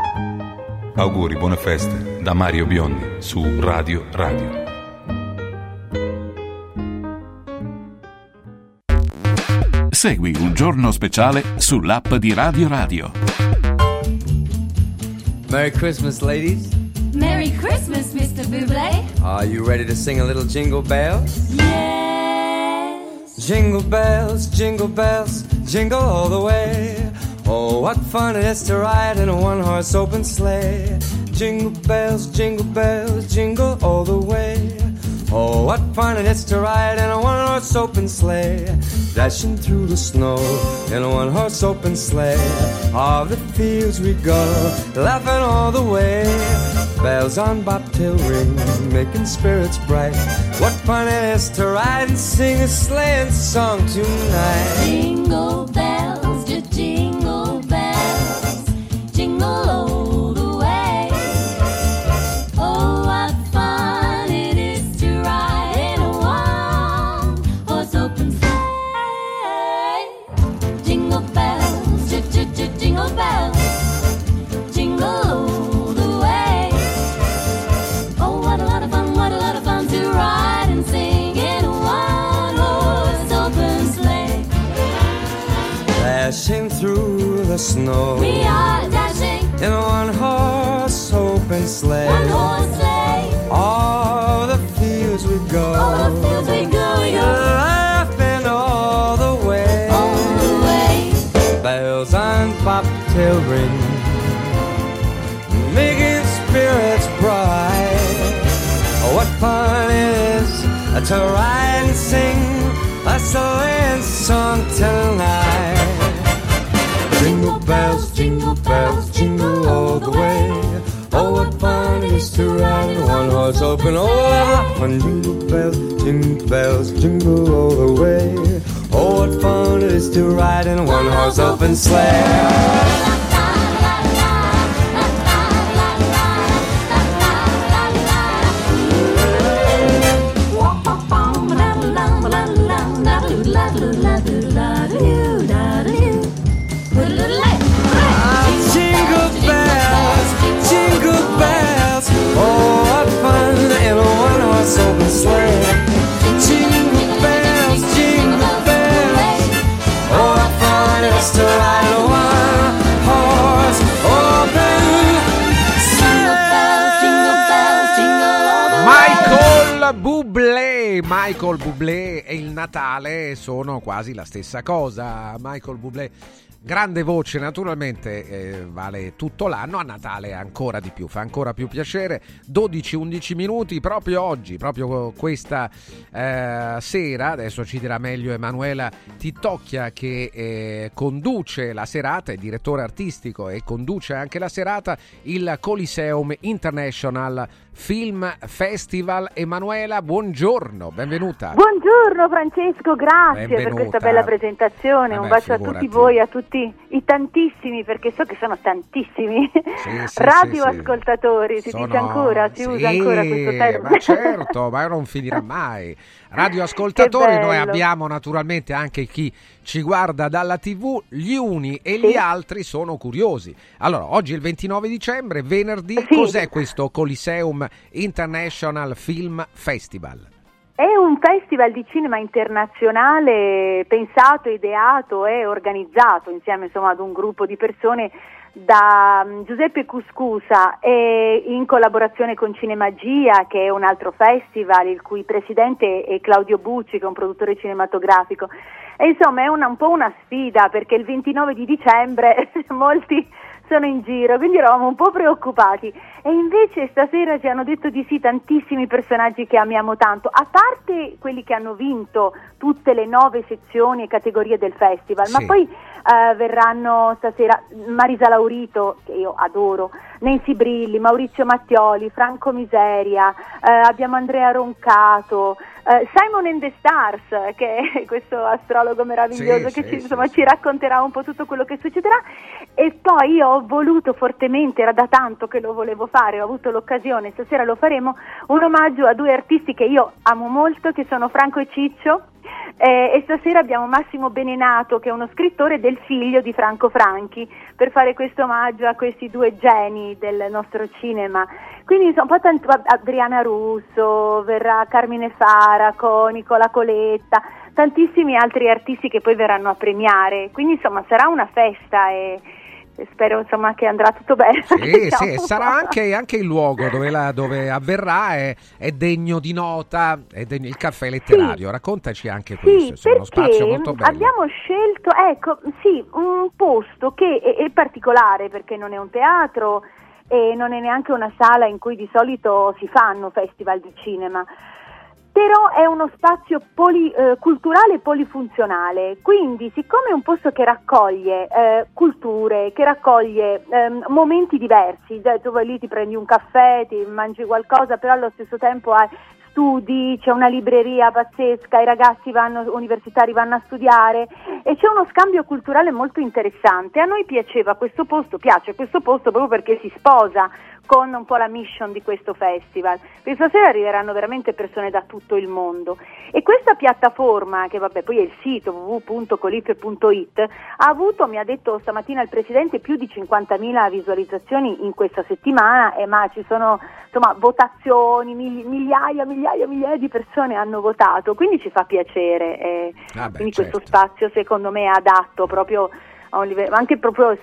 Auguri, buone feste da Mario Biondi su Radio Radio. Segui Un Giorno Speciale sull'app di Radio Radio. Merry Christmas, ladies. Merry Christmas, mister Bublé. Are you ready to sing a little Jingle Bells? Yes. Jingle bells, jingle bells, jingle all the way. Oh, what fun it is to ride in a one-horse open sleigh. Jingle bells, jingle bells, jingle all the way. Oh, what fun it is to ride in a one-horse open sleigh, dashing through the snow in a one-horse open sleigh. O'er the fields we go, laughing all the way. Bells on bobtail ring, making spirits bright. What fun it is to ride and sing a sleighing song tonight. Jingle bells, do jingle bells, jingle all. Dashing through the snow, we are dashing in a one-horse open sleigh. One horse sleigh, all the fields we go, all the fields we go, we go, laughing all the way, all the way. Bells on bobtail ring, making spirits bright. Oh, what fun it is to ride and sing a sleighing song tonight. Jingle bells, jingle bells, jingle all the way. Oh, what fun it is to ride in a one-horse open sleigh. Oh, fun! Jingle bells, jingle bells, jingle all the way. Oh, what fun it is to ride in a one-horse open sleigh. Open sleigh, jingle bells, jingle bells. Oh, what fun it is to ride in a one-horse open sleigh. Jingle bells, jingle bells, jingle all the way. Michael Bublé, Michael Bublé e il Natale sono quasi la stessa cosa. Michael Bublé, grande voce naturalmente, eh, vale tutto l'anno, a Natale ancora di più, fa ancora più piacere. Dodici undici minuti proprio oggi, proprio questa eh, sera, adesso ci dirà meglio Emanuela Tittocchia che eh, conduce la serata, è direttore artistico e conduce anche la serata, il Coliseum International Film Festival. Emanuela, buongiorno, benvenuta. Buongiorno Francesco, grazie benvenuta. Per questa bella presentazione. Vabbè, un bacio figurati. A tutti voi, a tutti i tantissimi, perché so che sono tantissimi, sì, sì, radioascoltatori, sì, sì. Si sono... dice ancora, si sì, usa ancora questo termine. Ma certo, ma non finirà mai. Radioascoltatori, noi abbiamo naturalmente anche chi ci guarda dalla tivù, gli uni e sì. Gli altri sono curiosi. Allora, oggi è il ventinove dicembre, venerdì, sì. Cos'è questo Coliseum International Film Festival? È un festival di cinema internazionale pensato, ideato e organizzato insieme insomma ad un gruppo di persone da Giuseppe Cuscusa e in collaborazione con Cinemagia, che è un altro festival il cui presidente è Claudio Bucci, che è un produttore cinematografico. E insomma è una, un po' una sfida, perché il ventinove di dicembre molti sono in giro, quindi eravamo un po' preoccupati, e invece stasera ci hanno detto di sì tantissimi personaggi che amiamo tanto, a parte quelli che hanno vinto tutte le nove sezioni e categorie del festival, sì. Ma poi eh, verranno stasera Marisa Laurito, che io adoro, Nancy Brilli, Maurizio Mattioli, Franco Miseria, eh, abbiamo Andrea Roncato, eh, Simon and the Stars, che è questo astrologo meraviglioso, sì, che sì, ci, insomma, sì, ci racconterà un po' tutto quello che succederà. E poi io ho voluto fortemente, era da tanto che lo volevo fare, ho avuto l'occasione, stasera lo faremo, un omaggio a due artisti che io amo molto, che sono Franco e Ciccio, eh, e stasera abbiamo Massimo Benenato, che è uno scrittore del figlio di Franco Franchi, per fare questo omaggio a questi due geni del nostro cinema. Quindi insomma, poi tanto Adriana Russo, verrà Carmine Faraco, Nicola Coletta, tantissimi altri artisti che poi verranno a premiare, quindi insomma sarà una festa e spero insomma che andrà tutto bene. Sì, sì, sarà anche, anche il luogo dove, la, dove avverrà è, è degno di nota, è degno, il Caffè Letterario, sì. Raccontaci anche questo, sì, è uno spazio molto bello. Abbiamo scelto, ecco, sì, un posto che è, è particolare perché non è un teatro, e non è neanche una sala in cui di solito si fanno festival di cinema, però è uno spazio poli, eh, culturale e polifunzionale, quindi siccome è un posto che raccoglie eh, culture, che raccoglie eh, momenti diversi, tu vai lì, ti prendi un caffè, ti mangi qualcosa, però allo stesso tempo hai studi, c'è una libreria pazzesca, i ragazzi vanno, universitari vanno a studiare e c'è uno scambio culturale molto interessante. A noi piaceva questo posto, piace questo posto proprio perché si sposa con un po' la mission di questo festival. Questa sera arriveranno veramente persone da tutto il mondo e questa piattaforma, che vabbè poi è il sito w w w punto colip punto i t, ha avuto, mi ha detto stamattina il presidente, più di cinquantamila visualizzazioni in questa settimana, eh, ma ci sono insomma votazioni, migliaia, migliaia, migliaia di persone hanno votato, quindi ci fa piacere, eh. Ah beh, quindi certo. Questo spazio secondo me è adatto proprio a un livello, anche proprio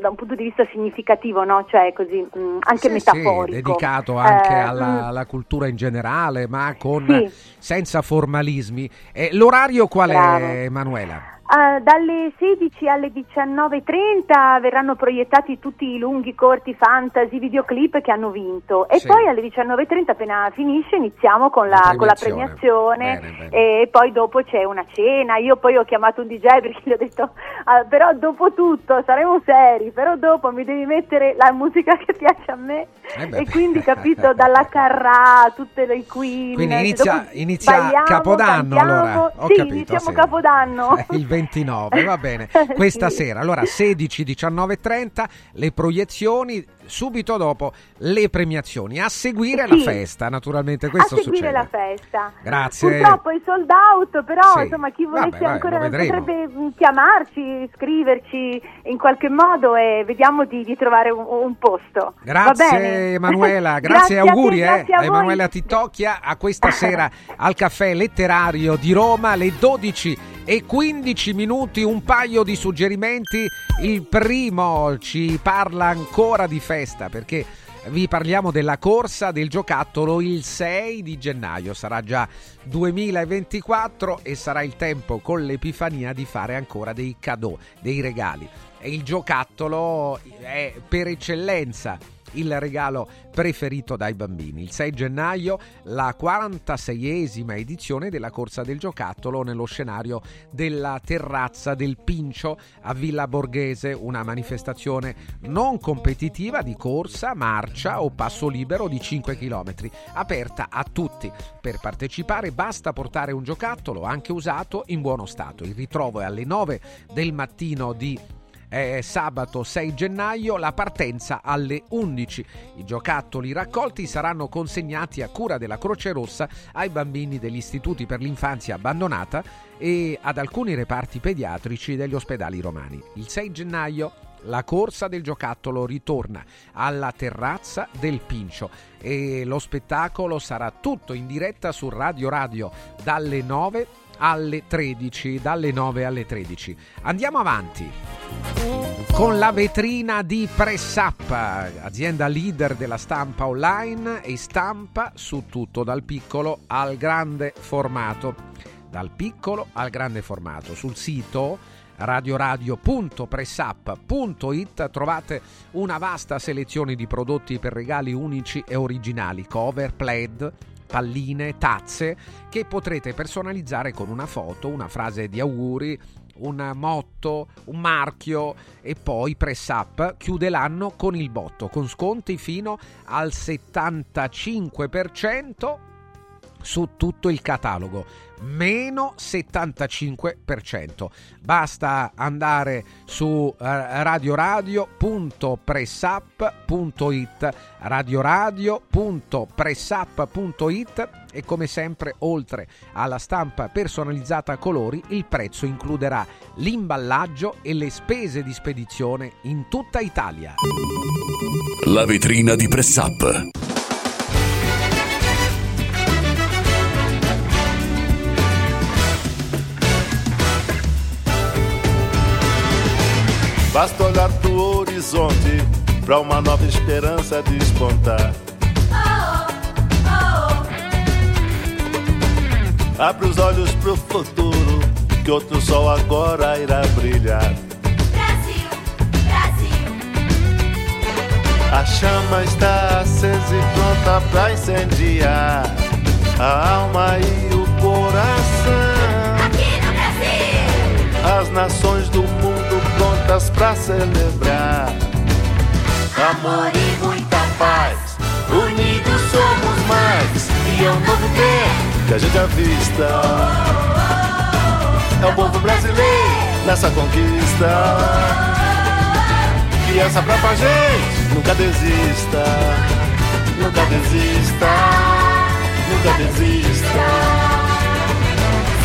da un punto di vista significativo, no? Cioè così mh, anche sì, metaforico. Sì, dedicato anche eh, alla, mh. alla cultura in generale, ma con sì. senza formalismi. Eh, l'orario qual Bravo. è, Emanuela? Uh, dalle sedici alle diciannove e trenta verranno proiettati tutti i lunghi, corti, fantasy, videoclip che hanno vinto e sì. poi alle diciannove e trenta, appena finisce, iniziamo con la, la con la premiazione, bene, bene. E poi dopo c'è una cena. Io poi ho chiamato un D J perché gli ho detto ah, però dopo tutto saremo seri, però dopo mi devi mettere la musica che piace a me eh beh, e quindi capito dalla Carrà, tutte le Queen, quindi inizia, inizia balliamo, Capodanno cambiamo, allora ho sì, capito, iniziamo sì. Capodanno il ventinove, va bene, questa sì. sera allora sedici, diciannove e trenta le proiezioni, subito dopo le premiazioni, a seguire sì. la festa, naturalmente questo succede, a seguire succede. la festa, grazie, purtroppo è sold out, però sì. insomma chi volesse Vabbè, ancora potrebbe chiamarci, scriverci in qualche modo e vediamo di, di trovare un, un posto. Grazie, va bene? Emanuela, grazie, grazie auguri a, te, grazie eh. a, a Emanuela Tittocchia, a questa sera al Caffè Letterario di Roma alle dodici e quindici minuti, un paio di suggerimenti. Il primo ci parla ancora di festa perché vi parliamo della corsa del giocattolo il sei di gennaio, sarà già duemilaventiquattro e sarà il tempo con l'Epifania di fare ancora dei cadeau, dei regali. Il giocattolo è per eccellenza il regalo preferito dai bambini. Il sei gennaio la quarantaseiesima edizione della corsa del giocattolo nello scenario della terrazza del Pincio a Villa Borghese, una manifestazione non competitiva di corsa, marcia o passo libero di cinque chilometri, aperta a tutti. Per partecipare basta portare un giocattolo anche usato in buono stato. Il ritrovo è alle nove del mattino di Eh, sabato sei gennaio, la partenza alle undici. I giocattoli raccolti saranno consegnati a cura della Croce Rossa ai bambini degli istituti per l'infanzia abbandonata e ad alcuni reparti pediatrici degli ospedali romani. Il sei gennaio la corsa del giocattolo ritorna alla terrazza del Pincio e lo spettacolo sarà tutto in diretta su Radio Radio dalle nove alle tredici, dalle nove alle tredici. Andiamo avanti con la vetrina di Press Up, azienda leader della stampa online e stampa su tutto, dal piccolo al grande formato. Dal piccolo al grande formato. Sul sito radioradio punto pressup punto it trovate una vasta selezione di prodotti per regali unici e originali, cover, plaid, palline, tazze che potrete personalizzare con una foto, una frase di auguri, un motto, un marchio. E poi Press Up chiude l'anno con il botto, con sconti fino al settantacinque per cento su tutto il catalogo, meno settantacinque per cento. Basta andare su radioradio punto pressup punto it, radioradio punto pressup punto it, e come sempre oltre alla stampa personalizzata a colori il prezzo includerà l'imballaggio e le spese di spedizione in tutta Italia. La vetrina di Press Up. Basta olhar pro horizonte pra uma nova esperança despontar. Oh, oh, oh. Abre os olhos pro futuro, que outro sol agora irá brilhar. Brasil, Brasil. A chama está acesa e pronta pra incendiar a alma e o coração. Aqui no Brasil, as nações do mundo prontas pra celebrar amor e muita paz. Unidos somos mais, e é um novo tempo que a gente avista. É o povo brasileiro nessa conquista. Criança pra pra gente, nunca desista, nunca desista, nunca desista.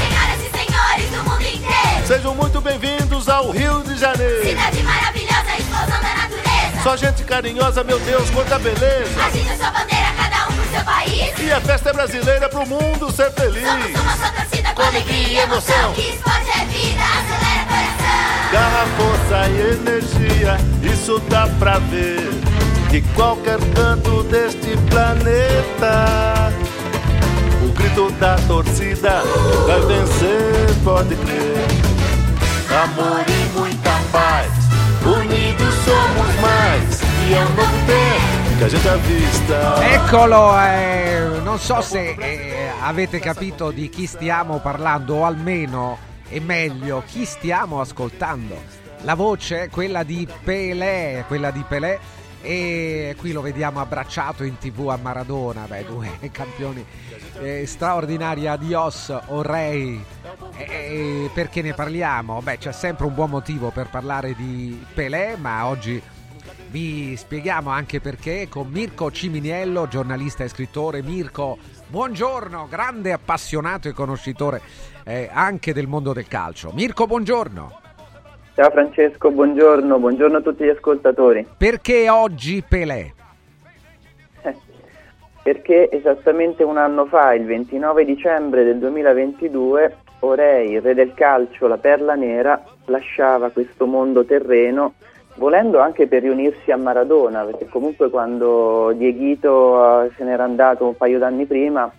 Senhoras e senhores do mundo inteiro, sejam muito bem-vindos ao Rio de Janeiro. Cidade maravilhosa, explosão da natureza. Só gente carinhosa, meu Deus, quanta beleza. Agite a sua bandeira, cada um pro seu país. E a festa é brasileira pro mundo ser feliz. Somos uma só torcida com alegria e emoção. Que esporte é vida, acelera o coração. Garra, força e energia, isso dá pra ver de qualquer canto deste planeta. O grito da torcida vai vencer, pode crer. Amor e muita paz, unidos somos mais, e é um novo tempo que a gente avvista. Eccolo, eh, non so se eh, avete capito di chi stiamo parlando, o almeno... e meglio, chi stiamo ascoltando? La voce è quella di Pelé, quella di Pelé, e qui lo vediamo abbracciato in TV a Maradona. Beh, due campioni eh, straordinari, adios o rei. E perché ne parliamo? Beh, c'è sempre un buon motivo per parlare di Pelé, ma oggi vi spieghiamo anche perché con Mirko Ciminiello, giornalista e scrittore. Mirko, buongiorno, grande appassionato e conoscitore eh, anche del mondo del calcio. Mirko, buongiorno. Ciao Francesco, buongiorno, buongiorno a tutti gli ascoltatori. Perché oggi Pelé? Eh, perché esattamente un anno fa, il ventinove dicembre del duemilaventidue, Orei, il re del calcio, la perla nera, lasciava questo mondo terreno, volendo anche per riunirsi a Maradona, perché comunque quando Dieguito se n'era andato un paio d'anni prima,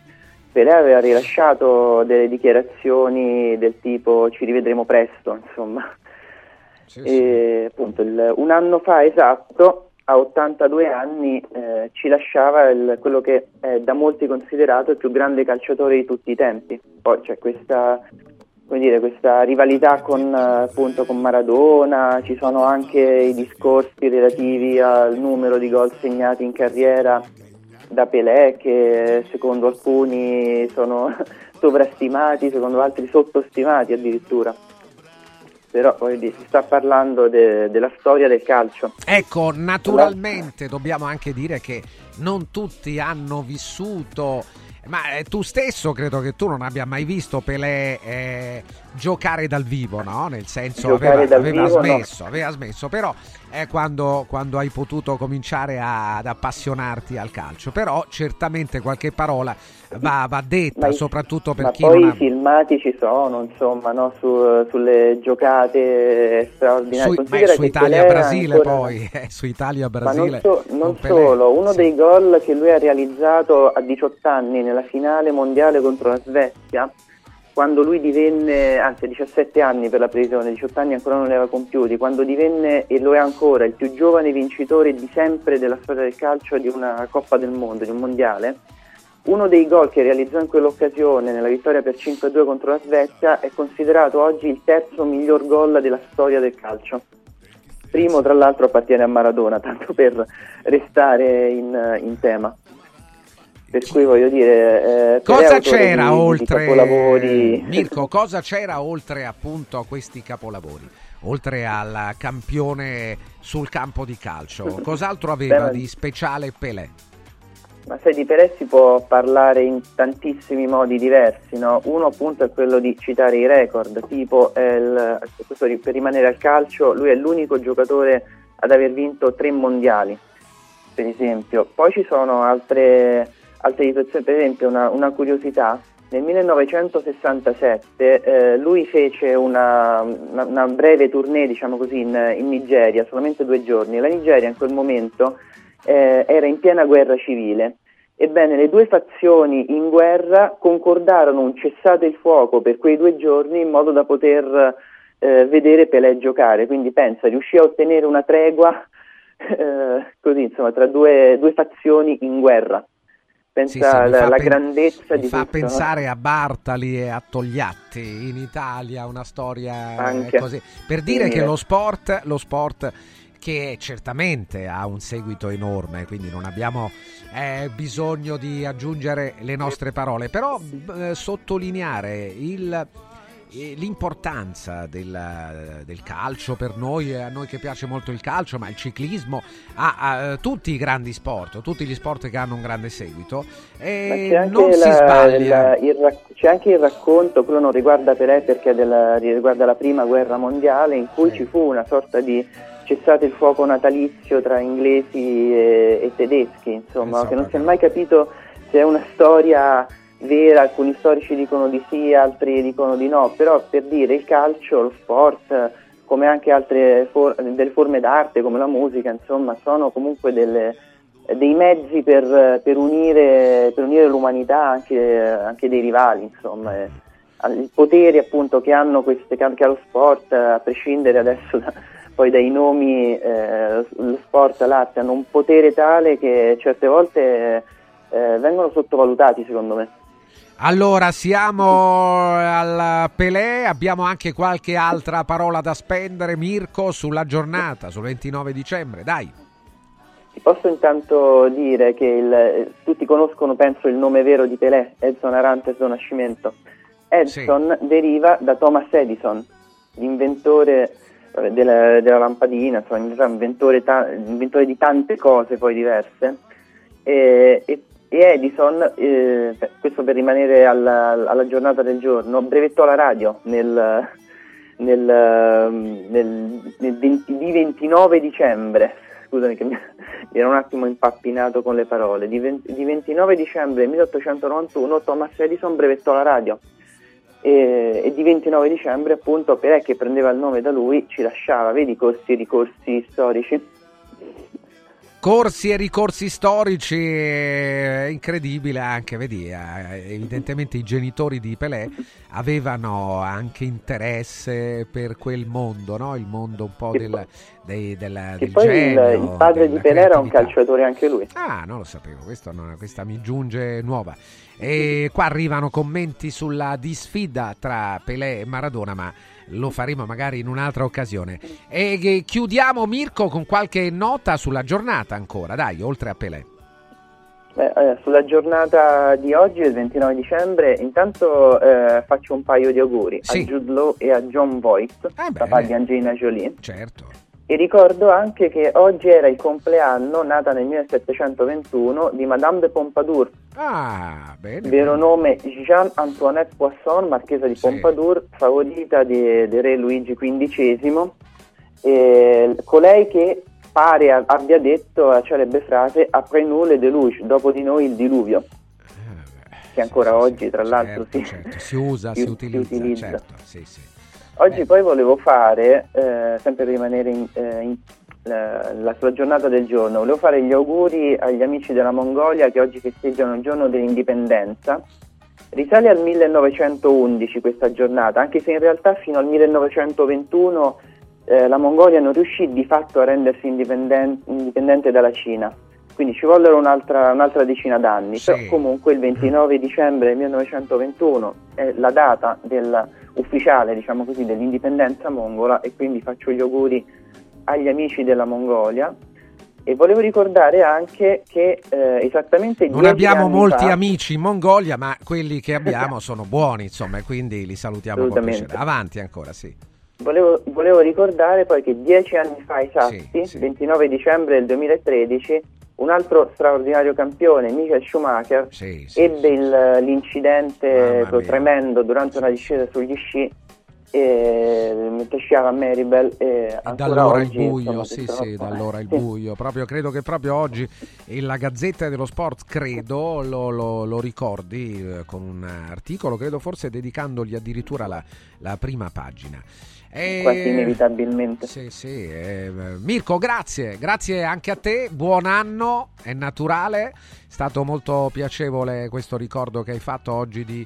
Pelé aveva rilasciato delle dichiarazioni del tipo ci rivedremo presto, insomma. Sì, sì. E appunto il, un anno fa esatto, a ottantadue anni, eh, ci lasciava il, quello che è da molti considerato il più grande calciatore di tutti i tempi. Poi c'è questa... come dire, questa rivalità con appunto con Maradona, ci sono anche i discorsi relativi al numero di gol segnati in carriera da Pelé, che secondo alcuni sono sovrastimati, secondo altri sottostimati addirittura. Però si sta parlando de- della storia del calcio. Ecco, naturalmente dobbiamo anche dire che non tutti hanno vissuto, ma tu stesso credo che tu non abbia mai visto Pelé eh, giocare dal vivo, no? Nel senso, giocare aveva, aveva vivo, smesso, no. aveva smesso, però eh, quando, quando hai potuto cominciare a, ad appassionarti al calcio, però certamente qualche parola va, va detta, ma, soprattutto per ma chi poi non ha... i filmati ci sono, insomma, no? Su, sulle giocate straordinarie. Su, ma è su Italia-Brasile ancora... poi, eh, su Italia-Brasile. Ma non, so, non solo, uno sì. dei gol che lui ha realizzato a diciotto anni nella finale mondiale contro la Svezia, quando lui divenne, anzi a diciassette anni per la precisione, diciotto anni ancora non li aveva compiuti, quando divenne, e lo è ancora, il più giovane vincitore di sempre della storia del calcio di una Coppa del Mondo, di un mondiale. Uno dei gol che realizzò in quell'occasione nella vittoria per cinque a due contro la Svezia è considerato oggi il terzo miglior gol della storia del calcio. Primo, tra l'altro, appartiene a Maradona, tanto per restare in, in tema. Per cui voglio dire, eh, cosa c'era di, oltre di capolavori? Mirko, cosa c'era oltre appunto a questi capolavori, oltre al campione sul campo di calcio? Cos'altro aveva Beh, di speciale Pelé? Ma sai, di Pelé si può parlare in tantissimi modi diversi, no? Uno appunto è quello di citare i record, tipo il, questo per rimanere al calcio, lui è l'unico giocatore ad aver vinto tre mondiali, per esempio. Poi ci sono altre Altre situazioni, per esempio una, una curiosità, nel millenovecentosessantasette eh, lui fece una, una, una breve tournée, diciamo così, in, in Nigeria, solamente due giorni. La Nigeria in quel momento eh, era in piena guerra civile. Ebbene, le due fazioni in guerra concordarono un cessate il fuoco per quei due giorni in modo da poter eh, vedere Pelé giocare, quindi pensa, riuscì a ottenere una tregua eh, così, insomma, tra due, due fazioni in guerra. Pensa sì, alla pen- grandezza mi di fa questo, pensare no? a Bartali e a Togliatti in Italia, una storia anche così. Per dire sì, che eh. lo sport, lo sport che certamente ha un seguito enorme, quindi non abbiamo eh, bisogno di aggiungere le nostre parole, però eh, sottolineare il... l'importanza del, del calcio per noi, a noi che piace molto il calcio, ma il ciclismo a, a, a tutti i grandi sport, tutti gli sport che hanno un grande seguito, e ma c'è non anche si la, sbaglia la, il, c'è anche il racconto, quello non riguarda Pelé perché della, riguarda la prima guerra mondiale, in cui sì. ci fu una sorta di cessate il fuoco natalizio tra inglesi e, e tedeschi, insomma, esatto. che non si è mai capito se è una storia vera, alcuni storici dicono di sì, altri dicono di no, però per dire il calcio, lo sport, come anche altre for- delle forme d'arte come la musica, insomma, sono comunque delle, dei mezzi per, per, unire, per unire l'umanità, anche, anche dei rivali, insomma, i poteri appunto che hanno queste, che ha lo sport, a prescindere adesso da, poi dai nomi, eh, lo sport, l'arte hanno un potere tale che certe volte eh, vengono sottovalutati, secondo me. Allora, siamo al Pelé, abbiamo anche qualche altra parola da spendere, Mirko, sulla giornata, sul ventinove dicembre, dai. Ti posso intanto dire che il, tutti conoscono, penso, il nome vero di Pelé, Edson Arantes do Nascimento. Edson sì. deriva da Thomas Edison, l'inventore della, della lampadina, insomma, inventore, ta, inventore di tante cose poi diverse, e, e E Edison, eh, questo per rimanere alla, alla giornata del giorno, brevettò la radio nel, nel, nel, nel ventinove dicembre, scusami che mi, mi ero un attimo impappinato con le parole, di, venti, di ventinove dicembre milleottocentonovantuno Thomas Edison brevettò la radio e, e di ventinove dicembre appunto Pelé, che prendeva il nome da lui, ci lasciava, vedi corsi e ricorsi storici. Corsi e ricorsi storici, incredibile anche, vedi, evidentemente i genitori di Pelé avevano anche interesse per quel mondo, no? Il mondo un po' del, del, del, del poi genio. Il, il padre di Pelé era un calciatore anche lui. Ah, non lo sapevo, questo non, questa mi giunge nuova. E qua arrivano commenti sulla disfida tra Pelé e Maradona, ma lo faremo magari in un'altra occasione. E chiudiamo, Mirko, con qualche nota sulla giornata ancora, dai, oltre a Pelé. Beh, eh, sulla giornata di oggi, il ventinove dicembre, intanto eh, faccio un paio di auguri sì. a Jude Law e a John Voight, eh papà di Angelina Jolie. Certo. E ricordo anche che oggi era il compleanno, nata nel millesettecentoventuno, di Madame de Pompadour. Ah, bene. Vero bene. Nome Jean-Antoinette Poisson, marchesa di sì. Pompadour, favorita del re Luigi quindicesimo, e colei che pare abbia detto la celebre frase «Après nous le déluge», dopo di noi il diluvio. Eh, che ancora sì, oggi, sì, tra certo, l'altro, si, certo. si usa, si, si utilizza. utilizza. Certo, sì, sì. Oggi poi volevo fare, eh, sempre per rimanere in, eh, in, la, la sua giornata del giorno, volevo fare gli auguri agli amici della Mongolia che oggi festeggiano il giorno dell'indipendenza. Risale al millenovecentoundici questa giornata, anche se in realtà fino al millenovecentoventuno eh, la Mongolia non riuscì di fatto a rendersi indipendente, indipendente dalla Cina, quindi ci vollero un'altra, un'altra decina d'anni, sì. però comunque il ventinove dicembre millenovecentoventuno è la data della ufficiale, diciamo così, dell'indipendenza mongola, e quindi faccio gli auguri agli amici della Mongolia. E volevo ricordare anche che eh, esattamente non abbiamo molti fa... amici in Mongolia, ma quelli che abbiamo sono buoni, insomma, e quindi li salutiamo con piacere. Avanti ancora, sì. Volevo, volevo ricordare poi che dieci anni fa esatti, sì, sì. ventinove dicembre del duemilatredici, un altro straordinario campione, Michael Schumacher, sì, sì, ebbe il, l'incidente tremendo durante una discesa sugli sci, e, mentre sciava a Maribel. E da allora il buio, insomma, sì, sì, da allora il sì. buio. Proprio, credo che proprio oggi la Gazzetta dello Sport, credo, lo, lo, lo ricordi con un articolo, credo forse dedicandogli addirittura la, la prima pagina. Eh, quasi inevitabilmente sì, sì, eh, Mirko, grazie grazie anche a te, buon anno, è naturale, è stato molto piacevole questo ricordo che hai fatto oggi di,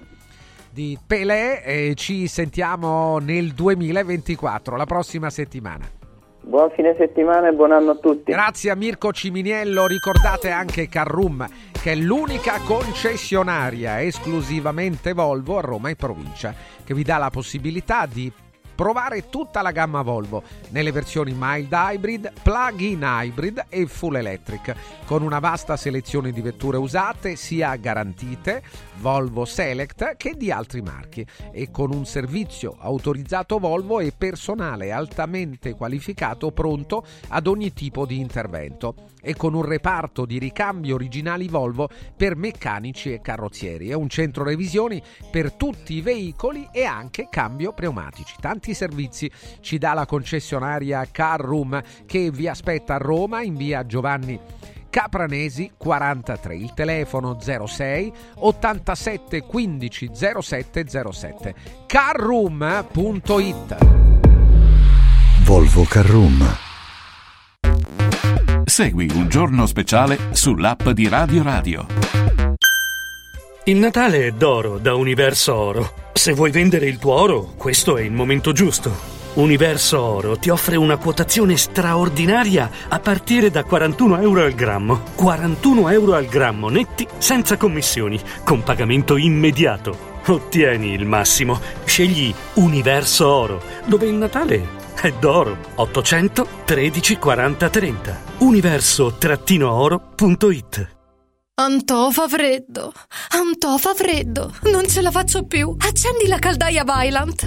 di Pelé, e ci sentiamo nel duemilaventiquattro, la prossima settimana. Buon fine settimana e buon anno a tutti. Grazie a Mirko Ciminiello. Ricordate anche Carrum, che è l'unica concessionaria esclusivamente Volvo a Roma e provincia, che vi dà la possibilità di provare tutta la gamma Volvo nelle versioni mild hybrid, plug-in hybrid e full electric, con una vasta selezione di vetture usate sia garantite, Volvo Select, che di altri marchi, e con un servizio autorizzato Volvo e personale altamente qualificato pronto ad ogni tipo di intervento, e con un reparto di ricambi originali Volvo per meccanici e carrozzieri e un centro revisioni per tutti i veicoli e anche cambio pneumatici. Tanti servizi ci dà la concessionaria Carrum, che vi aspetta a Roma in via Giovanni Capranesi quarantatré, il telefono zero sei ottantasette quindici zero sette zero sette. Carrum punto it. Volvo Carrum. Segui Un Giorno Speciale sull'app di Radio Radio. Il Natale è d'oro da Universo Oro. Se vuoi vendere il tuo oro, questo è il momento giusto. Universo Oro ti offre una quotazione straordinaria a partire da quarantuno euro al grammo. quarantuno euro al grammo netti, senza commissioni, con pagamento immediato. Ottieni il massimo. Scegli Universo Oro, dove il Natale è d'oro. ottocento tredici quaranta trenta. universo oro punto it. Antò fa freddo, Antò fa freddo, non ce la faccio più. Accendi la caldaia Vaillant.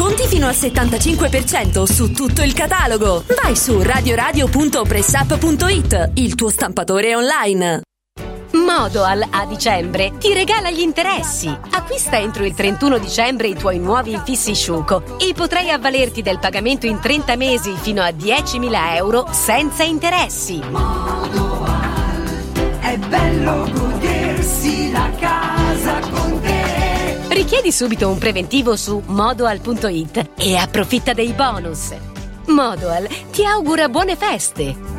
Sconti fino al settantacinque per cento su tutto il catalogo. Vai su radio radio punto pressup punto it, il tuo stampatore online. Modoal a dicembre ti regala gli interessi. Acquista entro il trentuno dicembre i tuoi nuovi infissi Sciuco e potrai avvalerti del pagamento in trenta mesi fino a diecimila euro senza interessi. Modoal, è bello godersi la casa con te. Richiedi subito un preventivo su modoal punto it e approfitta dei bonus. Modoal ti augura buone feste.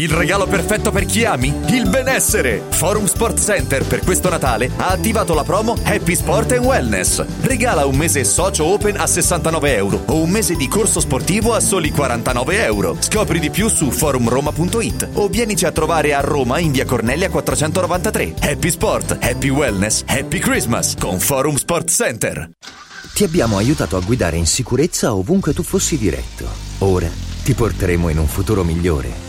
Il regalo perfetto per chi ami? Il benessere! Forum Sports Center per questo Natale ha attivato la promo Happy Sport and Wellness. Regala un mese socio open a sessantanove euro o un mese di corso sportivo a soli quarantanove euro. Scopri di più su forum roma punto it o vienici a trovare a Roma in via Cornelia quattrocentonovantatré. Happy Sport, Happy Wellness, Happy Christmas con Forum Sports Center. Ti abbiamo aiutato a guidare in sicurezza ovunque tu fossi diretto. Ora ti porteremo in un futuro migliore.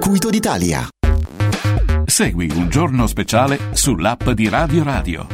Circuito d'Italia. Segui Un Giorno Speciale sull'app di Radio Radio.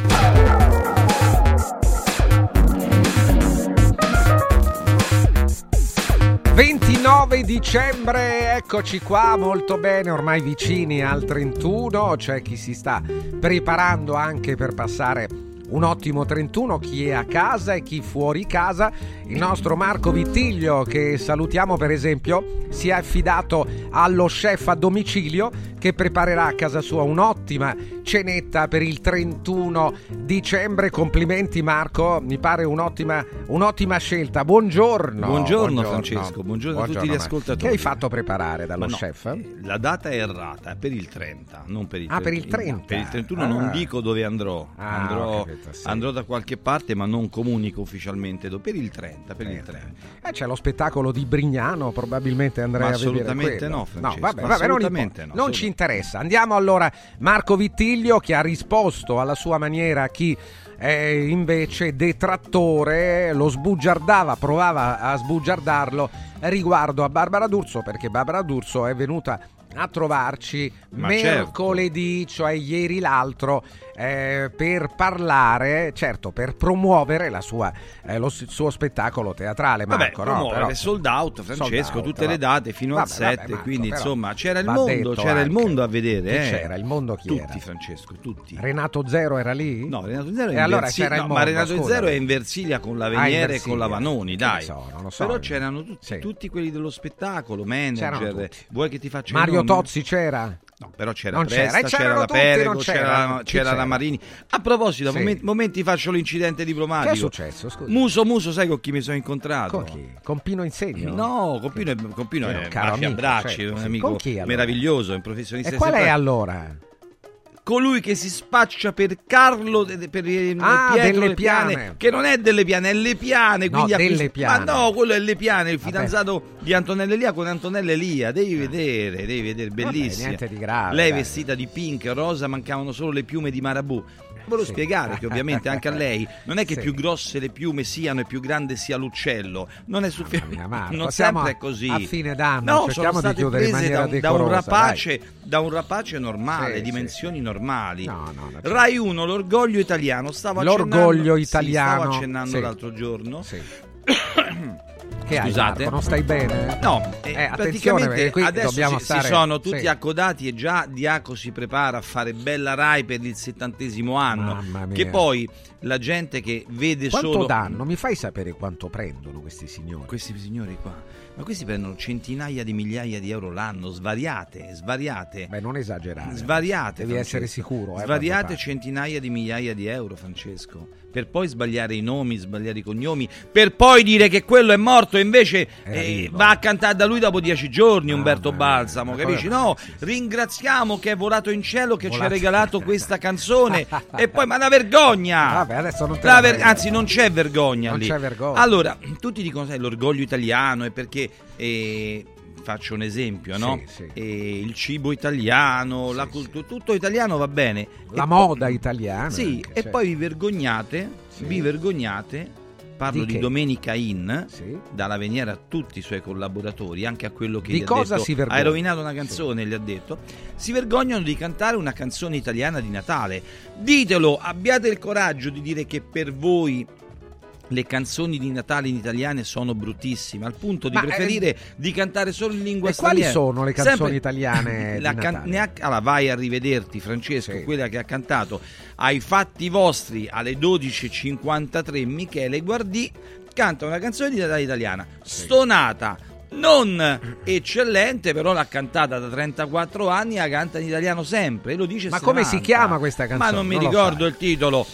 ventinove dicembre, eccoci qua, molto bene, ormai vicini al trentuno, c'è chi si sta preparando anche per passare un ottimo trentuno, chi è a casa e chi fuori casa. Il nostro Marco Vittiglio, che salutiamo per esempio, si è affidato allo chef a domicilio che preparerà a casa sua un'ottima cenetta per il trentuno dicembre. Complimenti Marco, mi pare un'ottima, un'ottima scelta. Buongiorno. Buongiorno, buongiorno Francesco, buongiorno, buongiorno a tutti buongiorno, gli ascoltatori. Che hai fatto preparare dallo no, chef? La data è errata, è per il trenta, non per il trentuno. Ah, per il trenta. Per il trentuno ah. non dico dove andrò, ah, andrò, capito, sì. andrò da qualche parte ma non comunico ufficialmente, per il trenta, per il trenta. Eh, c'è lo spettacolo di Brignano, probabilmente andrei ma a vedere quello. No, Francesco, no, vabbè, vabbè, assolutamente non, no. Non ci interessa. Andiamo allora Marco Vittiglio, che ha risposto alla sua maniera a chi è invece detrattore, lo sbugiardava, provava a sbugiardarlo riguardo a Barbara D'Urso, perché Barbara D'Urso è venuta a trovarci Ma mercoledì, certo. cioè ieri l'altro, eh, per parlare, certo, per promuovere la sua, eh, lo, il suo spettacolo teatrale. Marco, vabbè, no? Però, sold out, Francesco, sold out, tutte va. le date fino vabbè, al sette, vabbè, Marco, quindi insomma c'era il mondo, c'era il mondo a vedere. Eh. C'era il mondo chi tutti, era? Tutti, Francesco, tutti. Renato Zero era lì? No, Renato Zero, e allora Versi... c'era no, il mondo, ma Renato scusami. Zero è in Versilia con la Veniere ah, e con la Vanoni, dai. So, non lo so, però c'erano tutti, sì. tutti quelli dello spettacolo, manager, vuoi che ti faccia Mario Tozzi c'era? No, però c'era non Presta, c'era, c'era la tutti, Perego, c'era, c'era, la, c'era la Marini. A proposito, sì. momenti, momenti faccio l'incidente diplomatico. Che è successo? Scusa. Muso Muso, sai con chi mi sono incontrato? Con chi? Con Pino Insegno? No, con Pino, con Pino è un abbraccio, certo. un amico chi, allora? meraviglioso, un professionista. E qual è allora? Colui che si spaccia per Carlo per ah, Pietro delle piane. piane che non è delle piane, è le piane, no, quindi delle piane. Ma no, quello è le piane, il fidanzato Vabbè. di Antonella Elia con Antonella Elia, devi ah. vedere, devi vedere, bellissima. Vabbè, niente di grave. Lei dai. vestita di pink, rosa, mancavano solo le piume di marabù. Volevo sì. spiegare che ovviamente anche a lei non è che sì. più grosse le piume siano e più grande sia l'uccello, non è sufficiente, non sempre è così. A fine d'anno no, cerchiamo di chiudere in maniera da, decorosa, da un rapace dai. da un rapace normale, sì, dimensioni sì. normali. No, no, Rai uno, l'orgoglio italiano, stavo l'orgoglio accennando, italiano. Sì, stavo accennando sì. l'altro giorno. Sì. Che Scusate, hai, Marco, non stai bene? No, eh, eh, praticamente qui adesso dobbiamo si, stare... si sono tutti sì. accodati e già Diaco si prepara a fare bella Rai per il settantesimo anno. Che poi la gente che vede quanto solo... Quanto danno? Mi fai sapere quanto prendono questi signori? Questi signori qua? Ma questi prendono centinaia di migliaia di euro l'anno, svariate, svariate. Beh, non esagerare. Svariate, devi Francesco. essere sicuro. Eh, svariate centinaia di migliaia di euro, Francesco. Per poi sbagliare i nomi, sbagliare i cognomi, per poi dire che quello è morto. Invece eh, va a cantare da lui dopo dieci giorni Umberto ah, Balsamo, capisci? No, ringraziamo che è volato in cielo che volato. ci ha regalato questa canzone e poi ma la vergogna! Vabbè, adesso non te la ver- anzi non c'è vergogna non lì. C'è vergogna. Allora, tutti dicono sai l'orgoglio italiano è perché eh, faccio un esempio, no? Sì, sì. E il cibo italiano, sì, la cultura, sì, tutto italiano va bene. La e moda poi, italiana. Sì, anche, e cioè. poi vi vergognate, sì. vi vergognate. Parlo di, di Domenica In, sì. dalla Veniera a tutti i suoi collaboratori, anche a quello che di gli cosa ha detto, si vergogna? Hai rovinato una canzone, sì. gli ha detto, si vergognano di cantare una canzone italiana di Natale. Ditelo, abbiate il coraggio di dire che per voi le canzoni di Natale in italiane sono bruttissime, al punto di Ma preferire ehm... di cantare solo in lingua e straniera. E quali sono le canzoni Sempre... italiane la di can... Natale? Ha... Allora, vai a rivederti, Francesco, sì. quella che ha cantato Ai fatti vostri alle dodici e cinquantatré Michele Guardì canta una canzone di Natale italiana, sì. stonata, non eccellente, però l'ha cantata da trentaquattro anni, la canta in italiano sempre e lo dice. Ma come si chiama questa canzone? Ma non mi non ricordo il titolo.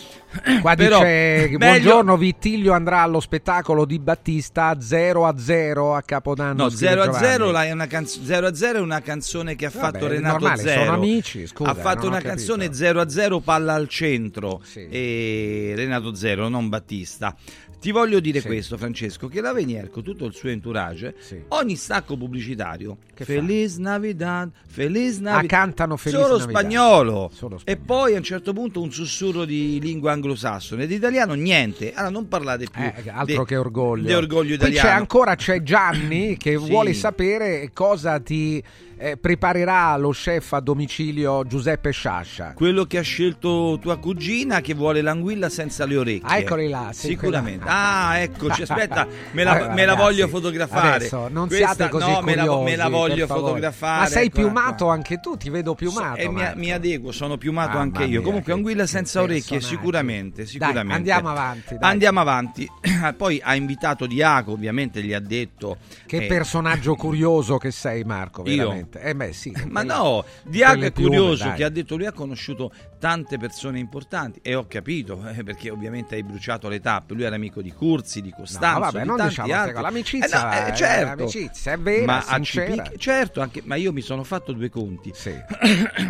Qua però, dice meglio... buongiorno, Vittiglio andrà allo spettacolo di Battista zero a zero a Capodanno. No, zero a zero è una canzone, zero a zero è una canzone che ha Vabbè, fatto Renato normale, Zero. Sono amici, scusa, ha fatto una canzone zero a zero palla al centro, sì. e Renato Zero, non Battista. Ti voglio dire sì. questo, Francesco, che la Venier con tutto il suo entourage, sì. ogni stacco pubblicitario che Feliz fa? Navidad, Feliz Navidad, ah, cantano Feliz solo Navidad. Spagnolo. Solo spagnolo. E poi a un certo punto un sussurro di lingua anglosassone, di italiano niente. Allora non parlate più eh, altro de, che orgoglio. De orgoglio italiano. Qui c'è ancora c'è Gianni che sì. vuole sapere cosa ti eh, preparerà lo chef a domicilio Giuseppe Sciascia. Quello che ha scelto tua cugina che vuole l'anguilla senza le orecchie. Ah, eccoli là, sì, sicuramente. Ah, eccoci, aspetta, me la, allora, me la voglio fotografare. Adesso, non Questa, siate così no, curiosi, me la, me la voglio fotografare. Ma sei piumato qua. anche tu, ti vedo piumato. So, e mi, mi adeguo, sono piumato ah, anche io. Mia, Comunque anguilla senza orecchie, sicuramente, sicuramente. Dai, andiamo avanti. Dai. Andiamo avanti. Poi ha invitato Diaco, ovviamente gli ha detto Che eh, personaggio curioso che sei, Marco, veramente. Io? Eh beh, sì. Ma quelle, no, Diaco è curioso, piume, che ha detto lui ha conosciuto tante persone importanti e ho capito, eh, perché ovviamente hai bruciato le tappe, lui era amico di Curzi, di Costanzo, no, vabbè, di non tanti diciamo, altri. L'amicizia, eh, no, eh, certo. l'amicizia è vera, ma sincera. C P, certo, anche, ma io mi sono fatto due conti. Sì.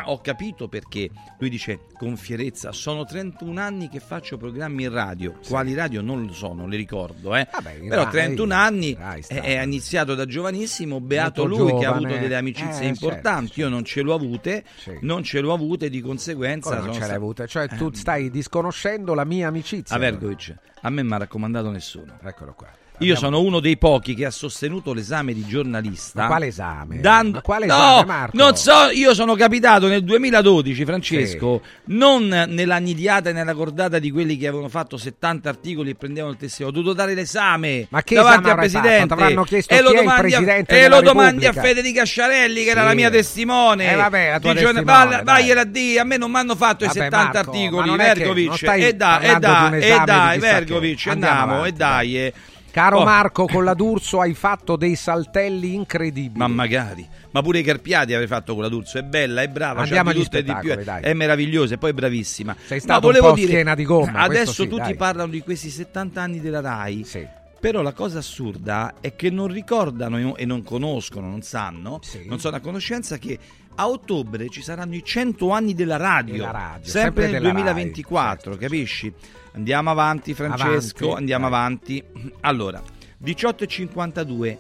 Ho capito perché lui dice con fierezza: sono trentuno anni che faccio programmi in radio. Sì. Quali radio non lo so, non le ricordo. Eh. Vabbè, Però Rai, trentuno anni Rai è, è iniziato da giovanissimo. Beato Molto lui giovane. Che ha avuto delle amicizie eh, importanti. Certo, io non ce l'ho avute, sì. non ce l'ho avute, di conseguenza. Come non sono ce l'hai avute? Cioè, ehm. tu stai disconoscendo la mia amicizia. A Vergovic, a me mi ha raccomandato nessuno. Eccolo qua. Io sono uno dei pochi che ha sostenuto l'esame di giornalista. Ma quale esame? Dando... Ma quale no, esame, Marco? Non so, io sono capitato nel duemiladodici, Francesco, sì. non nella nidiata e nella cordata di quelli che avevano fatto settanta articoli e prendevano il tesserino. Ho dovuto dare l'esame Ma che davanti al Presidente. Fatto? Chiesto e chi lo, domandi, è il presidente a... e lo domandi a Federica Sciarelli, che sì. era la mia testimone. Eh, vabbè, la tua testimone, giorn... vai a D, a me non mi hanno fatto vabbè, i settanta Marco, articoli, Vergovic. E dai, e dai, e dai, Vergovic, andiamo, e dai. Caro oh. Marco, con la D'Urso hai fatto dei saltelli incredibili. Ma magari, ma pure i Carpiati avrei fatto con la D'Urso, è bella, è brava, andiamo agli spettacoli, di più, dai. È meravigliosa e poi è bravissima. Sei stato un po' schiena di gomma. Adesso sì, tutti dai. parlano di questi settanta anni della Rai, sì. però la cosa assurda è che non ricordano e non conoscono, non sanno, sì. non sono a conoscenza che a ottobre ci saranno i cento anni della radio, della radio sempre, sempre nel duemilaventiquattro, Rai, capisci? Andiamo avanti, Francesco, avanti, andiamo dai. avanti. Allora, diciotto e cinquantadue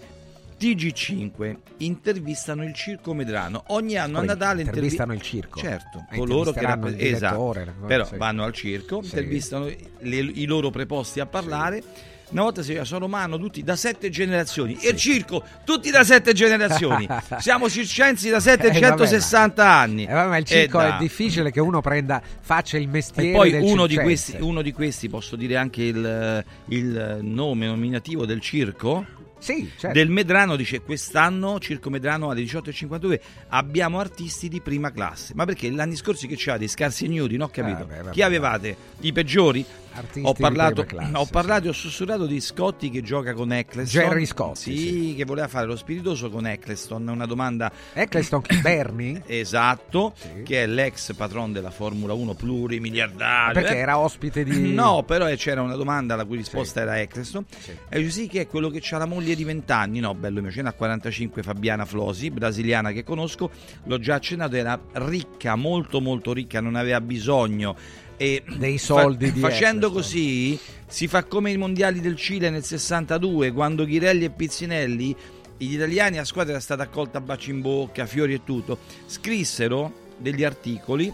T G cinque intervistano il Circo Medrano. Ogni anno Poi, a Natale intervistano intervi... il circo. Certo, coloro che rappresentano il direttore, esatto. però sì. vanno al circo, sì. intervistano le, i loro preposti a parlare. Sì. Una volta si diceva, sono romano, tutti da sette generazioni. Sì. E il circo, tutti da sette generazioni. Siamo circensi da settecentosessanta eh, anni. Eh, vabbè, ma il circo eh, è da... difficile che uno prenda, faccia il mestiere. E poi del uno, di questi, uno di questi, posso dire anche il, il nome nominativo del circo? Sì, certo. Del Medrano dice: quest'anno Circo Medrano alle diciotto e cinquantadue abbiamo artisti di prima classe. Ma perché l'anno scorso che c'era dei scarsi e ignoti? Non ho capito. Ah, beh, vabbè, Chi avevate? I peggiori? Artisti ho parlato, di prima classe, ho parlato sì. ho sussurrato di Scotti che gioca con Eccleston. Jerry Scotti. Sì, sì, che voleva fare lo spiritoso con Eccleston. Una domanda. Eccleston Berni? Esatto, sì. che è l'ex patron della Formula uno plurimiliardario. Perché eh? era ospite di. No, però c'era una domanda la cui risposta sì. era Eccleston. Sì. E dice sì, che è quello che c'ha la moglie di venti anni. No, bello mio, ce n'ha quarantacinque, Fabiana Flosi, brasiliana che conosco. L'ho già accennato, era ricca, molto, molto ricca, non aveva bisogno. E dei soldi fa- di facendo Eccleston. Così si fa come i mondiali del Cile nel sessantadue, quando Ghirelli e Pizzinelli Gli italiani, la squadra era stata accolta a baci in bocca, fiori e tutto. Scrissero degli articoli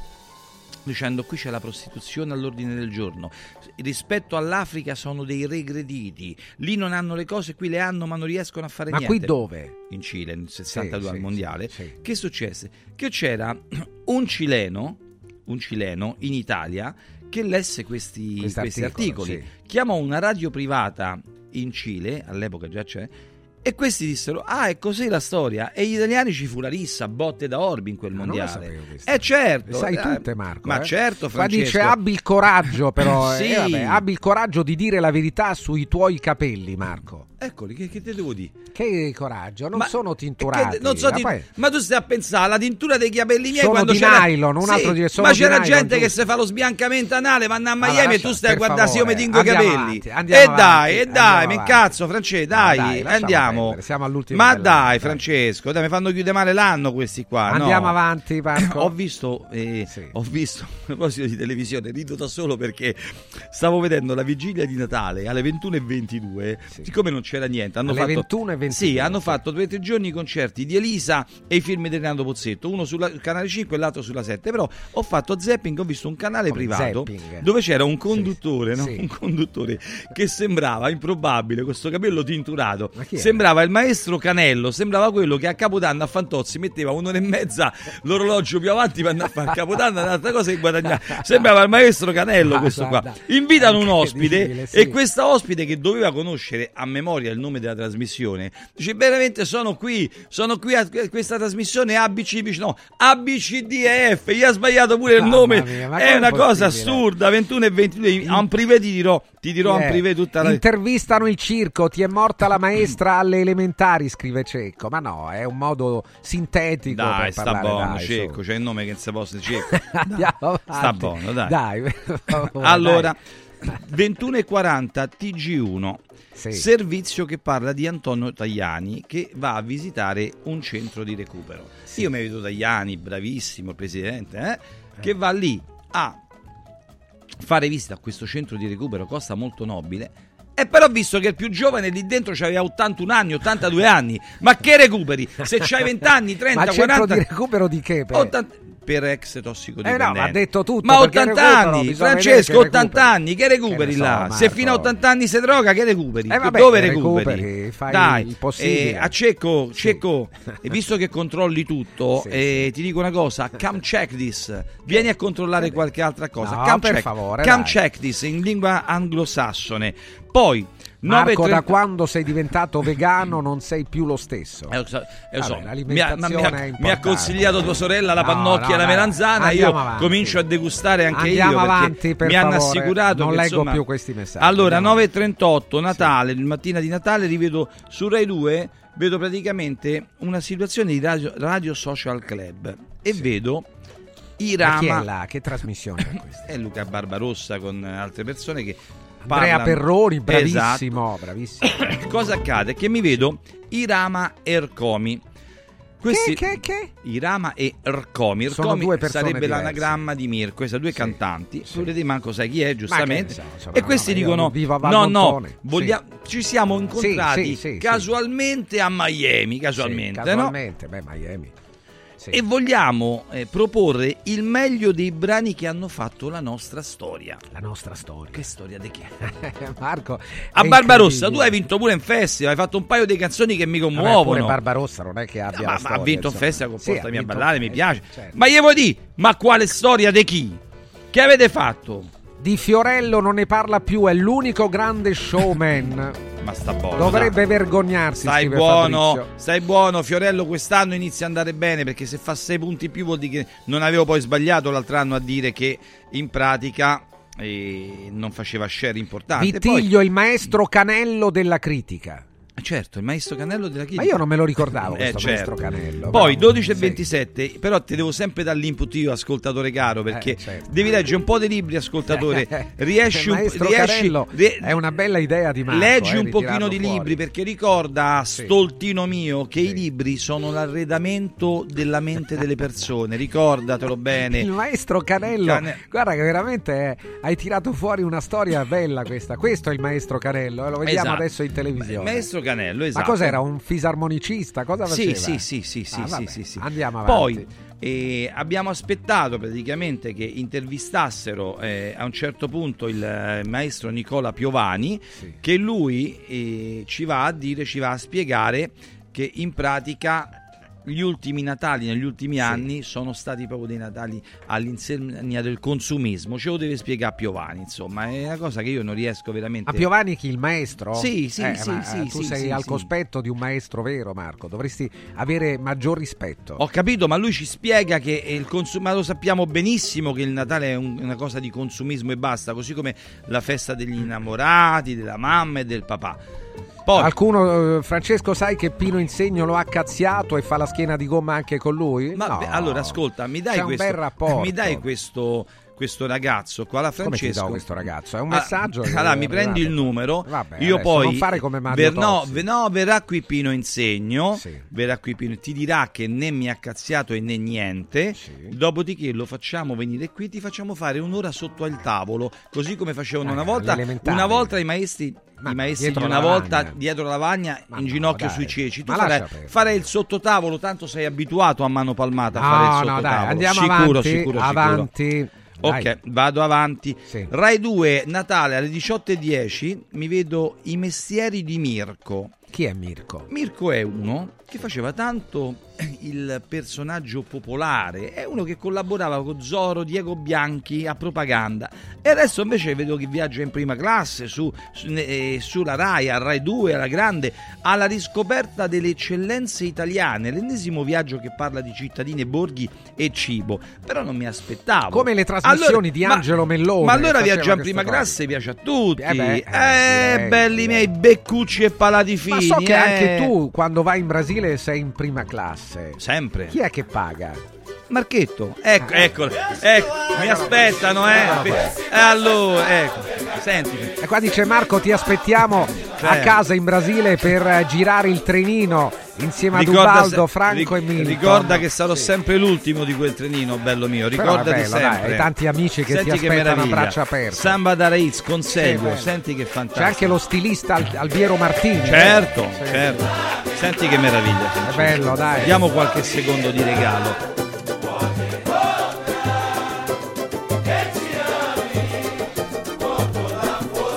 dicendo: qui c'è la prostituzione all'ordine del giorno, rispetto all'Africa sono dei regrediti, lì non hanno le cose, qui le hanno ma non riescono a fare ma niente. Ma qui dove? In Cile, nel sessantadue, sì, al sì, mondiale sì, sì. Che successe? Che c'era un cileno un cileno in Italia che lesse questi, questi articoli, sì. Chiamò una radio privata in Cile, all'epoca già c'è, e questi dissero: ah, è così la storia. E gli italiani ci fu la rissa, botte da orbi in quel ma mondiale. E eh certo, le sai tutte, Marco. Ma eh? certo, Francesco. Ma dice: abbi il coraggio, però. Sì. eh, vabbè, abbi il coraggio di dire la verità sui tuoi capelli, Marco. Eccoli, che, che te devo dire? Che coraggio, non ma sono tinturati. Che, non so ti... poi... Ma tu stai a pensare alla tintura dei capelli miei sono quando di c'era... nylon, un sì, altro dire, sono ma c'era di gente nylon, che se fa lo sbiancamento anale, vanno a Miami allora, lascia, e tu stai a guardarsi io mi tingo i capelli. E dai, e dai, mi incazzo, Francesco, dai, andiamo. Siamo all'ultimo. Ma dai, Francesco, dai, mi fanno chiudere male l'anno questi qua. Andiamo no. avanti, Marco. Ho visto, eh, sì. ho visto a proposito di televisione, rido da solo perché stavo vedendo la vigilia di Natale alle ventuno e ventidue. Sì. Siccome non c'era niente, hanno alle fatto ventuno e ventidue, sì, hanno sì. fatto due o tre giorni i concerti di Elisa e i film di Renato Pozzetto, uno sul canale cinque e l'altro sulla sette. Però ho fatto zapping, ho visto un canale oh, privato zapping. dove c'era un conduttore, sì. No? Sì. un conduttore che sembrava improbabile, questo capello tinturato. Ma chi è? Sembrava il maestro Canello, sembrava quello che a Capodanno a Fantozzi metteva un'ora e mezza l'orologio più avanti per andare a fare Capodanno, un'altra cosa che guadagnava. Sembrava il maestro Canello ma, questo guarda, qua. Invitano un ospite difficile, sì. E questa ospite che doveva conoscere a memoria il nome della trasmissione dice: veramente sono qui, sono qui a questa trasmissione A B C D, no, A B C D E F, gli ha sbagliato pure il nome, mia, è una cosa assurda. ventuno e ventidue, a un privé ti dirò, ti dirò eh, un privé tutta la... Intervistano il circo, ti è morta la maestra alle elementari, scrive Cecco. Ma no, è un modo sintetico dai, per parlare. Dai, sta buono, dai, Cecco, c'è cioè il nome che non si possa Cecco. Sta buono, dai. Dai. Allora, ventuno e quaranta T G uno. Sì. Servizio che parla di Antonio Tajani che va a visitare un centro di recupero. Sì. Io mi vedo Tajani, bravissimo il presidente, eh, eh. che va lì a fare visita a questo centro di recupero, cosa molto nobile. E però ho visto che il più giovane lì dentro c'aveva ottantuno anni, ottantadue anni. Ma che recuperi? Se c'hai venti anni, trenta, ma quaranta... Ma di recupero di che? Per, ottanta... per ex tossicodipendente. Eh no, ma ha detto tutto. Ma ottanta anni, Francesco, ottanta anni, che recuperi che so, là? Marco. Se fino a ottanta anni si droga, che recuperi? Eh vabbè, dove recuperi? recuperi fai Dai, il possibile. Eh, a Cecco, Cecco, sì. visto che controlli tutto, sì, eh, sì. ti dico una cosa, come check this, vieni a controllare sì. qualche altra cosa. No, come per check. favore. Come check this, in lingua anglosassone. Poi Marco, nove e trenta... da quando sei diventato vegano non sei più lo stesso. Eh, so, eh, so. Vabbè, l'alimentazione mi ha, mi ha, è mi ha consigliato tua sorella la pannocchia e no, no, la melanzana. Io avanti. comincio a degustare anche andiamo io avanti, per mi favore. hanno assicurato non che, leggo insomma... più questi messaggi. Allora nove e trentotto Natale, sì. mattina di Natale rivedo su Rai due, vedo praticamente una situazione di Radio, radio Social Club e sì. vedo Irama. Ma chi è là? Che trasmissione è questa? È Luca Barbarossa con altre persone che Andrea Parla... Perroni, bravissimo, esatto. bravissimo. Cosa accade? Che mi vedo Irama e Erkomi. Questi... Che, che, che? Irama e Erkomi. Erkomi sarebbe diverse. l'anagramma di Mirko. Questa due sì, cantanti. Sì. Tu manco sai chi è, giustamente. So, so, e no, questi dicono: no, no, vogliamo... sì. ci siamo incontrati sì, sì, sì, casualmente sì. a Miami. Casualmente, sì, casualmente. No? Beh, Miami. Sì. E vogliamo eh, proporre il meglio dei brani che hanno fatto la nostra storia. La nostra storia. Che storia di chi? Marco. A Barbarossa, tu hai vinto pure in festival, hai fatto un paio di canzoni che mi commuovono. Vabbè, pure Barbarossa non è che abbia no, la ma, storia. Ma ha vinto insomma. in festival, comportami sì, a ballare, un... mi piace. Certo. Ma io voglio dire, ma quale storia di chi? Che avete fatto? Di Fiorello non ne parla più, è l'unico grande showman. Ma sta buono. Dovrebbe vergognarsi. Stai buono, Fabrizio. stai buono. Fiorello quest'anno inizia a andare bene, perché se fa sei punti più vuol dire che non avevo poi sbagliato l'altro anno a dire che in pratica eh, non faceva share importanti. Vittiglio poi... il maestro Canello della critica. Certo, il maestro Canello della China. Ma io non me lo ricordavo questo eh, certo. maestro Canello. Poi dodici e ventisette sì. però te devo sempre dare l'input io, ascoltatore caro, perché eh, certo. devi leggere un po' di libri, ascoltatore. Riesci un po', riesci re, è una bella idea di Marco. Leggi eh, un pochino di fuori. libri, perché ricorda, sì. stoltino mio, che sì. i libri sono l'arredamento della mente delle persone, ricordatelo bene. Il maestro Canello. Cane... Guarda che veramente è... hai tirato fuori una storia bella questa. Questo è il maestro Canello, lo vediamo esatto. adesso in televisione. Il maestro organello, esatto. Ma cos'era, un fisarmonicista? Cosa faceva? Sì, sì, sì, sì, ah, sì, sì, sì. Andiamo avanti. Poi eh, abbiamo aspettato praticamente che intervistassero eh, a un certo punto il maestro Nicola Piovani, sì. che lui eh, ci va a dire, ci va a spiegare che in pratica gli ultimi Natali negli ultimi sì. anni sono stati proprio dei Natali all'insegna del consumismo. Ce lo deve spiegare Piovani, insomma, è una cosa che io non riesco veramente. A Piovani, chi, il maestro? Sì, sì, eh, sì, ma, sì. Tu sì, sei sì, al sì. cospetto di un maestro vero, Marco, dovresti avere maggior rispetto. Ho capito, ma lui ci spiega che il consum... ma lo sappiamo benissimo che il Natale è un, una cosa di consumismo e basta, così come la festa degli innamorati, della mamma e del papà. Poi. Qualcuno, Francesco, sai che Pino Insegno lo ha cazziato e fa la schiena di gomma anche con lui? Ma no. beh, allora ascolta, mi dai, questo, mi dai questo, questo ragazzo qua, la Francesco. Come ti do questo ragazzo? È un messaggio. Ah, che allora mi prendi il numero. Vabbè, io adesso, poi non fare come Mario ver, no, no, verrà qui Pino Insegno, sì. verrà qui Pino, ti dirà che né mi ha cazziato e né niente. Sì. Dopodiché lo facciamo venire qui, ti facciamo fare un'ora sotto al tavolo, così come facevano ah, una volta. Una volta i maestri. Ma I maestri una volta lavagna. dietro la lavagna, ma in no, ginocchio dai. sui ceci. Tu farai, farai il sottotavolo, tanto sei abituato a mano palmata no, a fare il sottotavolo. No, dai, andiamo sicuro, avanti, sicuro, avanti. Sicuro. Ok, dai. vado avanti. Sì. Rai due, Natale alle diciotto e dieci mi vedo I mestieri di Mirko. Chi è Mirko? Mirko è uno che faceva tanto il personaggio popolare, è uno che collaborava con Zoro, Diego Bianchi a Propaganda, e adesso invece vedo che viaggia in prima classe su, su, eh, sulla Rai, al Rai due, alla grande, alla riscoperta delle eccellenze italiane, l'ennesimo viaggio che parla di cittadine, borghi e cibo, però non mi aspettavo. Come le trasmissioni allora, di Angelo ma, Mellone. Ma allora viaggia in prima classe, piace a tutti, eh, beh, eh, eh belli eh, miei beccucci e palatifini. Ma so che eh. anche tu quando vai in Brasile sei in prima classe sempre. Chi è che paga? Marchetto. Ecco, eccolo, ecco, mi aspettano, eh. Allora, ecco, sentimi. E qua dice Marco, ti aspettiamo a casa in Brasile per girare il trenino insieme a Dubaldo, Franco ric- e Milton. Ricorda che sarò sì. sempre l'ultimo di quel trenino, bello mio, ricordati bello, sempre. Dai, e tanti amici che senti ti aspettano a braccia aperte. Samba da Raiz, consiglio, sì, senti che fantastico. C'è anche lo stilista Al- Alviero Martini. Certo, eh? sì. certo. Senti che meraviglia. È bello, dai. Diamo qualche secondo di regalo.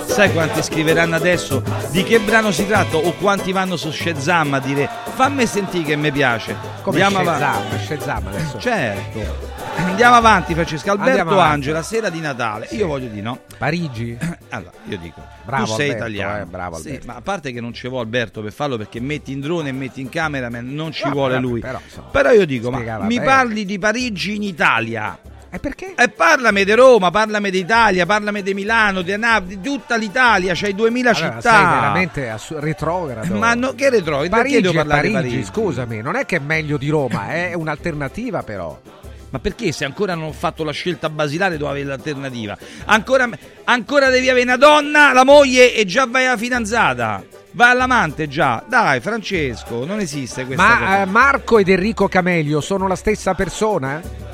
Sai quanti scriveranno adesso di che brano si tratta o quanti vanno su Shazam a dire fammi sentire che mi piace. Come Shazam, av- Shazam adesso. Certo. Andiamo avanti, Francesca. Alberto Andiamo Angela, avanti. Sera di Natale. Sì. Io voglio di no. Parigi? Allora, io dico, bravo, tu sei Alberto, italiano. Eh, bravo Alberto. Sì, ma a parte che non ci vuole Alberto per farlo perché metti in drone e metti in camera, non ci no, vuole però, lui. Però, so, però io dico, ma mi bene. parli di Parigi in Italia. E perché? E parlami di Roma, parlami d'Italia, parlami di Milano, di Napoli, di tutta l'Italia, c'hai duemila allora, città. Sei veramente assu- retrogrado. Ma no, che retrogrado? Parigi, perché devo parlare Parigi, di Parigi? Scusami, non è che è meglio di Roma, è un'alternativa però. Ma perché se ancora non ho fatto la scelta basilare devo avere l'alternativa? Ancora, ancora devi avere una donna, la moglie e già vai alla fidanzata. Va all'amante già, dai Francesco, non esiste questa Ma, cosa. Ma eh, Marco ed Enrico Camelio sono la stessa persona?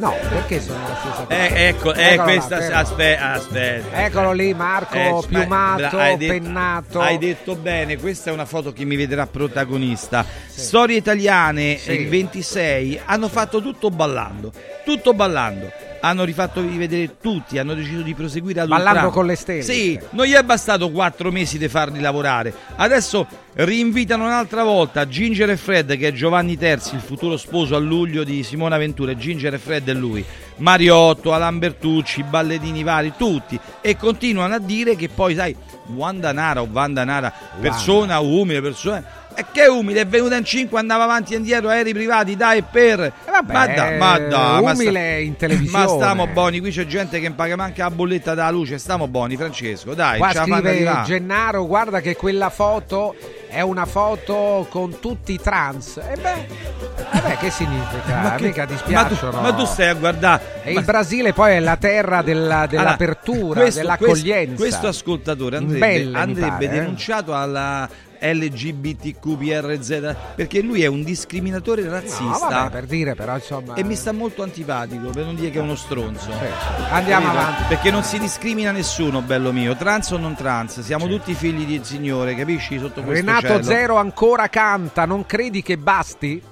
No, perché sono la stessa cosa? Eh, ecco, eh, questa aspetta, aspetta, aspetta. Eccolo lì, Marco eh, piumato, bra- hai detto, pennato. Hai detto bene, questa è una foto che mi vedrà protagonista. Sì. Storie italiane, sì. il ventisei hanno fatto tutto ballando, tutto ballando. Hanno rifatto rivedere tutti, hanno deciso di proseguire all'ultranza. Ballando con le stelle. Sì, non gli è bastato quattro mesi di farli lavorare. Adesso rinvitano un'altra volta Ginger e Fred, che è Giovanni Terzi, il futuro sposo a luglio di Simona Ventura. Ginger e Fred è lui, Mariotto, Alan Bertucci, ballerini vari, tutti. E continuano a dire che poi, sai, Wanda Nara o Wanda Nara, persona umile, persona... E che umile, è venuta in cinque, andava avanti e indietro, aerei privati, dai e per... Eh vabbè, ma da, ma da, umile ma sta, in televisione. Ma stiamo buoni, qui c'è gente che paga manca la bolletta dalla luce, stiamo buoni, Francesco, dai. Qua scrive Gennaro, guarda che quella foto è una foto con tutti i trans. E beh, vabbè, che significa? Ma che, mica dispiacciono. Ma tu, ma tu stai a guardare... E ma... il Brasile poi è la terra della, dell'apertura, allora, questo, dell'accoglienza. Questo, questo ascoltatore andrebbe, andrebbe pare, denunciato eh? alla... L G B T Q P R Z, perché lui è un discriminatore razzista. No, vabbè, per dire, però, insomma, e mi sta molto antipatico, per non dire che è uno stronzo. Certo. Andiamo capito? Avanti, perché non si discrimina nessuno, bello mio, trans o non trans, siamo certo. tutti figli del Signore, capisci? Sotto questo Renato cielo. Zero ancora canta, non credi che basti?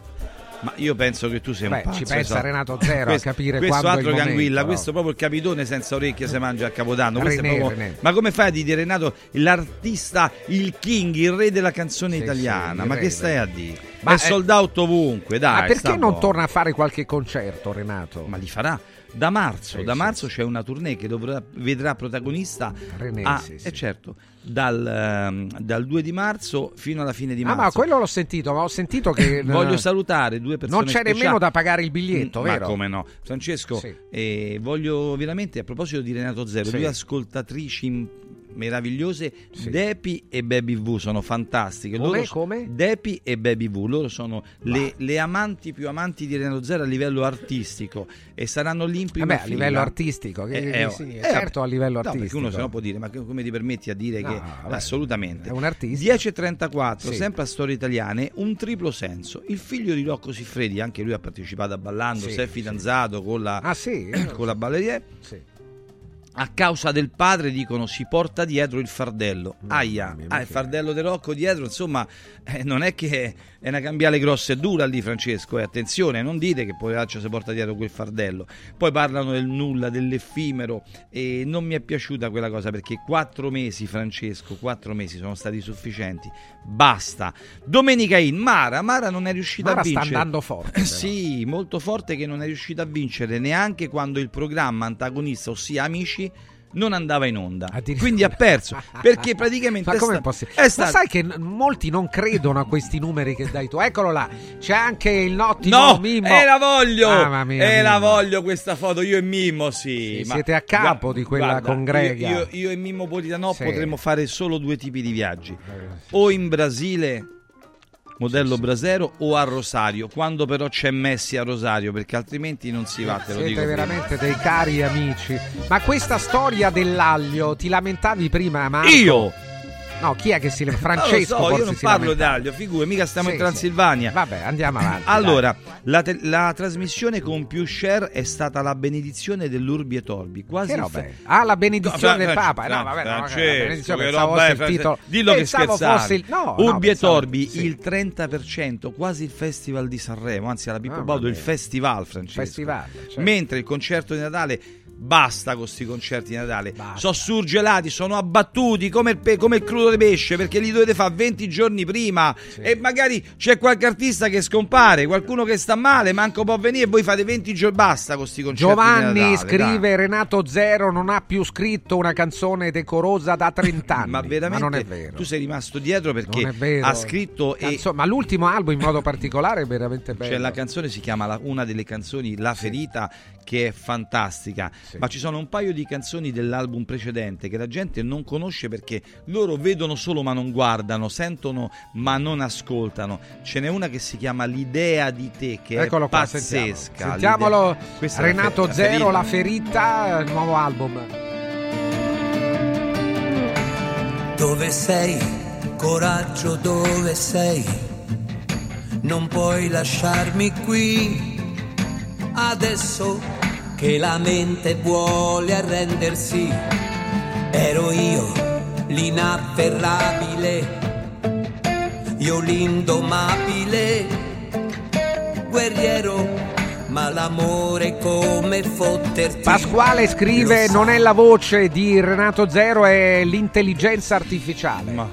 Ma io penso che tu sei Beh, un pazzo. Ci pensa esatto. Renato Zero questo, a capire questo quando altro è il canguilla, momento, però. Questo è proprio il capitone senza orecchie se mangia a Capodanno. René, proprio... René. Ma come fai a dire Renato l'artista, il king, il re della canzone sì, italiana? Sì, ma re, che stai a dire? Ma è eh... sold out ovunque, dai. Ma perché non torna a fare qualche concerto Renato? Ma li farà. Da marzo, sì, da marzo sì, c'è una tournée che dovrà, vedrà protagonista René, a, sì, sì. Eh certo, dal, dal due di marzo fino alla fine di marzo. Ah, ma quello l'ho sentito, ma ho sentito che voglio salutare due persone non c'è speciali. Nemmeno da pagare il biglietto, mm, vero? Ma come no? Francesco, sì. eh, voglio veramente, a proposito di Renato Zero, sì. due ascoltatrici meravigliose, sì. Depi e Baby V, sono fantastiche. Come? Loro, come? Depi e Baby V, loro sono le, le amanti più amanti di Renato Zero a livello artistico e saranno lì in prima Vabbè, fila. A livello artistico, che, eh, eh, sì, eh, certo, a livello artistico. No, perché uno se no può dire, ma come ti permetti a dire no, che vabbè, assolutamente. È un artista. dieci e trentaquattro, sì. sempre a Storie Italiane, un triplo senso. Il figlio di Rocco Siffredi, anche lui ha partecipato a Ballando, sì, si è fidanzato sì. con la, ah, sì? con la balleria. Sì. A causa del padre, dicono, si porta dietro il fardello. Mm, Aia, mia, ah, il fardello del Rocco dietro, insomma, eh, non è che è una cambiale grossa e dura lì, Francesco. E eh, attenzione, non dite che poveraccio si porta dietro quel fardello. Poi parlano del nulla, dell'effimero. E non mi è piaciuta quella cosa, perché quattro mesi, Francesco, quattro mesi sono stati sufficienti. Basta. Domenica in Mara. Mara non è riuscita Mara a vincere. Mara sta andando forte. Sì, molto forte, che non è riuscita a vincere neanche quando il programma antagonista, ossia Amici, non andava in onda, quindi ha perso perché praticamente ma come è, sta... è stato... ma sai che molti non credono a questi numeri che dai tu, eccolo là, c'è anche il nottimo no, Mimmo e la voglio ah, mia, e Mimmo. La voglio questa foto, io e Mimmo sì, sì ma... siete a capo guarda, di quella guarda, congrega io, io, io e Mimmo Politanò sì. potremmo fare solo due tipi di viaggi, o in Brasile modello sì, sì. Brasero o a Rosario, quando però c'è Messi a Rosario, perché altrimenti non si va, te lo siete dico veramente prima. Dei cari amici. Ma questa storia dell'aglio, ti lamentavi prima, Marco? Io? No, chi è che si Francesco no, lo so, io non parlo d'aglio, figure, mica stiamo sì, in Transilvania sì. Vabbè, andiamo avanti. Allora, la, te- la trasmissione con più share è stata la benedizione dell'Urbi e Torbi, quasi che fe- ah, la benedizione no, del Papa no, vabbè, no, la benedizione, pensavo fosse il titolo. Dillo che scherzavi il... no, Urbi no, e Torbi, sì. il trenta per cento, quasi il Festival di Sanremo. Anzi, alla Pippo ah, Baudo, il Festival, Francesco Festival, cioè. Mentre il concerto di Natale, basta con questi concerti di Natale, basta. Sono surgelati, sono abbattuti come il, pe- come il crudo di pesce, perché li dovete fare venti giorni prima sì. e magari c'è qualche artista che scompare, qualcuno che sta male, manco può venire, e voi fate venti giorni, basta con questi concerti Giovanni di Natale, scrive dai. Renato Zero non ha più scritto una canzone decorosa da trent'anni. Ma veramente, ma non è vero. Tu sei rimasto dietro perché ha scritto Canzo- e... ma l'ultimo album in modo particolare è veramente bello, cioè la canzone si chiama la, una delle canzoni La Ferita sì. che è fantastica. Sì. Ma ci sono un paio di canzoni dell'album precedente che la gente non conosce perché loro vedono solo ma non guardano, sentono ma non ascoltano. Ce n'è una che si chiama L'idea di te, che eccolo è qua, pazzesca. Sentiamolo, Renato Zero, La Ferita, il nuovo album. Dove sei? Coraggio, dove sei? Non puoi lasciarmi qui adesso che la mente vuole arrendersi. Ero io l'inafferrabile, io l'indomabile guerriero, ma l'amore come fotterti. Pasquale scrive, non è la voce di Renato Zero, è l'intelligenza artificiale. Ma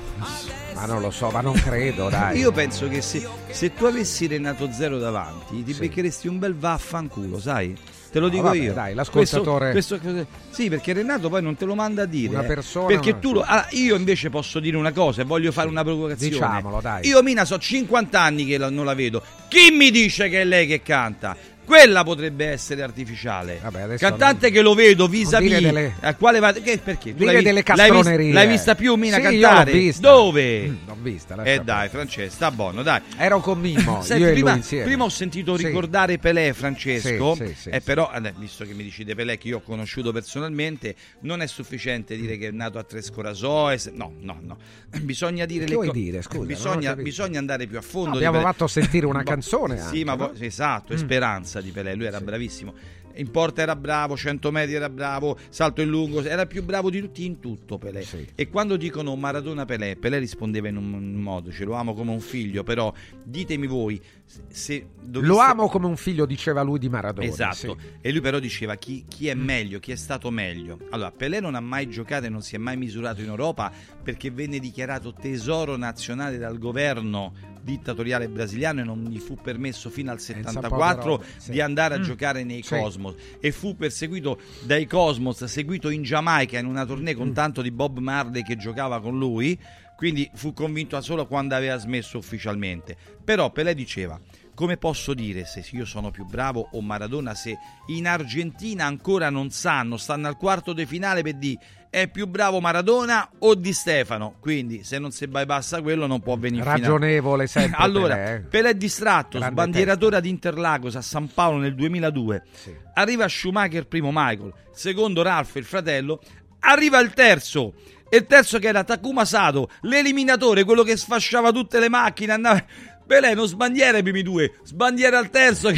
Ma non lo so, ma non credo, dai. Io penso che se, se tu avessi Renato Zero davanti, ti sì. beccheresti un bel vaffanculo, sai? Te lo dico no, vabbè, io. Dai, l'ascoltatore. Questo, questo, sì, perché Renato poi non te lo manda a dire. Una persona. Perché tu lo, allora, io invece posso dire una cosa e voglio fare una provocazione. Diciamolo, dai. Io Mina so cinquanta anni che la, non la vedo. Chi mi dice che è lei che canta? Quella potrebbe essere artificiale. Vabbè, cantante non... che lo vedo vis-à-vis delle... a quale va... che, perché? Tu l'hai, delle l'hai, vista, l'hai vista più Mina sì, cantare? L'ho vista. Dove? Mm, l'ho vista. E eh dai, Francesca, buono, dai. Ero con Mimmo. Senti, io prima, e lui prima ho sentito sì. ricordare Pelé, Francesco. Sì, sì, sì, eh, sì. Però, visto che mi dici di Pelé, che io ho conosciuto personalmente, non è sufficiente dire che è nato a Trescorasoe. No, no, no. Bisogna dire che le cose. dire? Scusa, bisogna, bisogna andare più a fondo. No, abbiamo fatto sentire una canzone. Sì, anche, ma no? esatto, mm. Speranza di Pelé, lui era sì. bravissimo in porta, era bravo, cento metri era bravo, salto in lungo, era più bravo di tutti in tutto Pelé. Sì. E quando dicono Maradona Pelé, Pelé rispondeva in un modo, ce lo amo come un figlio, però ditemi voi se dovesse... lo amo come un figlio, diceva lui di Maradona. Esatto. Sì. E lui però diceva chi, chi è meglio, chi è stato meglio. Allora Pelé non ha mai giocato e non si è mai misurato in Europa perché venne dichiarato tesoro nazionale dal governo dittatoriale brasiliano e non gli fu permesso fino al settantaquattro sì. di andare a mm. giocare nei sì. Cosmos, e fu perseguito dai Cosmos, seguito in Giamaica in una tournée con mm. tanto di Bob Marley che giocava con lui, quindi fu convinto solo quando aveva smesso ufficialmente. Però Pelé diceva: come posso dire se io sono più bravo o Maradona se in Argentina ancora non sanno, stanno al quarto di finale per dire è più bravo Maradona o Di Stefano? Quindi se non si bypassa quello non può venire ragionevole sempre. Allora Pelé, Pelé distratto, sbandieratore ad Interlagos, a San Paolo nel duemiladue sì. arriva Schumacher primo Michael, secondo Ralph il fratello, arriva il terzo e il terzo che era Takuma Sato, l'eliminatore, quello che sfasciava tutte le macchine, andava... Pelé non sbandiera i primi due, sbandiera al terzo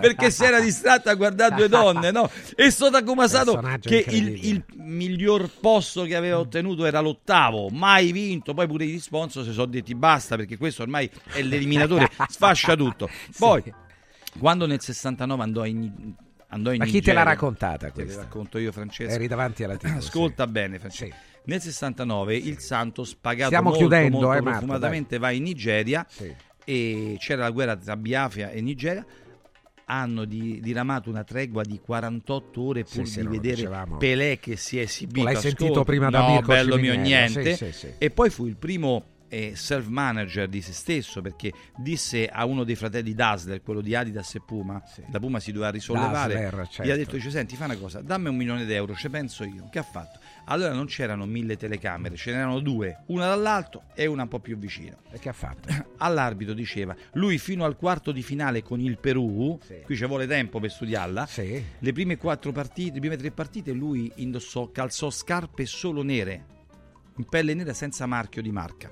perché si era distratto a guardare due donne, no? E sto Takuma Sato che il, il miglior posto che aveva ottenuto era l'ottavo, mai vinto. Poi pure gli sponsor si sono detti basta perché questo ormai è l'eliminatore, sfascia tutto. Poi sì. quando nel sessantanove andò in andò in Ma chi in te l'ha raccontata questa? Te la racconto io, Francesco. Eri davanti alla tivù. Ascolta sì. bene, Francesco. Sì. Nel sessantanove sì. il Santos, pagato Stiamo molto, chiudendo, molto eh, profumatamente, Marco, va in Nigeria. Sì. E c'era la guerra tra Biafra e Nigeria, hanno di, diramato una tregua di quarantotto ore pur sì, di vedere dicevamo. Pelé che si è esibito. L'hai Ascolta. sentito prima da no, Mirko bello Ciminiello. mio niente sì, sì, sì. E poi fu il primo eh, self manager di se stesso perché disse a uno dei fratelli Dassler, quello di Adidas e Puma, sì. la Puma si doveva risollevare, Dassler, certo. gli ha detto, dice, senti, fa una cosa, dammi un milione d'euro, ce penso io. Che ha fatto? Allora non c'erano mille telecamere, ce n'erano due, una dall'alto e una un po' più vicina. E che ha fatto? All'arbitro diceva, lui fino al quarto di finale con il Perù, sì. qui ci vuole tempo per studiarla, sì. le prime quattro partite, le prime tre partite lui indossò, calzò scarpe solo nere, in pelle nera senza marchio di marca.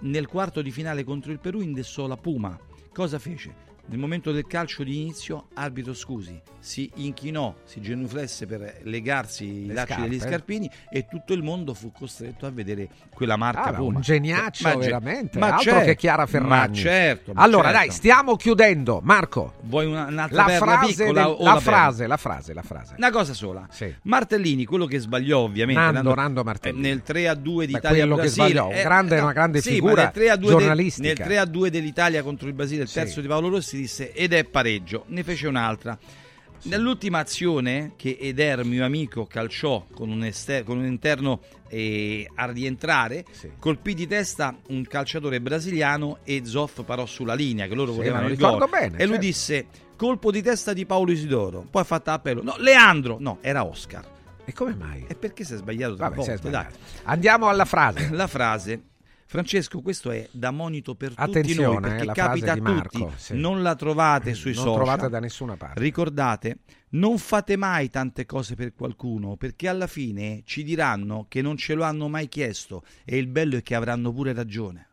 Nel quarto di finale contro il Perù indossò la Puma. Cosa fece? Nel momento del calcio di inizio, arbitro scusi, si inchinò, si genuflesse per legarsi i lacci degli scarpini e tutto il mondo fu costretto a vedere quella marca ah, Puma. Un geniaccio, ma veramente, ma altro certo, che Chiara Ferragni. Ma certo. Ma allora certo. dai, stiamo chiudendo. Marco, vuoi una, un'altra la frase piccola del, o la, la frase, la frase, la frase. Una cosa sola. Sì. Martellini, quello che sbagliò ovviamente Nando, Nando Martellini nel tre a due d'Italia Beh, Brasile. Quello che sbagliò, grande, eh, una grande sì, figura nel giornalistica. Del, nel tre a due dell'Italia contro il Brasile, il terzo sì. di Paolo Rossi, disse ed è pareggio, ne fece un'altra sì. nell'ultima azione che Eder, mio amico, calciò con un, ester- con un interno eh, a rientrare sì. colpì di testa un calciatore brasiliano e Zoff parò sulla linea che loro sì, volevano il gol bene, e certo. lui disse colpo di testa di Paolo Isidoro, poi ha fatto appello, no Leandro, no era Oscar. E come mai? E perché si è sbagliato tre volte? Sbagliato. Dai. Andiamo alla frase. La frase, Francesco, questo è da monito per Attenzione, tutti noi, perché eh, la capita frase di Marco, a tutti, sì. non la trovate sui non social, non trovate da nessuna parte. Ricordate, non fate mai tante cose per qualcuno, perché alla fine ci diranno che non ce lo hanno mai chiesto e il bello è che avranno pure ragione.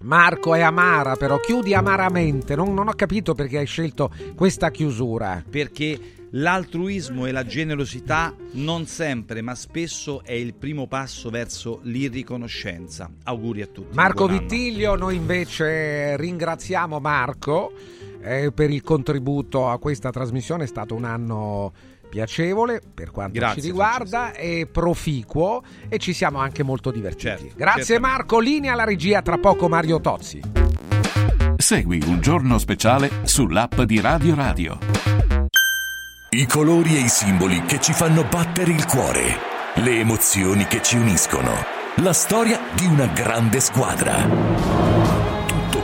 Marco è amara, però chiudi amaramente, non, non ho capito perché hai scelto questa chiusura. Perché... l'altruismo e la generosità non sempre, ma spesso è il primo passo verso l'irriconoscenza. Auguri a tutti. Marco Vittiglio, noi invece ringraziamo Marco eh, per il contributo a questa trasmissione, è stato un anno piacevole per quanto grazie, ci riguarda Francesco. È proficuo e ci siamo anche molto divertiti. Certo, grazie certo. Marco, linea alla regia, tra poco Mario Tozzi. Segui Un Giorno Speciale sull'app di Radio Radio. I colori e i simboli che ci fanno battere il cuore, le emozioni che ci uniscono, la storia di una grande squadra. Tutto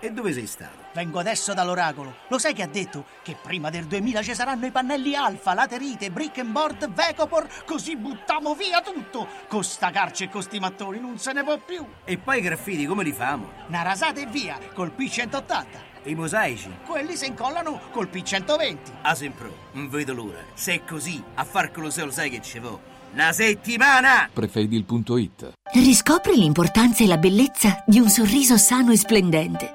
E dove sei stato? Vengo adesso dall'oracolo. Lo sai che ha detto? Che prima del duemila ci saranno i pannelli alfa, laterite, brick and board, vecopor, così buttiamo via tutto! Con sta carce e con sti mattoni non se ne può più! E poi i graffiti come li famo? Una rasata e via, col P centottanta! I mosaici? Quelli si incollano col P centoventi! Ah, Sempro, non vedo l'ora. Se è così, a far Colosseo lo sai che ci vo'. La settimana! Prefedil punto i t. Riscopri l'importanza e la bellezza di un sorriso sano e splendente.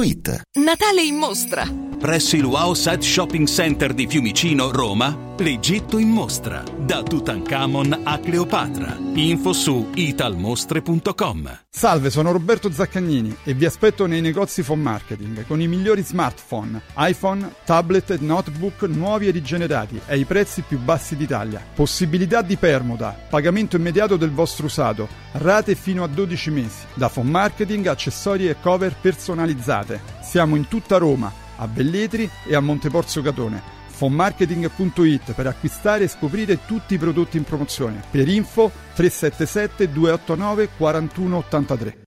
i t. Natale in mostra. Presso il Wow Set Shopping Center di Fiumicino, Roma, l'Egitto in mostra, da Tutankhamon a Cleopatra. Info su italmostre punto com. Salve, sono Roberto Zaccagnini e vi aspetto nei negozi Phone Marketing con i migliori smartphone, iPhone, tablet e notebook nuovi e rigenerati ai prezzi più bassi d'Italia. Possibilità di permuta, pagamento immediato del vostro usato, rate fino a dodici mesi. Da Phone Marketing, accessori e cover personalizzate. Siamo in tutta Roma, a Belletri e a Monteporzio Catone. Fonmarketing punto i t per acquistare e scoprire tutti i prodotti in promozione. Per info tre sette sette due otto nove quattro uno otto tre.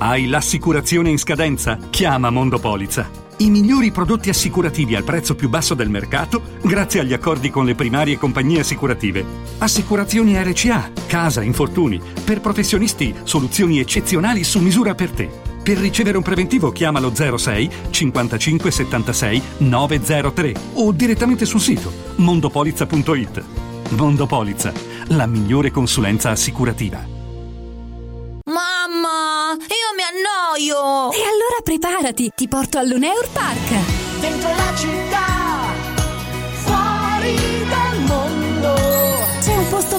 Hai l'assicurazione in scadenza? Chiama Mondopolizza. I migliori prodotti assicurativi al prezzo più basso del mercato grazie agli accordi con le primarie compagnie assicurative. Assicurazioni R C A, casa, infortuni. Per professionisti, soluzioni eccezionali su misura per te. Per ricevere un preventivo chiamalo zero sei cinquantacinque settantasei novecentotre o direttamente sul sito mondopolizza punto i t. Mondopolizza, la migliore consulenza assicurativa. Mamma, io mi annoio! E allora preparati, ti porto all'Uneur Park. Dentro la città, fuori dal mondo. C'è un posto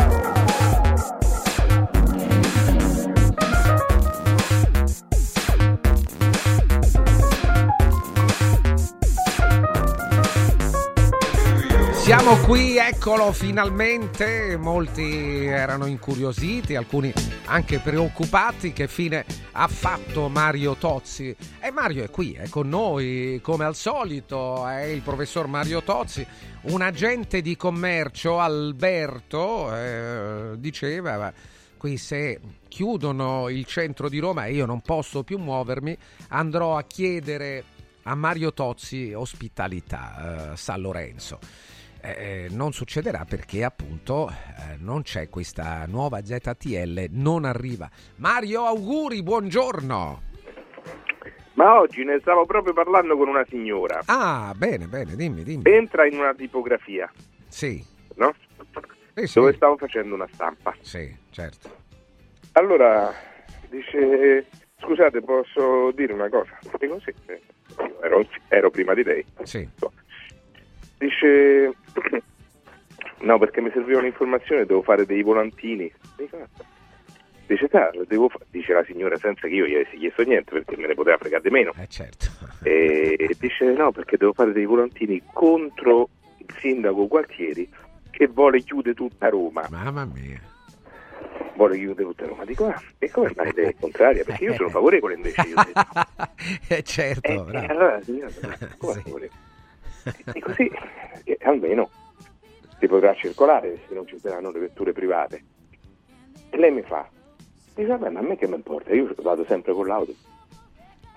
Siamo qui, eccolo finalmente. Molti erano incuriositi, alcuni anche preoccupati. Che fine ha fatto Mario Tozzi? E Mario è qui, è con noi come al solito. È il professor Mario Tozzi, un agente di commercio. Alberto eh, diceva qui, se chiudono il centro di Roma e io non posso più muovermi, andrò a chiedere a Mario Tozzi ospitalità eh, San Lorenzo. Eh, non succederà perché appunto eh, non c'è questa nuova Z T L, non arriva. Mario, auguri, buongiorno. Ma oggi ne stavo proprio parlando con una signora. Ah, bene, bene, dimmi, dimmi. Entra in una tipografia. Sì. No? Eh, sì. Dove stavo facendo una stampa. Sì, certo. Allora, dice, scusate, posso dire una cosa? Dico sì, io ero, ero prima di lei. Sì. Dice, no, perché mi serviva un'informazione, devo fare dei volantini. Dice, Carlo, devo fa-", dice la signora, senza che io gli avessi chiesto niente, perché me ne poteva fregare di meno. Eh, certo. E dice, no, perché devo fare dei volantini contro il sindaco Gualtieri, che vuole chiudere tutta Roma. Mamma mia. Vuole chiudere tutta Roma. Dico, ah, e come mai l'idea è contraria? Perché io sono favorevole invece. Io eh, certo. Eh, bravo. Eh, allora, signora, come sì. favorevole? E così eh, almeno si potrà circolare, se non ci saranno le vetture private. E lei mi fa, dice, ma a me che mi importa, io vado sempre con l'auto.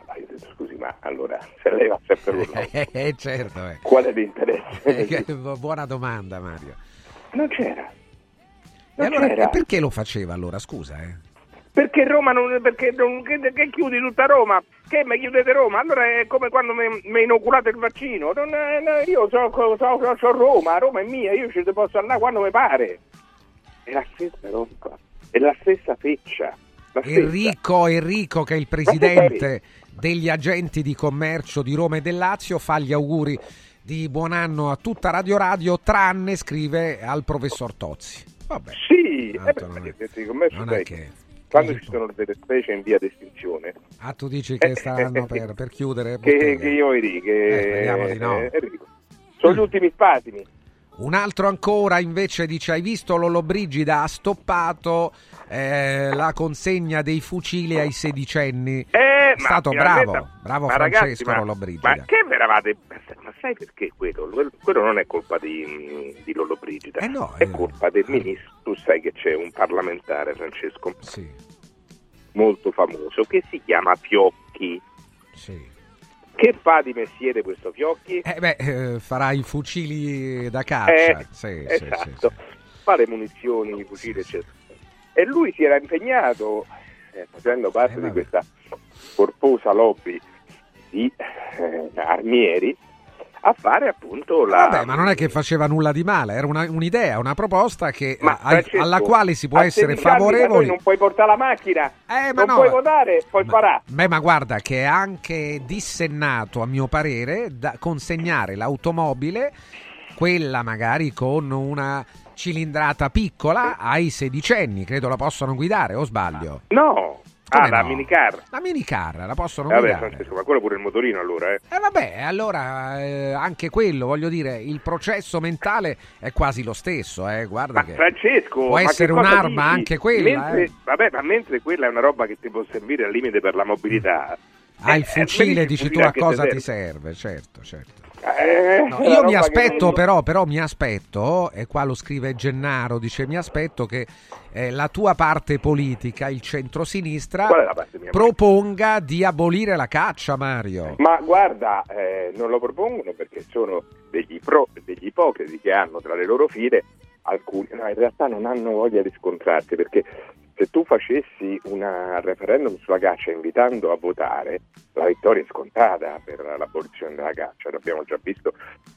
Allora io ho detto, scusi, ma allora se lei va sempre con l'auto eh, certo, eh. qual è l'interesse? Eh, buona domanda, Mario. Non c'era, non e allora c'era. E perché lo faceva allora, scusa eh? Perché Roma non, perché non, che, che chiudi tutta Roma? Che mi chiudete Roma? Allora è come quando mi inoculate il vaccino. Non, no, io so, so, so, so Roma, Roma è mia, io ci posso andare quando mi pare. È la stessa Roma, è la stessa feccia. La stessa. Enrico, Enrico, che è il presidente degli agenti di commercio di Roma e del Lazio, fa gli auguri di buon anno a tutta Radio Radio, tranne, scrive, al professor Tozzi. Vabbè. Sì, è per gli agenti di commercio. Non è che... Quando ci sono delle specie in via d'estinzione. Ah, tu dici che stanno per, per chiudere? Che, che io vedi che... Eh, di no. eh, sono gli ultimi spasimi. Un altro ancora invece dice, hai visto Lollobrigida ha stoppato eh, la consegna dei fucili ai sedicenni. Eh, è stato bravo, bravo ma Francesco Lollobrigida. Ma che ve eravate... Ma sai perché quello? Quello non è colpa di, di Lollobrigida, eh no, è eh, colpa del eh. ministro. Tu sai che c'è un parlamentare, Francesco, sì. molto famoso, che si chiama Fiocchi. Sì. Che fa di mestiere questo Fiocchi? Eh beh, eh, farà i fucili da caccia. Eh, sì, esatto, sì, sì. fa le munizioni, i fucili, sì, eccetera. Sì. E lui si era impegnato, eh, facendo parte eh, di questa corposa lobby di eh, armieri, a fare appunto la... Vabbè, ma non è che faceva nulla di male, era una, un'idea, una proposta che ma, a, alla quale si può essere favorevoli. Non puoi portare la macchina, eh, ma non no, puoi votare, puoi sparare. Beh, ma guarda che è anche dissennato, a mio parere, da consegnare l'automobile, quella magari con una cilindrata piccola, ai sedicenni, credo la possono guidare, o sbaglio? No! Come ah, no? la minicar. La minicar, la possono eh, guidare. Vabbè, Francesco, ma quello pure il motorino allora, eh. Eh vabbè, allora eh, anche quello, voglio dire, il processo mentale è quasi lo stesso, eh, guarda ma che... Francesco, può ma essere un'arma dici? Anche quella, mentre, eh. Vabbè, ma mentre quella è una roba che ti può servire al limite per la mobilità. Ah, eh, il fucile, eh, dici il fucile tu a cosa serve. Ti serve, certo, certo. Eh, no, io mi aspetto però, però mi aspetto, e qua lo scrive Gennaro, dice mi aspetto che eh, la tua parte politica, il centrosinistra, proponga parte? Di abolire la caccia, Mario. Ma guarda, eh, non lo propongono perché sono degli, pro, degli ipocriti che hanno tra le loro file alcuni, no, in realtà non hanno voglia di scontrarsi, perché se tu facessi un referendum sulla caccia invitando a votare, la vittoria è scontata per l'abolizione della caccia, l'abbiamo già visto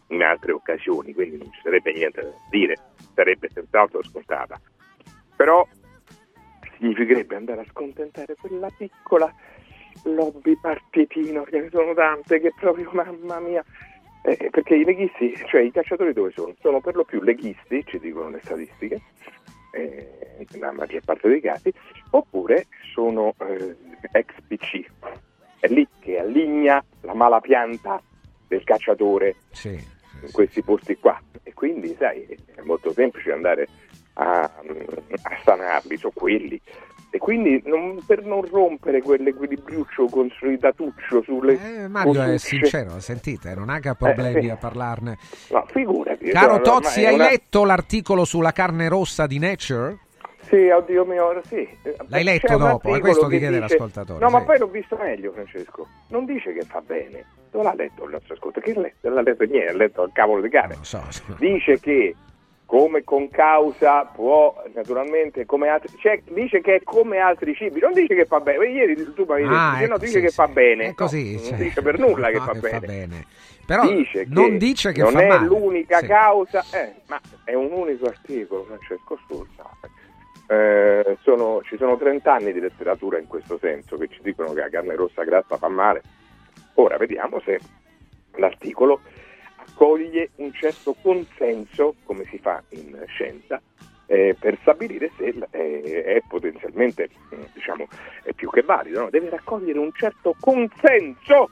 in altre occasioni, quindi non ci sarebbe niente da dire, sarebbe senz'altro scontata. Però significherebbe andare a scontentare quella piccola lobby partitino, che ne sono tante, che proprio mamma mia... Eh, perché i leghisti, cioè i cacciatori dove sono? Sono per lo più leghisti, ci dicono le statistiche, la maggior parte dei casi, oppure sono eh, ex P C, è lì che alligna la mala pianta del cacciatore, sì, sì, in questi posti qua, e quindi quelli, sai, è molto semplice andare a, a stanarli, sono quelli. E quindi non, per non rompere quell'equilibriuccio consolidatuccio sulle eh, Mario è sincero, sentite, non ha problemi eh, sì. a parlarne. No, figurati. Caro Tozzi, hai una... letto l'articolo sulla carne rossa di Nature? Sì, oddio mio, sì. L'hai letto dopo, è questo ti chiede dice... l'ascoltatore. No, sì. Ma poi l'ho visto meglio, Francesco. Non dice che fa bene. Non l'ha letto il nostro ascoltatore. Che letto? L'ha letto niente, ha letto il cavolo di cane. So, so. Dice che come con causa può, naturalmente, come altri, cioè, dice che è come altri cibi, non dice che fa bene. Ieri tu mi avevi ah, detto, ecco, no, dice sì, che sì. fa bene. È così, no, cioè, non dice per nulla no, che, fa, che bene. fa bene. Però dice non dice che non fa è male. L'unica sì. causa, eh, ma è un unico articolo, Francesco, scusa. Eh, sono, ci sono trent'anni di letteratura in questo senso che ci dicono che la carne rossa grassa fa male. Ora vediamo se l'articolo accoglie un certo consenso, come si fa in scienza, eh, per stabilire se eh, è potenzialmente eh, diciamo è più che valido, no? Deve raccogliere un certo consenso.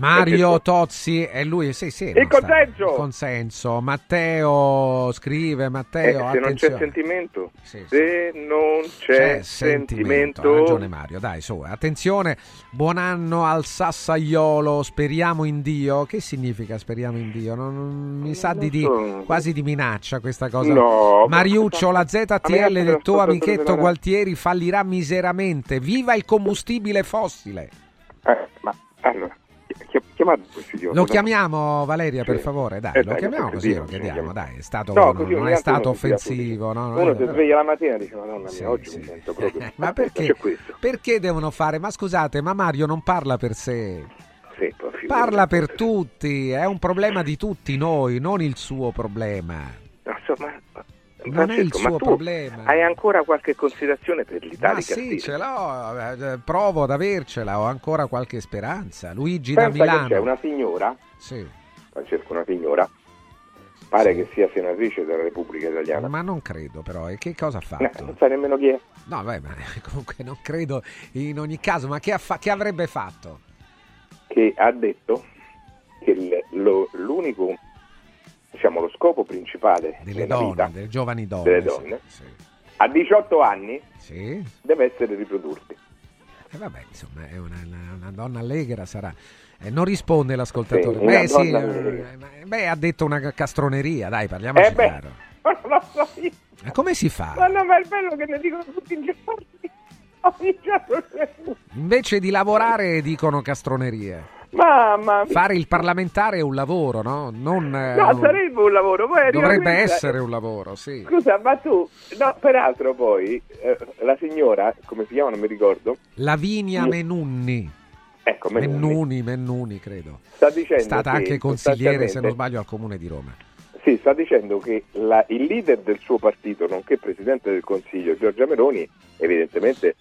Mario Tozzi è lui, sì sì. Il consenso. Il consenso. Matteo scrive, Matteo. Eh, se attenzione. non c'è sentimento. Sì, sì. Se non c'è, c'è sentimento. sentimento. Ha ragione Mario, dai, su. Attenzione, buon anno al Sassaiolo, speriamo in Dio. Che significa speriamo in Dio? Non, non, mi sa non di, so. di quasi di minaccia questa cosa. No, Mariuccio, la Z T L del tuo amichetto Gualtieri fallirà miseramente. Viva il combustibile fossile. Eh, ma allora. Chiamato signor, lo chiamiamo Valeria cioè, per favore dai eh, lo dai, chiamiamo così lo chiediamo dai è stato no, uno, non è stato offensivo no, uno si sveglia la mattina e dice madonna mia sì, oggi sì. mi sento proprio ma perché perché devono fare ma scusate ma Mario non parla per sé sì, parla per tutti è un problema di tutti noi non il suo problema no, insomma Non Francesco, è il suo problema. Hai ancora qualche considerazione per l'Italia? Ma sì, ce l'ho, provo ad avercela, ho ancora qualche speranza. Luigi Pensa da Milano. Che c'è una signora, sì. Francesco, una signora, pare sì. che sia senatrice della Repubblica Italiana. Ma non credo però, e che cosa ha fatto? No, non sai nemmeno chi è. No, beh, ma comunque non credo in ogni caso, ma che, affa- che avrebbe fatto? Che ha detto che l- lo, l'unico... diciamo lo scopo principale delle donne, vita, delle giovani donne, delle donne sì, sì. a diciotto anni sì. deve essere riprodursi. E eh vabbè, insomma, è una, una, una donna allegra sarà. Eh, non risponde l'ascoltatore. Sì, beh, sì, eh, beh, ha detto una castroneria, dai, parliamoci eh beh, chiaro. Ma non lo so io. Ma come si fa? Ma no, ma è bello che ne dicono tutti i giorni. Ogni giorno. Invece di lavorare dicono castronerie. Mamma mia. Fare il parlamentare è un lavoro, no? Non, no, un... sarebbe un lavoro. Poi dovrebbe essere un lavoro, sì. Scusa, ma tu, no, peraltro poi eh, la signora, come si chiama, non mi ricordo. Lavinia Mennone. Ecco, Mennone, Mennone, credo. Sta dicendo. È stata anche consigliere, se non sbaglio, al Comune di Roma. Sì, sta dicendo che la, il leader del suo partito, nonché presidente del Consiglio, Giorgia Meloni, evidentemente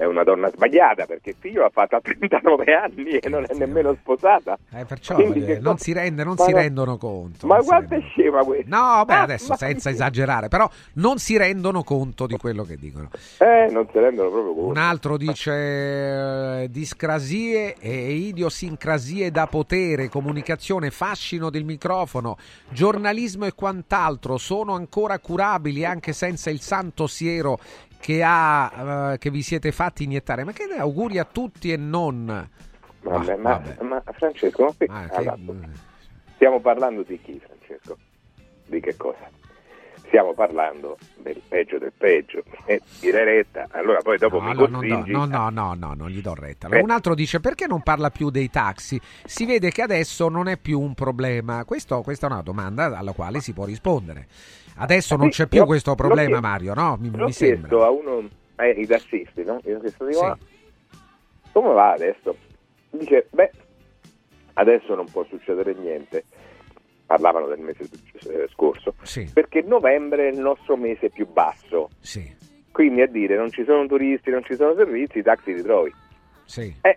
è una donna sbagliata perché il figlio ha fatto a trentanove anni e non è nemmeno sposata. Eh, perciò eh, non si rende, non ma si no. rendono conto. Ma quanto è scema questo? No, beh, ah, adesso senza sì. esagerare, però non si rendono conto di quello che dicono. Eh, non si rendono proprio conto. Un altro dice discrasie e idiosincrasie da potere, comunicazione, fascino del microfono, giornalismo e quant'altro sono ancora curabili anche senza il santo siero che ha uh, che vi siete fatti iniettare, ma che auguri a tutti e non vabbè, ah, ma, vabbè. ma Francesco ma qui, ah, allora, che... stiamo parlando di chi Francesco? Di che cosa? Stiamo parlando del peggio del peggio eh, dire retta allora poi dopo no, mi allora costringi non do, no, no no no non gli do retta allora, un altro dice perché non parla più dei taxi si vede che adesso non è più un problema questo, questa è una domanda alla quale si può rispondere adesso non c'è più questo problema chiesto, Mario no? mi, mi sembra chiesto a uno eh, i tassisti no? Io chiesto di qua, sì. come va adesso? Dice beh adesso non può succedere niente parlavano del mese scorso, sì. perché novembre è il nostro mese più basso, sì. quindi a dire non ci sono turisti, non ci sono servizi, i taxi li trovi. Sì. Eh,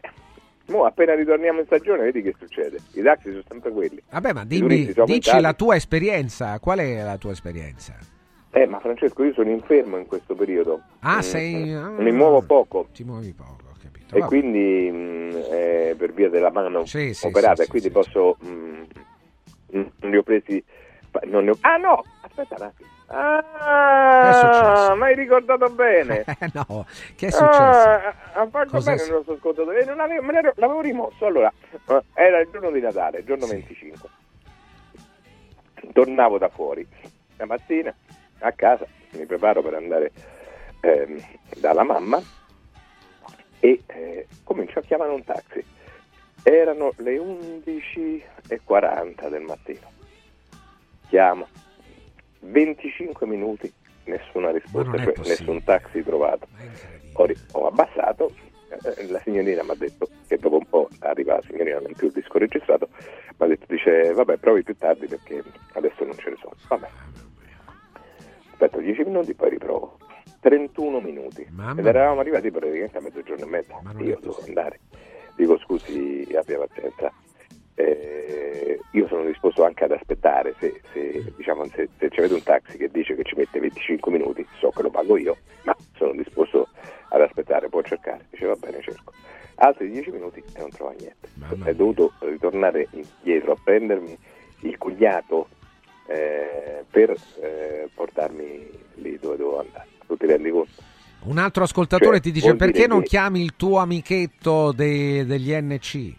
mo appena ritorniamo in stagione vedi che succede, i taxi sono sempre quelli. Vabbè ma dimmi, dici la tua esperienza, qual è la tua esperienza? Eh ma Francesco io sono infermo in questo periodo, ah, mm, sei... mi muovo poco. Ti muovi poco. Capito. E vabbè. Quindi mh, eh, per via della mano sì, sì, operata sì, e quindi sì, posso... Sì. Mh, li ho presi non ne ho... Ah no, aspetta un attimo. Ah, ma hai ricordato bene. No, che è successo? Ah, a Marco bene non lo so ascoltato. E non avevo, me ero, l'avevo rimosso. Allora, era il giorno di Natale, giorno sì. venticinque. Tornavo da fuori la mattina a casa, mi preparo per andare eh, dalla mamma e eh, comincio a chiamare un taxi. Erano le undici e quaranta del mattino. Chiamo, venticinque minuti, nessuna risposta, cioè nessun taxi trovato. Ho, ho abbassato, eh, la signorina mi ha detto che dopo un po' arriva la signorina, non più il disco registrato, mi ha detto, dice, vabbè, provi più tardi perché adesso non ce ne sono. Vabbè. Aspetto dieci minuti, poi riprovo. trentuno minuti. Mamma. Ed eravamo arrivati praticamente a mezzogiorno e mezzo. Io devo andare. Dico, scusi, abbia pazienza, eh, io sono disposto anche ad aspettare, se, se diciamo se, se ci avete un taxi che dice che ci mette venticinque minuti, so che lo pago io, ma sono disposto ad aspettare, può cercare. Dice, va bene, cerco. Altri dieci minuti e non trova niente. Mamma. È dovuto ritornare indietro a prendermi il cognato eh, per eh, portarmi lì dove dovevo andare. Tu ti rendi conto? Un altro ascoltatore, cioè, ti dice, perché non che... chiami il tuo amichetto de, degli N C?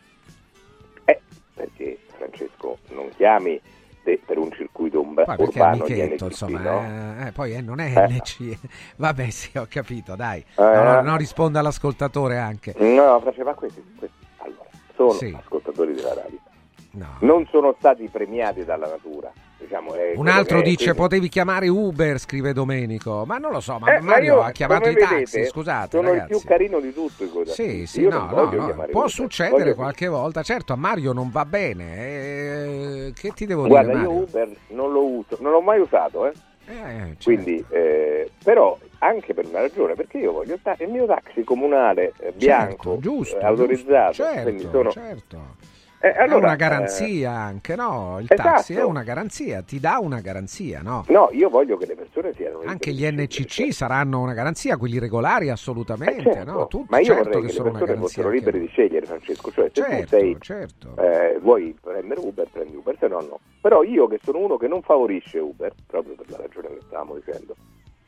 Eh, perché Francesco non chiami de, per un circuito umba, poi, urbano di N C P, insomma, no? eh, eh, poi eh, non è eh. N C, vabbè sì, ho capito, dai, eh. no, no, no, risponde all'ascoltatore anche. No, faceva questi, questi. Allora, sono sì. ascoltatori della radio, no. non sono stati premiati dalla natura. Diciamo, eh, un altro dice così. Potevi chiamare Uber, scrive Domenico, ma non lo so, ma eh, Mario ma io, ha chiamato i taxi, vedete, scusate sono ragazzi. Il più carino di tutto, sì, sì, no, no, no. può succedere voglio qualche Uber. volta, certo, a Mario non va bene, eh, che ti devo guarda, dire guarda io Uber non lo uso, non l'ho mai usato eh. Eh, certo. quindi eh, però anche per una ragione, perché io voglio ta- il mio taxi comunale eh, bianco, certo, giusto, eh, autorizzato giusto, certo, quindi sono certo. Eh, allora, è una garanzia eh, anche, no? Il esatto. taxi è una garanzia, ti dà una garanzia, no? No, io voglio che le persone siano... Anche gli N C C saranno una garanzia, quelli regolari assolutamente, eh certo, no? Tutti, ma io certo vorrei che, che le persone fossero libere di scegliere, Francesco, cioè se certo, tu sei, certo. eh, vuoi prendere Uber, prendi Uber, se no no. Però io che sono uno che non favorisce Uber, proprio per la ragione che stavamo dicendo,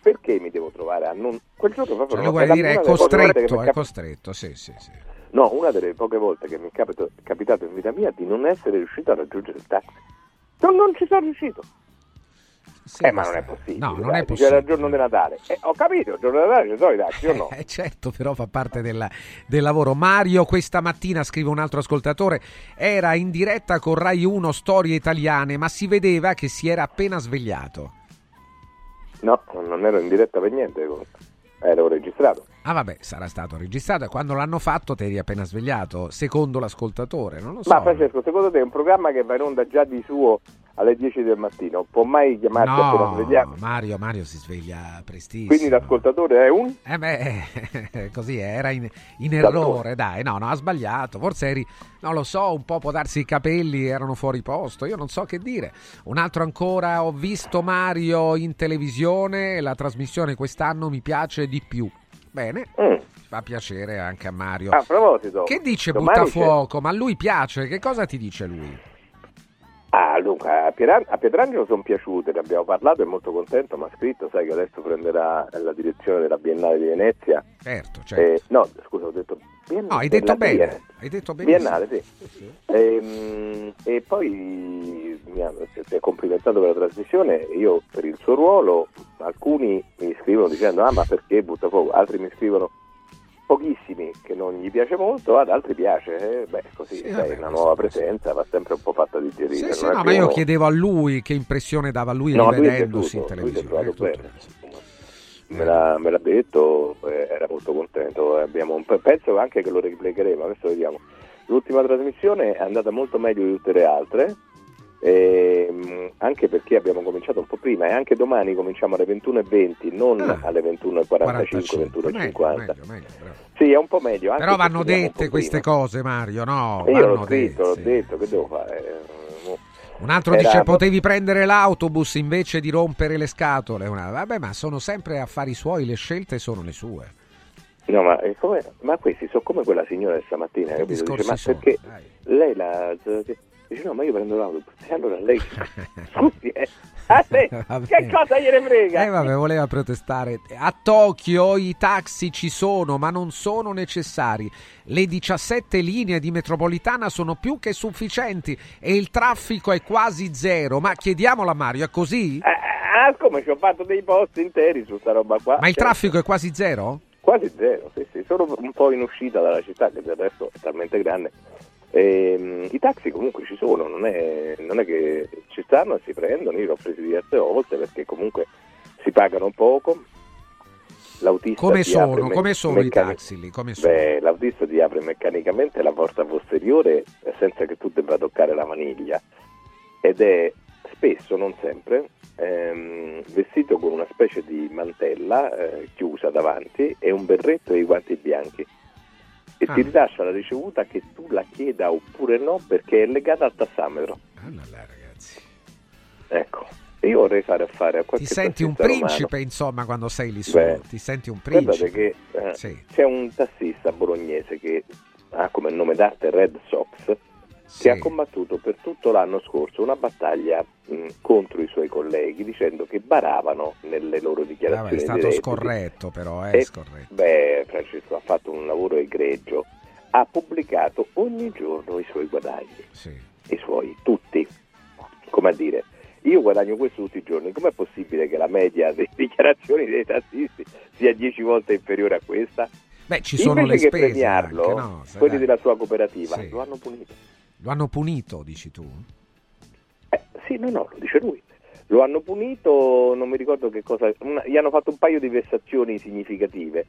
perché mi devo trovare a non... Quel giorno proprio... Cioè, lo vuoi dire, è costretto, è costretto, sì, sì, sì. No, una delle poche volte che mi è capitato in vita mia di non essere riuscito a raggiungere il taxi. Non, non ci sono riuscito. Sì, eh, ma non è possibile. No, non è possibile. C'era il giorno di Natale. Eh, ho capito, il giorno di Natale ci sono i taxi, o no? Eh, certo, però fa parte della, del lavoro. Mario, questa mattina, scrive un altro ascoltatore, era in diretta con Rai uno Storie Italiane, ma si vedeva che si era appena svegliato. No, non ero in diretta per niente, comunque. Eh, l'ho registrato. Ah vabbè, sarà stato registrato. Quando l'hanno fatto te eri appena svegliato, secondo l'ascoltatore, non lo so. Ma Francesco, secondo te è un programma che va in onda già di suo alle dieci del mattino? Può mai chiamarti no, appena svegliato? Mario, Mario si sveglia prestissimo. Quindi l'ascoltatore è un? Eh beh, così era in, in errore, dai, no, no, ha sbagliato. Forse eri, non lo so, un po' può darsi i capelli erano fuori posto, io non so che dire. Un altro ancora, ho visto Mario in televisione, la trasmissione quest'anno mi piace di più. Bene, mm. fa piacere anche a Mario. A proposito, che dice Buttafuoco? C'è... Ma a lui piace, che cosa ti dice lui? Ah, Luca, a, Pierang- a Pietrangelo sono piaciute, ne abbiamo parlato, è molto contento, ma ha scritto, sai che adesso prenderà la direzione della Biennale di Venezia. Certo, certo. Eh, no, scusa, ho detto Biennale. No, hai detto bene, Biennale. hai detto Biennale, sì. sì, sì. E, e poi mi ha si è complimentato per la trasmissione, io per il suo ruolo, alcuni mi scrivono dicendo ah ma perché butta fuoco, altri mi scrivono pochissimi che non gli piace molto, ad altri piace, eh, beh così sì, vabbè, una nuova presenza va sempre un po' fatta digerire. Sì, sì, no, ma io uno... chiedevo a lui che impressione dava lui no, rivedendosi lui tutto, in televisione. Lui eh, tutto. Me, l'ha, me l'ha detto, eh, era molto contento. Abbiamo un pezzo anche che lo replegheremo, adesso vediamo. L'ultima trasmissione è andata molto meglio di tutte le altre, eh, anche perché abbiamo cominciato un po' prima e anche domani cominciamo alle ventuno e venti, non ah, alle ventuno e quarantacinque, ventuno e cinquanta. Sì, è un po' meglio. Anche però vanno dette queste prima. cose, Mario, no? Io vanno l'ho scritto, dette. l'ho detto, che devo fare? Un altro Era... dice potevi prendere l'autobus invece di rompere le scatole. Una... Vabbè, ma sono sempre affari suoi, le scelte sono le sue. No, ma, ma questi sono come quella signora di stamattina che dice, ma perché dai. lei la... dice no, ma io prendo l'autobus. E allora lei, scusi, eh, a te, che cosa gliene frega? Eh vabbè, voleva protestare. A Tokyo i taxi ci sono, ma non sono necessari. Le diciassette linee di metropolitana sono più che sufficienti e il traffico è quasi zero. Ma chiediamola a Mario, è così? Ah, come ci ho fatto dei post interi su sta roba qua. Ma il traffico è quasi zero? Quasi zero, sì, sì, solo un po' in uscita dalla città, che del resto è talmente grande. E, i taxi comunque ci sono, non è, non è che ci stanno e si prendono, io l'ho presi diverse volte perché comunque si pagano poco. L'autista come sono, me- come sono meccanic- i taxi lì? Come sono? Beh, l'autista ti apre meccanicamente la porta posteriore senza che tu debba toccare la maniglia ed è spesso, non sempre, ehm, vestito con una specie di mantella eh, chiusa davanti e un berretto e i guanti bianchi. E ah. ti rilascia la ricevuta che tu la chieda oppure no, perché è legata al tassametro. Allora, ragazzi, ecco, io vorrei fare a fare a qualche. Ti senti un principe, romano. Insomma, quando sei lì su. Beh, ti senti un principe. Che, eh, sì. C'è un tassista bolognese che ha come nome d'arte Red Sox, sì, che ha combattuto per tutto l'anno scorso una battaglia mh, contro i suoi colleghi, dicendo che baravano nelle loro dichiarazioni. Ah, è stato scorretto, però è eh, scorretto. Beh, Francesco ha fatto un lavoro egregio, ha pubblicato ogni giorno i suoi guadagni, sì, i suoi tutti, come a dire, io guadagno questo tutti i giorni, com'è possibile che la media delle dichiarazioni dei tassisti sia dieci volte inferiore a questa? Beh, ci sono invece le spese, che premiarlo, anche, no, quelli dai. della sua cooperativa, sì, lo hanno punito. Lo hanno punito, dici tu? Eh, sì, no, no, lo dice lui. Lo hanno punito, non mi ricordo che cosa, una, gli hanno fatto un paio di vessazioni significative.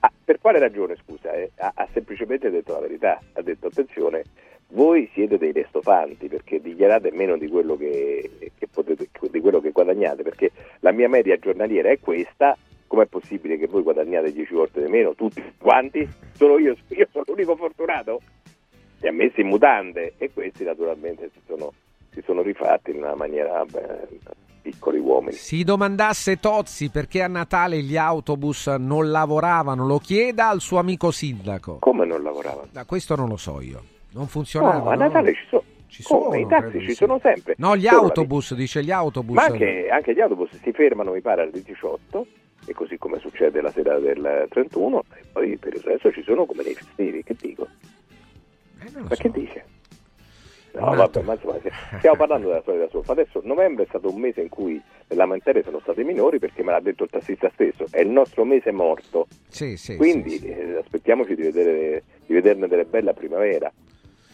Ah, per quale ragione, scusa? Eh? Ha, ha semplicemente detto la verità. Ha detto, attenzione, voi siete dei restofanti perché dichiarate meno di quello che, che potete, di quello che guadagnate, perché la mia media giornaliera è questa. Com'è possibile che voi guadagnate dieci volte di meno, tutti quanti? Solo io, io sono l'unico fortunato? Li ha messi in mutande e questi naturalmente si sono, si sono rifatti in una maniera, beh, piccoli uomini. Si domandasse Tozzi perché a Natale gli autobus non lavoravano, lo chieda al suo amico sindaco. Come non lavoravano? Da questo non lo so io, non funzionava. No, a Natale no? ci sono. Ci sono, oh, i taxi ci sono sempre. No, gli solo autobus, la... dice gli autobus. Ma anche, anche gli autobus si fermano, mi pare, alle diciotto, e così come succede la sera del trentuno, e poi per il resto ci sono come nei festivi, che dico? Eh, non lo ma so. Che dice? No, vabbè, ma insomma, stiamo parlando della storia da sopra. Adesso novembre è stato un mese in cui le lamentele sono state minori, perché me l'ha detto il tassista stesso, è il nostro mese morto. Sì, sì, quindi sì, sì. Eh, aspettiamoci di vedere di vederne delle belle a primavera.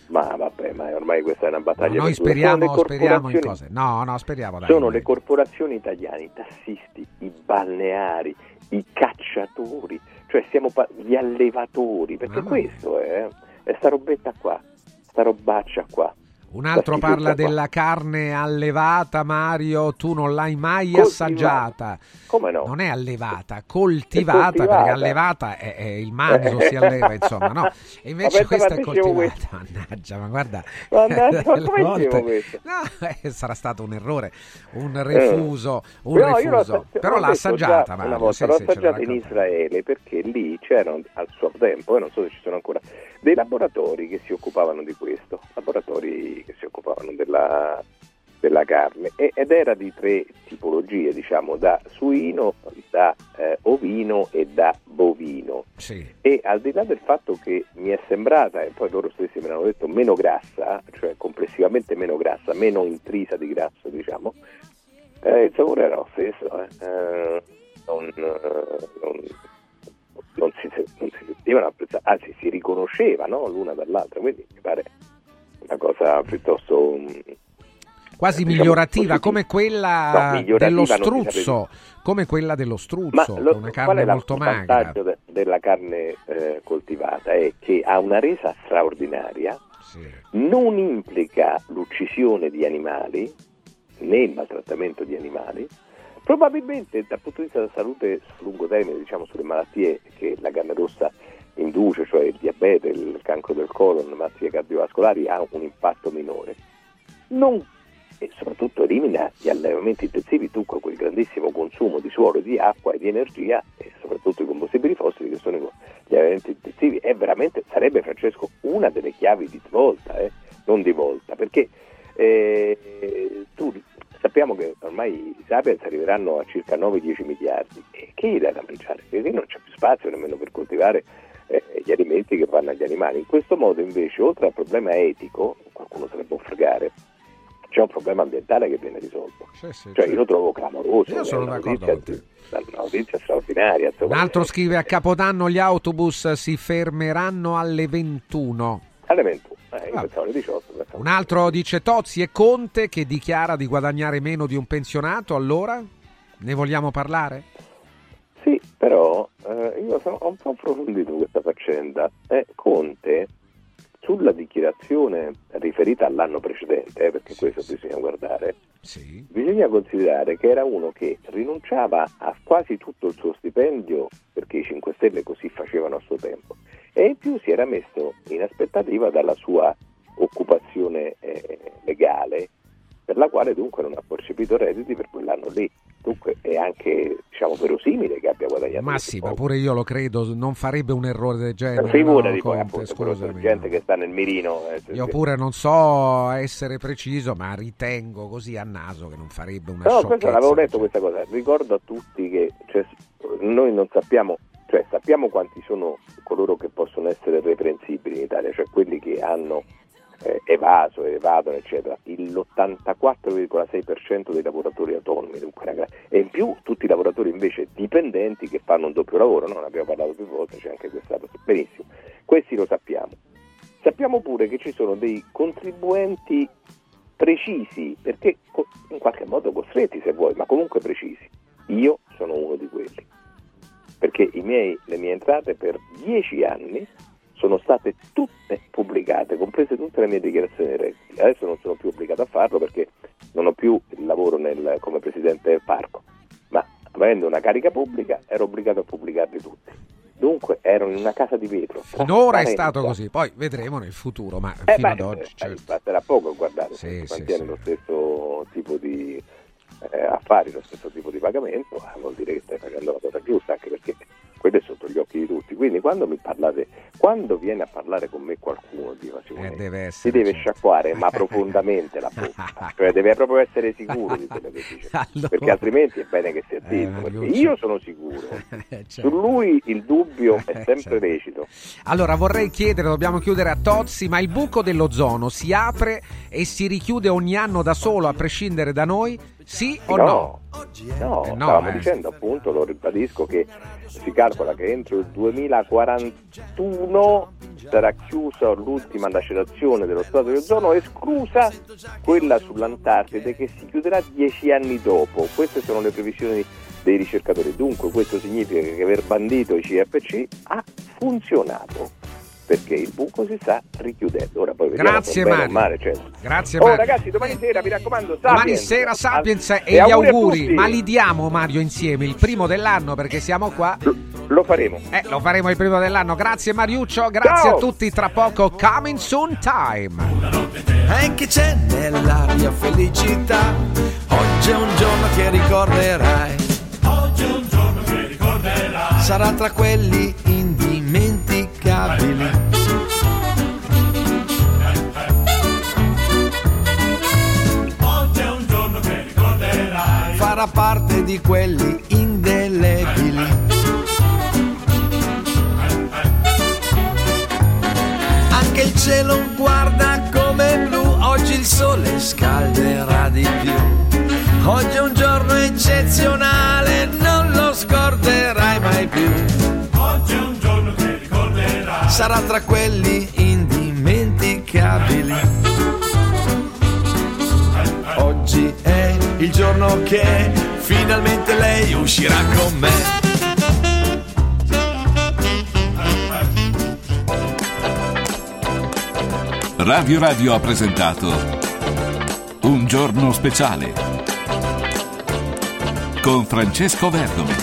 Ma vabbè, ma ormai questa è una battaglia. No, noi speriamo, speriamo in cose. No, no, speriamo. Dai, sono dai. Le corporazioni italiane, i tassisti, i balneari, i cacciatori, cioè siamo pa- gli allevatori, perché ah, questo è, è sta robetta qua, sta robaccia qua. Un altro parla della carne allevata, Mario, tu non l'hai mai coltivata. Assaggiata. Come no? Non è allevata, coltivata, è coltivata. Perché allevata è, è il manzo, si alleva, insomma, no? E invece vabbè, questa è coltivata. Mannaggia, ma guarda. Mannaggia, ma come volte... questo? No, eh, sarà stato un errore, un refuso, eh. un no, refuso. L'ho Però l'ho l'ha assaggiata, Mario. Una volta, sì, l'ho assaggiata in Israele, perché lì c'erano al suo tempo, e non so se ci sono ancora, dei laboratori che si occupavano di questo, laboratori che si occupavano della, della carne, e, ed era di tre tipologie, diciamo, da suino, da eh, ovino e da bovino, sì. E al di là del fatto che mi è sembrata, e poi loro stessi me l'hanno detto, meno grassa, cioè complessivamente meno grassa, meno intrisa di grasso, diciamo, eh, il sapore era lo stesso, eh. Eh, non, eh, non, non si non si sentivano apprezzate, anzi si riconosceva, no, l'una dall'altra, quindi mi pare una cosa piuttosto quasi, diciamo, migliorativa, come quella, no, migliorativa dello struzzo, come quella dello struzzo, ma lo, una carne molto magra. Il vantaggio de- della carne eh, coltivata è che ha una resa straordinaria, sì, non implica l'uccisione di animali né il maltrattamento di animali. Probabilmente dal punto di vista della salute a lungo termine, diciamo sulle malattie che la carne rossa induce, cioè il diabete, il cancro del colon, malattie cardiovascolari, ha un impatto minore. Non e soprattutto elimina gli allevamenti intensivi, tu con quel grandissimo consumo di suolo, di acqua e di energia e soprattutto i combustibili fossili che sono gli allevamenti intensivi. È veramente, sarebbe, Francesco, una delle chiavi di svolta, eh? non di volta, perché eh, tu sappiamo che ormai i sapiens arriveranno a circa nove dieci miliardi, e che gli dai da mangiare? Perché non c'è più spazio nemmeno per coltivare gli alimenti che vanno agli animali. In questo modo invece, oltre al problema etico, qualcuno se ne può fregare, c'è un problema ambientale che viene risolto. Sì, sì, cioè sì. Io lo trovo clamoroso. Io sono d'accordo con te. Una notizia straordinaria. Un altro scrive: a Capodanno gli autobus si fermeranno alle ventuno. Alle ventuno. Eh, ah. alle diciotto, un altro dice: Tozzi e Conte che dichiara di guadagnare meno di un pensionato. Allora ne vogliamo parlare? Sì, però eh, io sono, ho un po' approfondito questa faccenda. Eh, Conte, sulla dichiarazione riferita all'anno precedente, eh, perché sì, questo sì. bisogna guardare, sì. bisogna considerare che era uno che rinunciava a quasi tutto il suo stipendio, perché i cinque Stelle così facevano a suo tempo, e in più si era messo in aspettativa dalla sua occupazione eh, legale, per la quale dunque non ha percepito redditi per quell'anno lì. Dunque è anche, diciamo, verosimile che abbia guadagnato. Ma sì, poco. Ma pure io lo credo, non farebbe un errore del genere. Figurati, no, poi appunto, scusami, no. gente che sta nel mirino. Eh, io pure non so essere preciso, ma ritengo così a naso che non farebbe una no, sciocchezza. No, questo l'avevo detto questa cosa. Ricordo a tutti che cioè, noi non sappiamo, cioè sappiamo quanti sono coloro che possono essere reprensibili in Italia, cioè quelli che hanno Eh, evaso, evadono eccetera, l'ottantaquattro virgola sei per cento dei lavoratori autonomi, dunque, e in più tutti i lavoratori invece dipendenti che fanno un doppio lavoro, no? Ne abbiamo parlato più volte, c'è anche questa cosa. Benissimo, questi lo sappiamo. Sappiamo pure che ci sono dei contribuenti precisi, perché in qualche modo costretti se vuoi, ma comunque precisi. Io sono uno di quelli, perché i miei, le mie entrate per dieci anni sono state tutte pubblicate, comprese tutte le mie dichiarazioni redditi. Adesso non sono più obbligato a farlo perché non ho più il lavoro nel, come presidente del parco, ma avendo una carica pubblica ero obbligato a pubblicarli tutti. Dunque ero in una casa di vetro. Finora è stato così, poi vedremo nel futuro, ma eh fino beh, ad oggi... Certo. Basterà poco, guardate, sì, se mantiene sì, lo stesso sì. tipo di eh, affari, lo stesso tipo di pagamento, vuol dire che stai facendo la cosa giusta, anche perché... quello è sotto gli occhi di tutti. Quindi quando mi parlate, quando viene a parlare con me qualcuno di eh, deve essere, si deve certo. sciacquare ma profondamente la bocca, cioè deve proprio essere sicuro di quello che dice, allora. perché altrimenti è bene che sia zitto, eh, perché io sono sicuro, eh, certo. su lui il dubbio è sempre certo. lecito. Allora vorrei chiedere, dobbiamo chiudere a Tozzi, ma il buco dell'ozono si apre e si richiude ogni anno da solo a prescindere da noi? Sì o no? No, no, eh, no stavamo eh. dicendo appunto, lo ribadisco, che si calcola che entro il duemilaquarantuno sarà chiusa l'ultima lacerazione dello strato di ozono, esclusa quella sull'Antartide che si chiuderà dieci anni dopo. Queste sono le previsioni dei ricercatori. Dunque questo significa che aver bandito i C F C ha funzionato, perché il buco si sta richiudendo. Ora poi vediamo. Grazie Mario. Male, certo. Grazie Mario. Oh ragazzi, domani sera, mi raccomando, Sapiens. Domani sera Sapiens Al... e, e gli auguri. Ma li diamo, Mario, insieme, il primo dell'anno, perché siamo qua. Lo, lo faremo. Eh, lo faremo il primo dell'anno. Grazie Mariuccio, grazie Ciao. a tutti. Tra poco Coming Soon Time. E che c'è nell'aria felicità. Oggi è un giorno che ricorderai. Oggi è un giorno che ricorderai. Sarà tra quelli indimenticabili. Oggi è un giorno che ricorderai. Farà parte di quelli indelebili. Anche il cielo guarda come blu. Oggi il sole scalderà di più. Oggi è un giorno eccezionale, non lo scorderai mai più. Oggi è un giorno che ricorderai. Sarà tra quelli indimenticabili. Oggi è il giorno che finalmente lei uscirà con me. Radio Radio ha presentato Un giorno speciale con Francesco Vergomi.